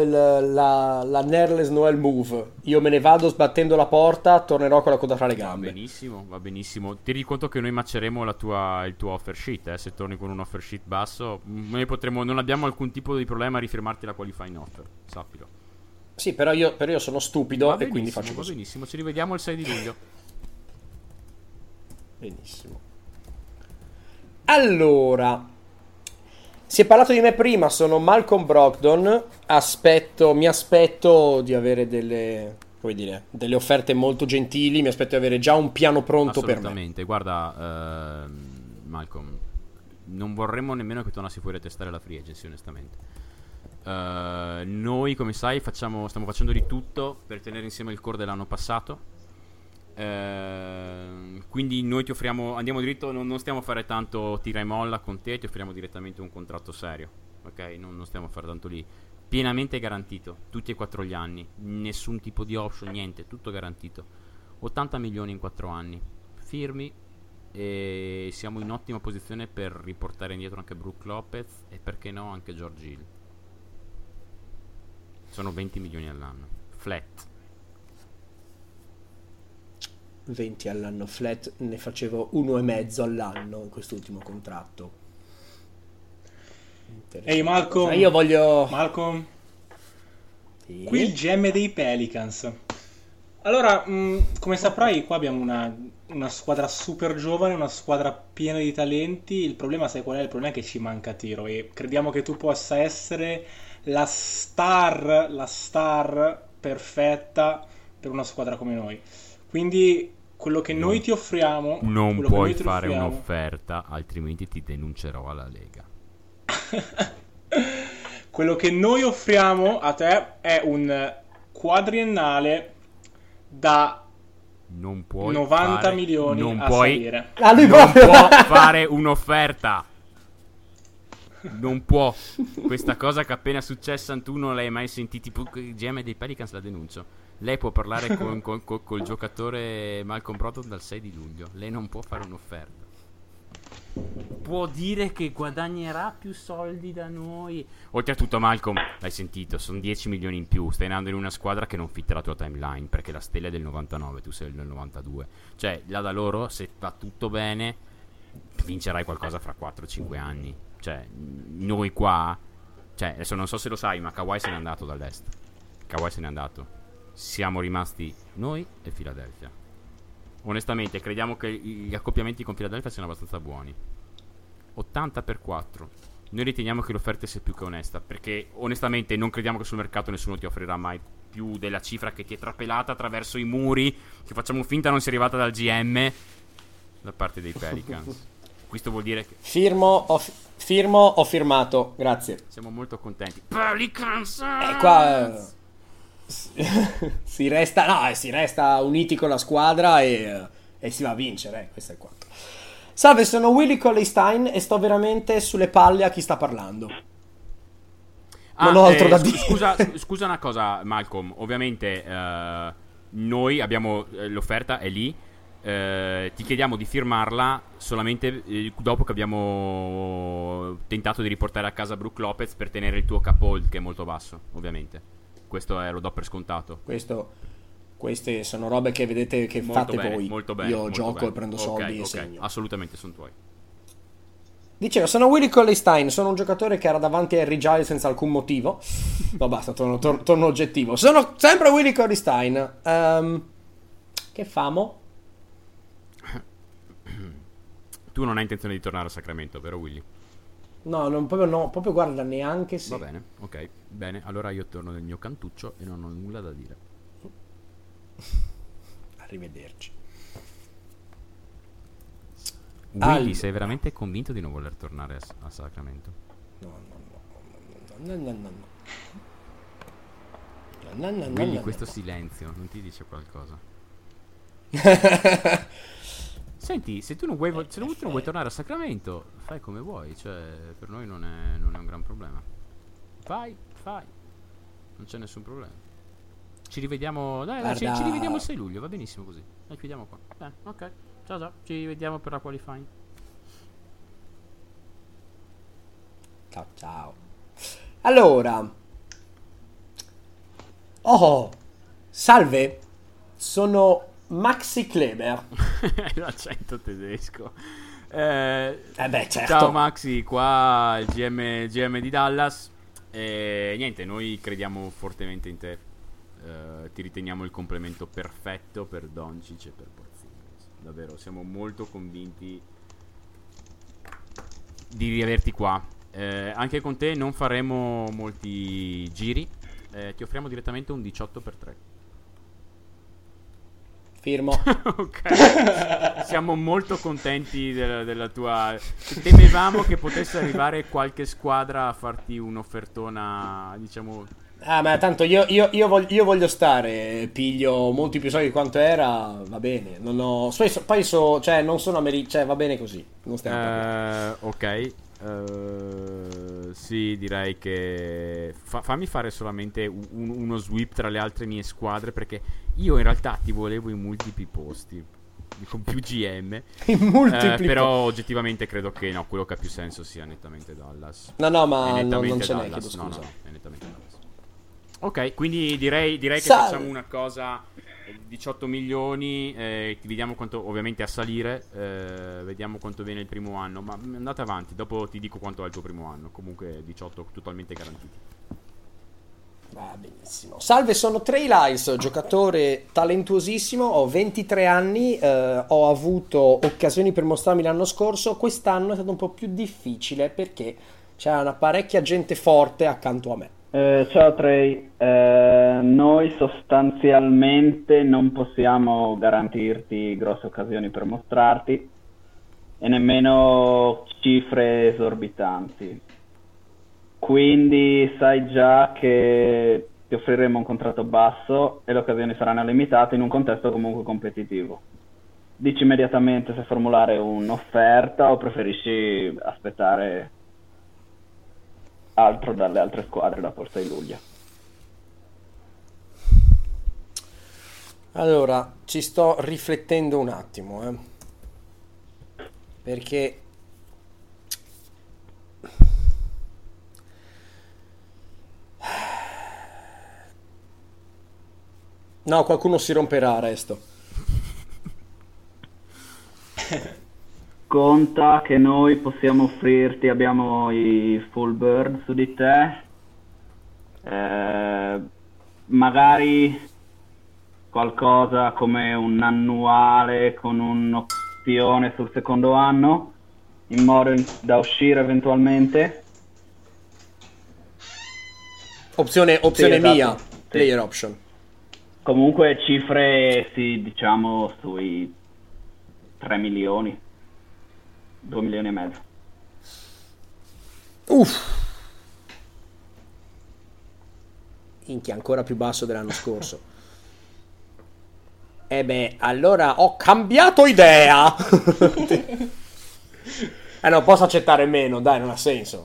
la Nerlens Noel move. Io me ne vado sbattendo la porta, tornerò con la coda fra le gambe. Va benissimo. Ti rendi conto che noi matcheremo il tuo offer sheet, se torni con un offer sheet basso, noi potremo, non abbiamo alcun tipo di problema a rifirmarti la qualifying offer, sappilo. Sì, però io sono stupido e quindi faccio così. Va benissimo, ci rivediamo il 6 di luglio. Benissimo. Allora, si è parlato di me prima, sono Malcolm Brogdon, mi aspetto di avere delle offerte molto gentili, mi aspetto di avere già un piano pronto per me. Assolutamente, guarda, Malcolm, non vorremmo nemmeno che tornassi fuori a testare la free agency, onestamente. Noi, come sai, stiamo facendo di tutto per tenere insieme il core dell'anno passato. Quindi noi ti offriamo, andiamo diritto, non stiamo a fare tanto tira e molla con te, ti offriamo direttamente un contratto serio, ok? Non stiamo a fare tanto lì, pienamente garantito tutti e 4 gli anni, nessun tipo di option, niente, tutto garantito, 80 milioni in 4 anni firmi, e siamo in ottima posizione per riportare indietro anche Brooke Lopez e, perché no, anche George Hill. Sono 20 milioni all'anno flat. 20 all'anno flat, ne facevo 1,5 all'anno in quest'ultimo contratto. Ehi Malcolm, io voglio Malcolm, sì. Qui il GM dei Pelicans. Allora, come saprai, qua abbiamo una squadra super giovane, una squadra piena di talenti. Il problema, sai qual è? Il problema è che ci manca tiro, e crediamo che tu possa essere la star perfetta per una squadra come noi. Quindi quello che noi ti offriamo... Non puoi fare un'offerta, altrimenti ti denuncerò alla Lega. Quello che noi offriamo a te è un quadriennale da 90 milioni a salire. Non può fare un'offerta. Non può. Questa cosa che appena successa, tu non l'hai mai sentita. Il GM dei Pelicans la denuncio. Lei può parlare col giocatore Malcolm Brogdon dal 6 di luglio. Lei non può fare un'offerta. Può dire che guadagnerà più soldi da noi. Oltretutto, Malcolm, l'hai sentito, sono 10 milioni in più. Stai andando in una squadra che non fitta la tua timeline, perché la stella è del 99, tu sei del 92. Cioè, là da loro, se va tutto bene, vincerai qualcosa fra 4-5 anni. Cioè, noi qua... Cioè, adesso non so se lo sai, ma Kawhi se n'è andato dall'est. Siamo rimasti noi e Philadelphia. onestamente crediamo che gli accoppiamenti con Philadelphia siano abbastanza buoni. 80-4. Noi riteniamo che l'offerta sia più che onesta, perché onestamente non crediamo che sul mercato nessuno ti offrirà mai più della cifra che ti è trapelata attraverso i muri, che facciamo finta non sia arrivata dal GM, da parte dei Pelicans. Questo vuol dire che... Firmo, ho firmato, grazie. Siamo molto contenti. Pelicans! Qua si resta uniti con la squadra e si va a vincere, questo è quanto. Salve, sono Willie Cauley-Stein e sto veramente sulle palle a chi sta parlando. Non ho altro da dire. Scusa una cosa, Malcolm. Ovviamente noi abbiamo l'offerta, è lì. Ti chiediamo di firmarla solamente dopo che abbiamo tentato di riportare a casa Brooke Lopez per tenere il tuo cap hold, che è molto basso, ovviamente. Questo lo do per scontato. Queste sono robe che vedete che molto fate bene, voi. Molto bene, io molto gioco bene. E prendo soldi e segno. Assolutamente, sono tuoi. Dicevo, sono Willie Cauley-Stein, sono un giocatore che era davanti a Harry Giles senza alcun motivo. No, basta, torno oggettivo. Sono sempre Willie Cauley-Stein. Che famo? Tu non hai intenzione di tornare a Sacramento, vero Willy? No, proprio guarda, neanche se... Va bene, ok, bene, allora io torno nel mio cantuccio e non ho nulla da dire. Arrivederci. Willy, sei veramente convinto di non voler tornare a Sacramento? No. Willy, questo silenzio non ti dice qualcosa? Senti, se tu non vuoi, tornare a Sacramento, fai come vuoi, cioè per noi non è un gran problema. Fai. Non c'è nessun problema. Ci rivediamo. Dai, ci rivediamo il 6 luglio, va benissimo così. Dai, chiudiamo qua. Ok. Ciao. Ci rivediamo per la qualifying. Ciao. Allora. Oh, salve. Sono Maxi Kleber. L'accento tedesco. Beh, certo. Ciao Maxi, qua il GM di Dallas. Niente, noi crediamo fortemente in te. Ti riteniamo il complemento perfetto per Doncic e per Porzingis. Davvero, siamo molto convinti di riaverti qua. Anche con te non faremo molti giri. Ti offriamo direttamente un 18x3. Firmo. Ok. Siamo molto contenti della tua... Temevamo che potesse arrivare qualche squadra a farti un'offertona, diciamo... ma tanto io voglio stare, piglio molti più soldi di quanto era, va bene. Non ho... Poi cioè, non sono cioè, va bene così. Non stiamo parlando. Ok. Sì, direi che fammi fare solamente uno sweep tra le altre mie squadre, perché io in realtà ti volevo in multipli posti con più GM però oggettivamente credo che no, quello che ha più senso sia nettamente Dallas. No, ma non ce n'è, chiedo scusa. No, è nettamente Dallas. Ok, quindi direi che facciamo una cosa, 18 milioni, vediamo quanto, ovviamente a salire, vediamo quanto viene il primo anno, ma andate avanti, dopo ti dico quanto è il tuo primo anno, comunque 18 totalmente garantiti. Va benissimo. Salve, sono Trey Lyles, giocatore talentuosissimo, ho 23 anni, ho avuto occasioni per mostrarmi l'anno scorso, quest'anno è stato un po' più difficile perché c'è una parecchia gente forte accanto a me. Ciao Trey, noi sostanzialmente non possiamo garantirti grosse occasioni per mostrarti e nemmeno cifre esorbitanti, quindi sai già che ti offriremo un contratto basso e le occasioni saranno limitate in un contesto comunque competitivo. Dici immediatamente se formulare un'offerta o preferisci aspettare altro dalle altre squadre da Porta di Luglia. Allora, ci sto riflettendo un attimo, perché no, qualcuno si romperà, resto. Conta che noi possiamo offrirti, abbiamo i full bird su di te, magari qualcosa come un annuale con un'opzione sul secondo anno in modo da uscire eventualmente. Opzione sì, esatto. Mia, sì. Player option. Comunque cifre, sì, diciamo sui 3 milioni, 2 milioni e mezzo. Uff. Minchia, ancora più basso dell'anno scorso. E beh, allora ho cambiato idea. Non posso accettare meno, dai, non ha senso.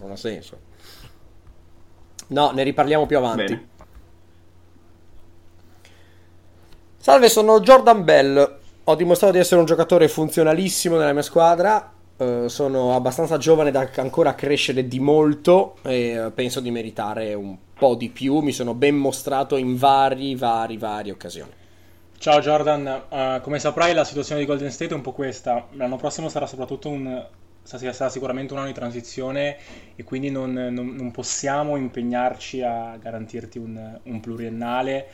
No, ne riparliamo più avanti. Bene. Salve, sono Jordan Bell. Ho dimostrato di essere un giocatore funzionalissimo nella mia squadra. Sono abbastanza giovane da ancora crescere di molto e penso di meritare un po' di più. Mi sono ben mostrato in varie occasioni. Ciao Jordan, come saprai la situazione di Golden State è un po' questa. L'anno prossimo sarà soprattutto sarà sicuramente un anno di transizione e quindi non possiamo impegnarci a garantirti un pluriennale,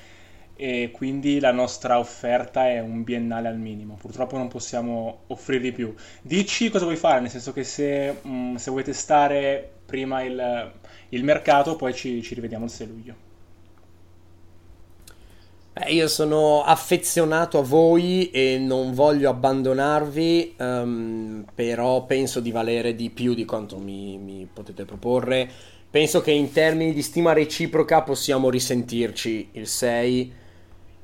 e quindi la nostra offerta è un biennale al minimo. Purtroppo non possiamo offrirvi più. Dici cosa vuoi fare, nel senso che se vuoi testare prima il mercato, poi ci rivediamo il 6 luglio. Io sono affezionato a voi e non voglio abbandonarvi, però penso di valere di più di quanto mi potete proporre. Penso che in termini di stima reciproca possiamo risentirci il 6,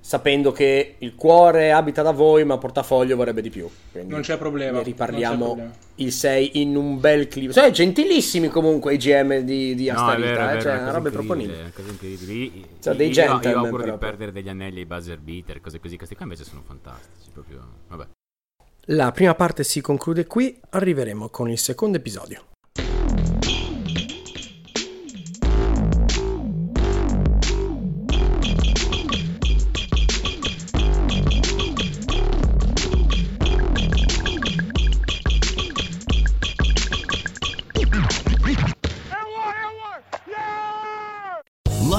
sapendo che il cuore abita da voi ma portafoglio vorrebbe di più. Quindi non c'è problema, ne riparliamo, il 6 in un bel clip. Cioè gentilissimi comunque i GM di Astarita, no, cioè una roba proponibile, cioè dei gentleman. Io auguro di perdere degli anelli, i buzzer beater, cose così. Questi qua invece sono fantastici proprio. Vabbè. La prima parte si conclude qui, arriveremo con il secondo episodio.